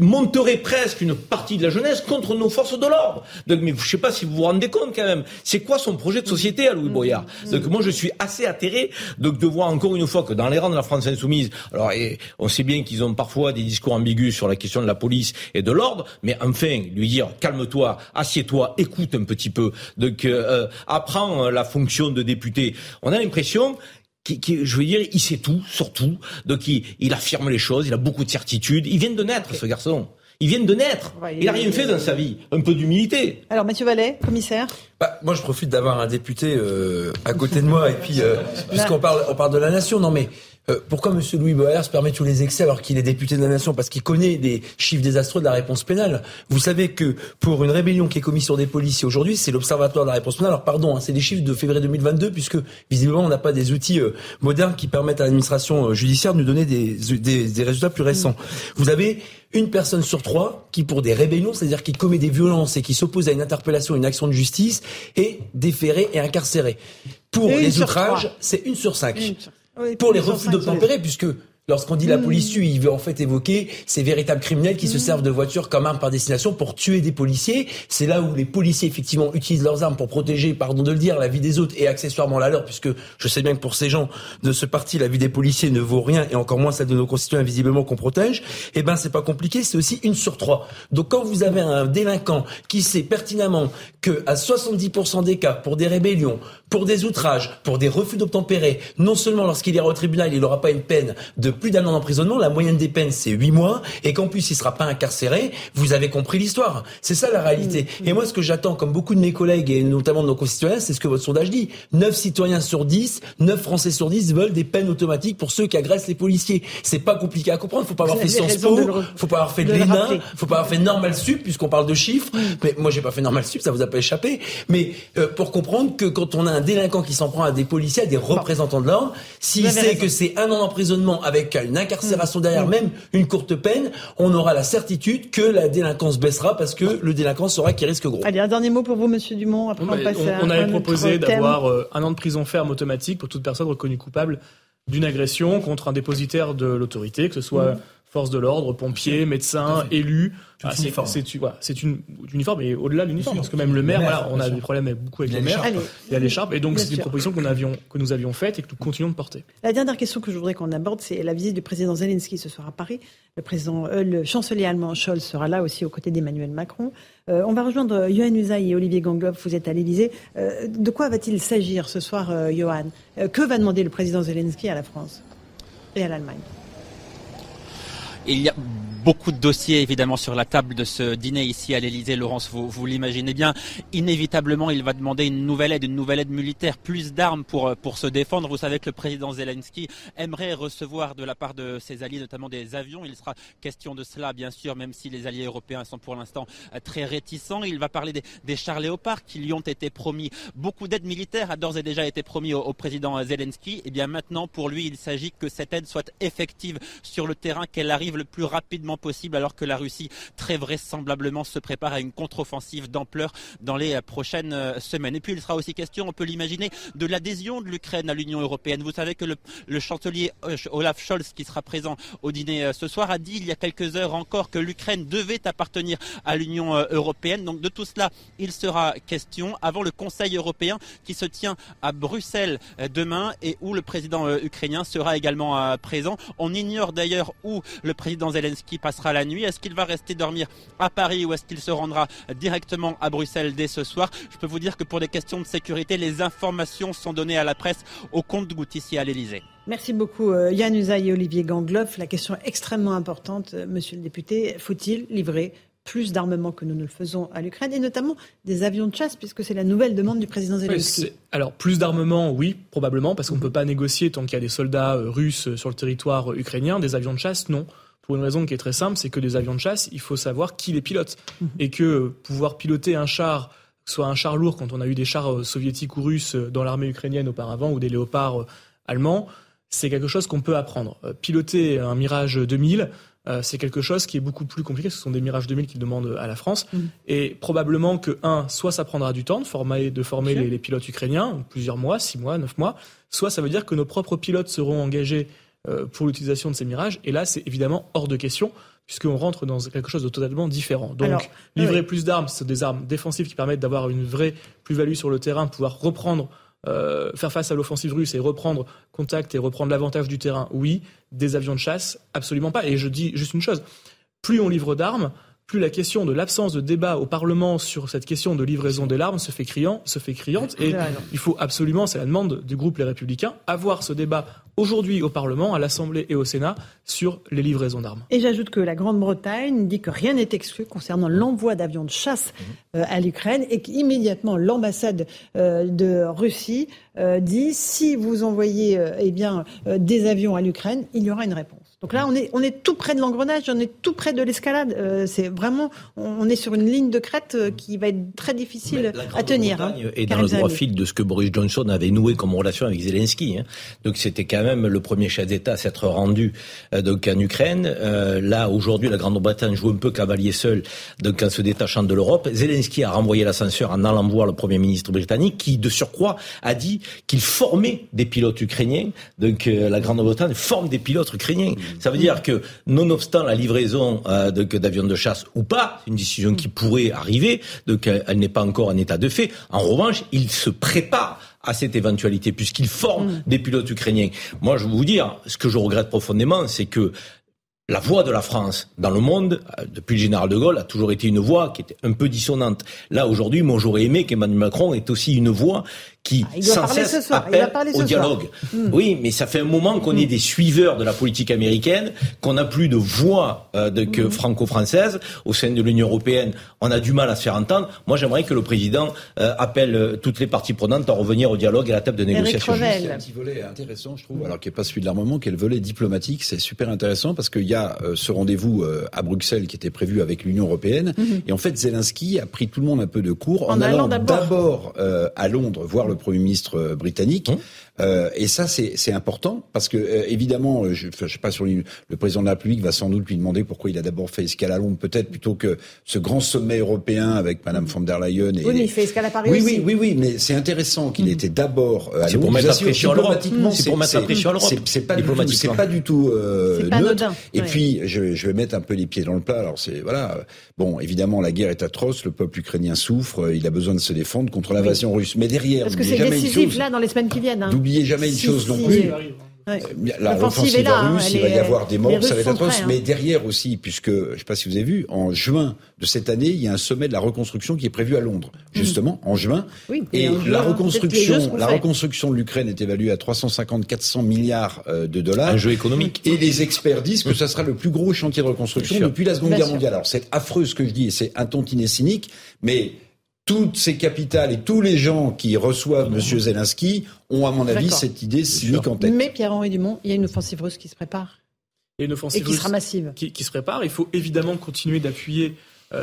monterait presque une partie de la jeunesse contre nos forces de l'ordre. Donc, mais je ne sais pas si vous vous rendez compte quand même. C'est c'est quoi son projet de société à Louis Boyard. Donc moi je suis assez atterré de voir encore une fois que dans les rangs de la France insoumise, alors et on sait bien qu'ils ont parfois des discours ambigus sur la question de la police et de l'ordre, mais enfin lui dire calme-toi, assieds-toi, écoute un petit peu, donc apprends la fonction de député. On a l'impression je veux dire, il sait tout, surtout, donc il affirme les choses, il a beaucoup de certitudes, il vient de naître ce garçon. Ils viennent de naître. Il n'a rien fait dans sa vie. Un peu d'humilité. Alors, Mathieu Valet, commissaire. Moi, je profite d'avoir un député à côté de moi. Et puis, puisqu'on parle de la nation, non mais... pourquoi M. Louis Boyard se permet tous les excès alors qu'il est député de la Nation ? Parce qu'il connaît des chiffres désastreux de la réponse pénale. Vous savez que pour une rébellion qui est commise sur des policiers aujourd'hui, c'est l'Observatoire de la réponse pénale. Alors pardon, c'est des chiffres de février 2022 puisque visiblement on n'a pas des outils modernes qui permettent à l'administration judiciaire de nous donner des résultats plus récents. Vous avez une personne sur trois qui pour des rébellions, c'est-à-dire qui commet des violences et qui s'oppose à une interpellation, une action de justice, est déférée et incarcérée. Pour les outrages, c'est 1 sur 5. Oui, pour les refus d'obtempérer, puisque lorsqu'on dit la police tue, il veut en fait évoquer ces véritables criminels qui se servent de voitures comme armes par destination pour tuer des policiers. C'est là où les policiers effectivement utilisent leurs armes pour protéger, pardon de le dire, la vie des autres et accessoirement la leur, puisque je sais bien que pour ces gens de ce parti, la vie des policiers ne vaut rien et encore moins celle de nos concitoyens visiblement qu'on protège. Eh ben c'est pas compliqué, c'est aussi 1 sur 3. Donc quand vous avez un délinquant qui sait pertinemment que à 70% des cas, pour des rébellions, pour des outrages, pour des refus d'obtempérer, non seulement lorsqu'il ira au tribunal, il n'aura pas une peine de plus d'1 an d'emprisonnement, la moyenne des peines c'est 8 mois, et qu'en plus il ne sera pas incarcéré, vous avez compris l'histoire. C'est ça la réalité. Et moi ce que j'attends, comme beaucoup de mes collègues et notamment de nos concitoyens, c'est ce que votre sondage dit. 9 citoyens sur 10, 9 Français sur 10 veulent des peines automatiques pour ceux qui agressent les policiers. C'est pas compliqué à comprendre, faut pas avoir fait Sciences Po, faut pas avoir fait de l'ENA, faut pas avoir fait Normal Sup, puisqu'on parle de chiffres, mais moi j'ai pas fait Normal Sup, ça vous a pas échappé, mais pour comprendre que quand on a un délinquant qui s'en prend à des policiers, à des représentants de l'ordre, s'il sait que c'est 1 an d'emprisonnement avec une incarcération derrière, même une courte peine, on aura la certitude que la délinquance baissera parce que le délinquant saura qu'il risque gros. Allez, un dernier mot pour vous, Monsieur Dumont. Après on passe à on avait proposé d'avoir 1 an de prison ferme automatique pour toute personne reconnue coupable d'une agression contre un dépositaire de l'autorité, que ce soit force de l'ordre, pompiers, médecins, élus. C'est uniforme et au-delà de l'uniforme, parce que même le maire, on a des problèmes beaucoup avec le maire, il y a l'écharpe, et donc c'est une proposition que nous avions faite et que nous continuons de porter. La dernière question que je voudrais qu'on aborde, c'est la visite du président Zelensky ce soir à Paris. Le chancelier allemand Scholz sera là aussi aux côtés d'Emmanuel Macron. On va rejoindre Johan Uzay et Olivier Gangloff, vous êtes à l'Élysée. De quoi va-t-il s'agir ce soir, Johan ? Que va demander le président Zelensky à la France et à l'Allemagne ? Il y a beaucoup de dossiers évidemment sur la table de ce dîner ici à l'Élysée, Laurence, vous l'imaginez bien. Inévitablement, il va demander une nouvelle aide militaire, plus d'armes pour se défendre. Vous savez que le président Zelensky aimerait recevoir de la part de ses alliés, notamment des avions. Il sera question de cela, bien sûr, même si les alliés européens sont pour l'instant très réticents. Il va parler des chars Léopard qui lui ont été promis. Beaucoup d'aide militaire a d'ores et déjà été promis au président Zelensky. Et bien maintenant, pour lui, il s'agit que cette aide soit effective sur le terrain, qu'elle arrive le plus rapidement possible, alors que la Russie très vraisemblablement se prépare à une contre-offensive d'ampleur dans les prochaines semaines. Et puis il sera aussi question, on peut l'imaginer, de l'adhésion de l'Ukraine à l'Union européenne. Vous savez que le chancelier Olaf Scholz, qui sera présent au dîner ce soir, a dit il y a quelques heures encore que l'Ukraine devait appartenir à l'Union européenne. Donc de tout cela, il sera question avant le Conseil européen qui se tient à Bruxelles demain et où le président ukrainien sera également présent. On ignore d'ailleurs où le président Zelensky passera la nuit. Est-ce qu'il va rester dormir à Paris ou est-ce qu'il se rendra directement à Bruxelles dès ce soir ? Je peux vous dire que pour des questions de sécurité, les informations sont données à la presse au compte-gouttes ici à l'Élysée. Merci beaucoup Johan Uzay et Olivier Gangloff. La question extrêmement importante, monsieur le député, faut-il livrer plus d'armement que nous ne le faisons à l'Ukraine et notamment des avions de chasse puisque c'est la nouvelle demande du président Zelensky. Alors plus d'armement, oui, probablement, parce qu'on ne peut pas négocier tant qu'il y a des soldats russes sur le territoire ukrainien. Des avions de chasse, non. Pour une raison qui est très simple, c'est que des avions de chasse, il faut savoir qui les pilote. Et que pouvoir piloter un char, soit un char lourd, quand on a eu des chars soviétiques ou russes dans l'armée ukrainienne auparavant, ou des léopards allemands, c'est quelque chose qu'on peut apprendre. Piloter un Mirage 2000, c'est quelque chose qui est beaucoup plus compliqué. Ce sont des Mirage 2000 qu'ils demandent à la France. Et probablement que, soit ça prendra du temps de former les pilotes ukrainiens, plusieurs mois, 6 mois, 9 mois, soit ça veut dire que nos propres pilotes seront engagés pour l'utilisation de ces Mirages. Et là, c'est évidemment hors de question, puisqu'on rentre dans quelque chose de totalement différent. Donc, alors, livrer plus d'armes, c'est des armes défensives qui permettent d'avoir une vraie plus-value sur le terrain, de pouvoir reprendre, faire face à l'offensive russe et reprendre contact et reprendre l'avantage du terrain, oui. Des avions de chasse, absolument pas. Et je dis juste une chose, plus on livre d'armes, plus la question de l'absence de débat au Parlement sur cette question de livraison des armes se fait criante. Et il faut absolument, c'est la demande du groupe Les Républicains, avoir ce débat aujourd'hui au Parlement, à l'Assemblée et au Sénat, sur les livraisons d'armes. Et j'ajoute que la Grande-Bretagne dit que rien n'est exclu concernant l'envoi d'avions de chasse à l'Ukraine et qu'immédiatement l'ambassade de Russie dit si vous envoyez des avions à l'Ukraine, il y aura une réponse. Donc là, on est tout près de l'engrenage, on est tout près de l'escalade. C'est vraiment, on est sur une ligne de crête qui va être très difficile à tenir. La Grande-Bretagne est dans le droit fil de ce que Boris Johnson avait noué comme relation avec Zelensky. Donc c'était quand même le premier chef d'État à s'être rendu donc en Ukraine. Là, aujourd'hui, la Grande-Bretagne joue un peu cavalier seul donc en se détachant de l'Europe. Zelensky a renvoyé l'ascenseur en allant voir le Premier ministre britannique qui, de surcroît, a dit qu'il formait des pilotes ukrainiens. Donc la Grande-Bretagne forme des pilotes ukrainiens. Ça veut dire que, nonobstant la livraison d'avions de chasse ou pas, c'est une décision qui pourrait arriver, donc elle n'est pas encore en état de fait. En revanche, il se prépare à cette éventualité, puisqu'il forme des pilotes ukrainiens. Moi, je veux vous dire, ce que je regrette profondément, c'est que la voix de la France dans le monde, depuis le général de Gaulle, a toujours été une voix qui était un peu dissonante. Là, aujourd'hui, moi, j'aurais aimé qu'Emmanuel Macron ait aussi une voix qui sans cesse appelle au dialogue. Oui, mais ça fait un moment qu'on est des suiveurs de la politique américaine, qu'on n'a plus de voix franco-française. Au sein de l'Union européenne, on a du mal à se faire entendre. Moi, j'aimerais que le président appelle toutes les parties prenantes à revenir au dialogue et à la table de négociation. C'est un petit volet intéressant, je trouve, alors qui n'est pas celui de l'armement, qui est le volet diplomatique. C'est super intéressant parce qu'il y a ce rendez-vous à Bruxelles qui était prévu avec l'Union européenne. Et en fait, Zelensky a pris tout le monde un peu de court en allant d'abord à Londres voir le Premier ministre britannique. Et ça, c'est important parce que évidemment, je sais pas sur le président de la République va sans doute lui demander pourquoi il a d'abord fait escale à Londres, peut-être plutôt que ce grand sommet européen avec Madame von der Leyen. Oui, mais il fait escale à Paris aussi. Oui, mais c'est intéressant qu'il était d'abord à Londres. C'est pour mettre la pression à l'Europe. C'est pour mettre la pression à l'Europe. C'est pas du tout neutre. Et puis, je vais mettre un peu les pieds dans le plat. Alors c'est voilà. Bon, évidemment, la guerre est atroce. Le peuple ukrainien souffre. Il a besoin de se défendre contre l'invasion russe. Mais derrière, parce que c'est décisif là dans les semaines qui viennent. N'oubliez jamais une chose non plus. L'offensive russe, il va y avoir des morts, ça va être atroce. Mais derrière aussi, puisque, je ne sais pas si vous avez vu, en juin de cette année, il y a un sommet de la reconstruction qui est prévu à Londres, justement, en juin. Oui, et la reconstruction de l'Ukraine est évaluée à 350-400 milliards de dollars. Un jeu économique. Et les experts disent que ça sera le plus gros chantier de reconstruction depuis la Seconde Guerre mondiale. Alors, c'est affreux ce que je dis, et c'est un tantinet cynique, mais toutes ces capitales et tous les gens qui reçoivent M. Zelensky ont, à mon avis, cette idée cynique en tête. Mais Pierre-Henri Dumont, il y a une offensive russe qui se prépare. Une offensive russe sera massive. Qui se prépare. Il faut évidemment continuer d'appuyer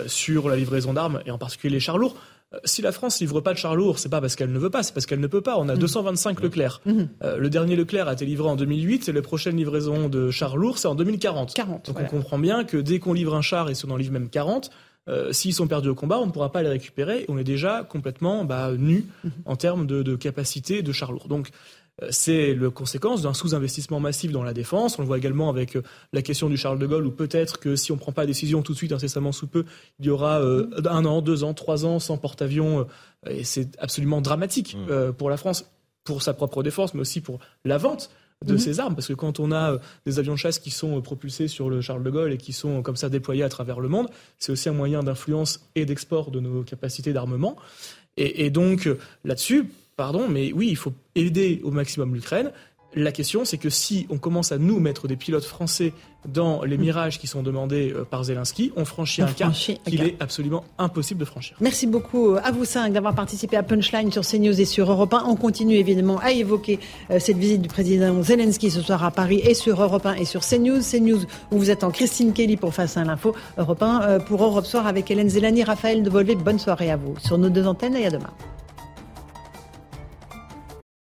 sur la livraison d'armes, et en particulier les chars lourds. Si la France livre pas de chars lourds, c'est pas parce qu'elle ne veut pas, c'est parce qu'elle ne peut pas. On a 225 Leclerc. Le dernier Leclerc a été livré en 2008 et la prochaine livraison de chars lourds, c'est en 2040. Donc on comprend bien que dès qu'on livre un char, et si on en livre même 40... s'ils sont perdus au combat, on ne pourra pas les récupérer. On est déjà complètement nus en termes de capacité de chars lourds. Donc, c'est la conséquence d'un sous-investissement massif dans la défense. On le voit également avec la question du Charles de Gaulle, où peut-être que si on ne prend pas la décision tout de suite, incessamment sous peu, il y aura 1 an, 2 ans, 3 ans sans porte-avions. Et c'est absolument dramatique pour la France, pour sa propre défense, mais aussi pour la vente de ces armes, parce que quand on a des avions de chasse qui sont propulsés sur le Charles de Gaulle et qui sont comme ça déployés à travers le monde, c'est aussi un moyen d'influence et d'export de nos capacités d'armement. Et donc là-dessus, mais oui, il faut aider au maximum l'Ukraine. La question, c'est que si on commence à nous mettre des pilotes français dans les mirages qui sont demandés par Zelensky, on franchit un cap qu'il est absolument impossible de franchir. Merci beaucoup à vous cinq d'avoir participé à Punchline sur CNews et sur Europe 1. On continue évidemment à évoquer cette visite du président Zelensky ce soir à Paris et sur Europe 1 et sur CNews. CNews où vous attend Christine Kelly pour Face à l'info. Europe 1 pour Europe Soir avec Hélène Zélani, Raphaël Devolvé. Bonne soirée à vous sur nos 2 antennes et à demain.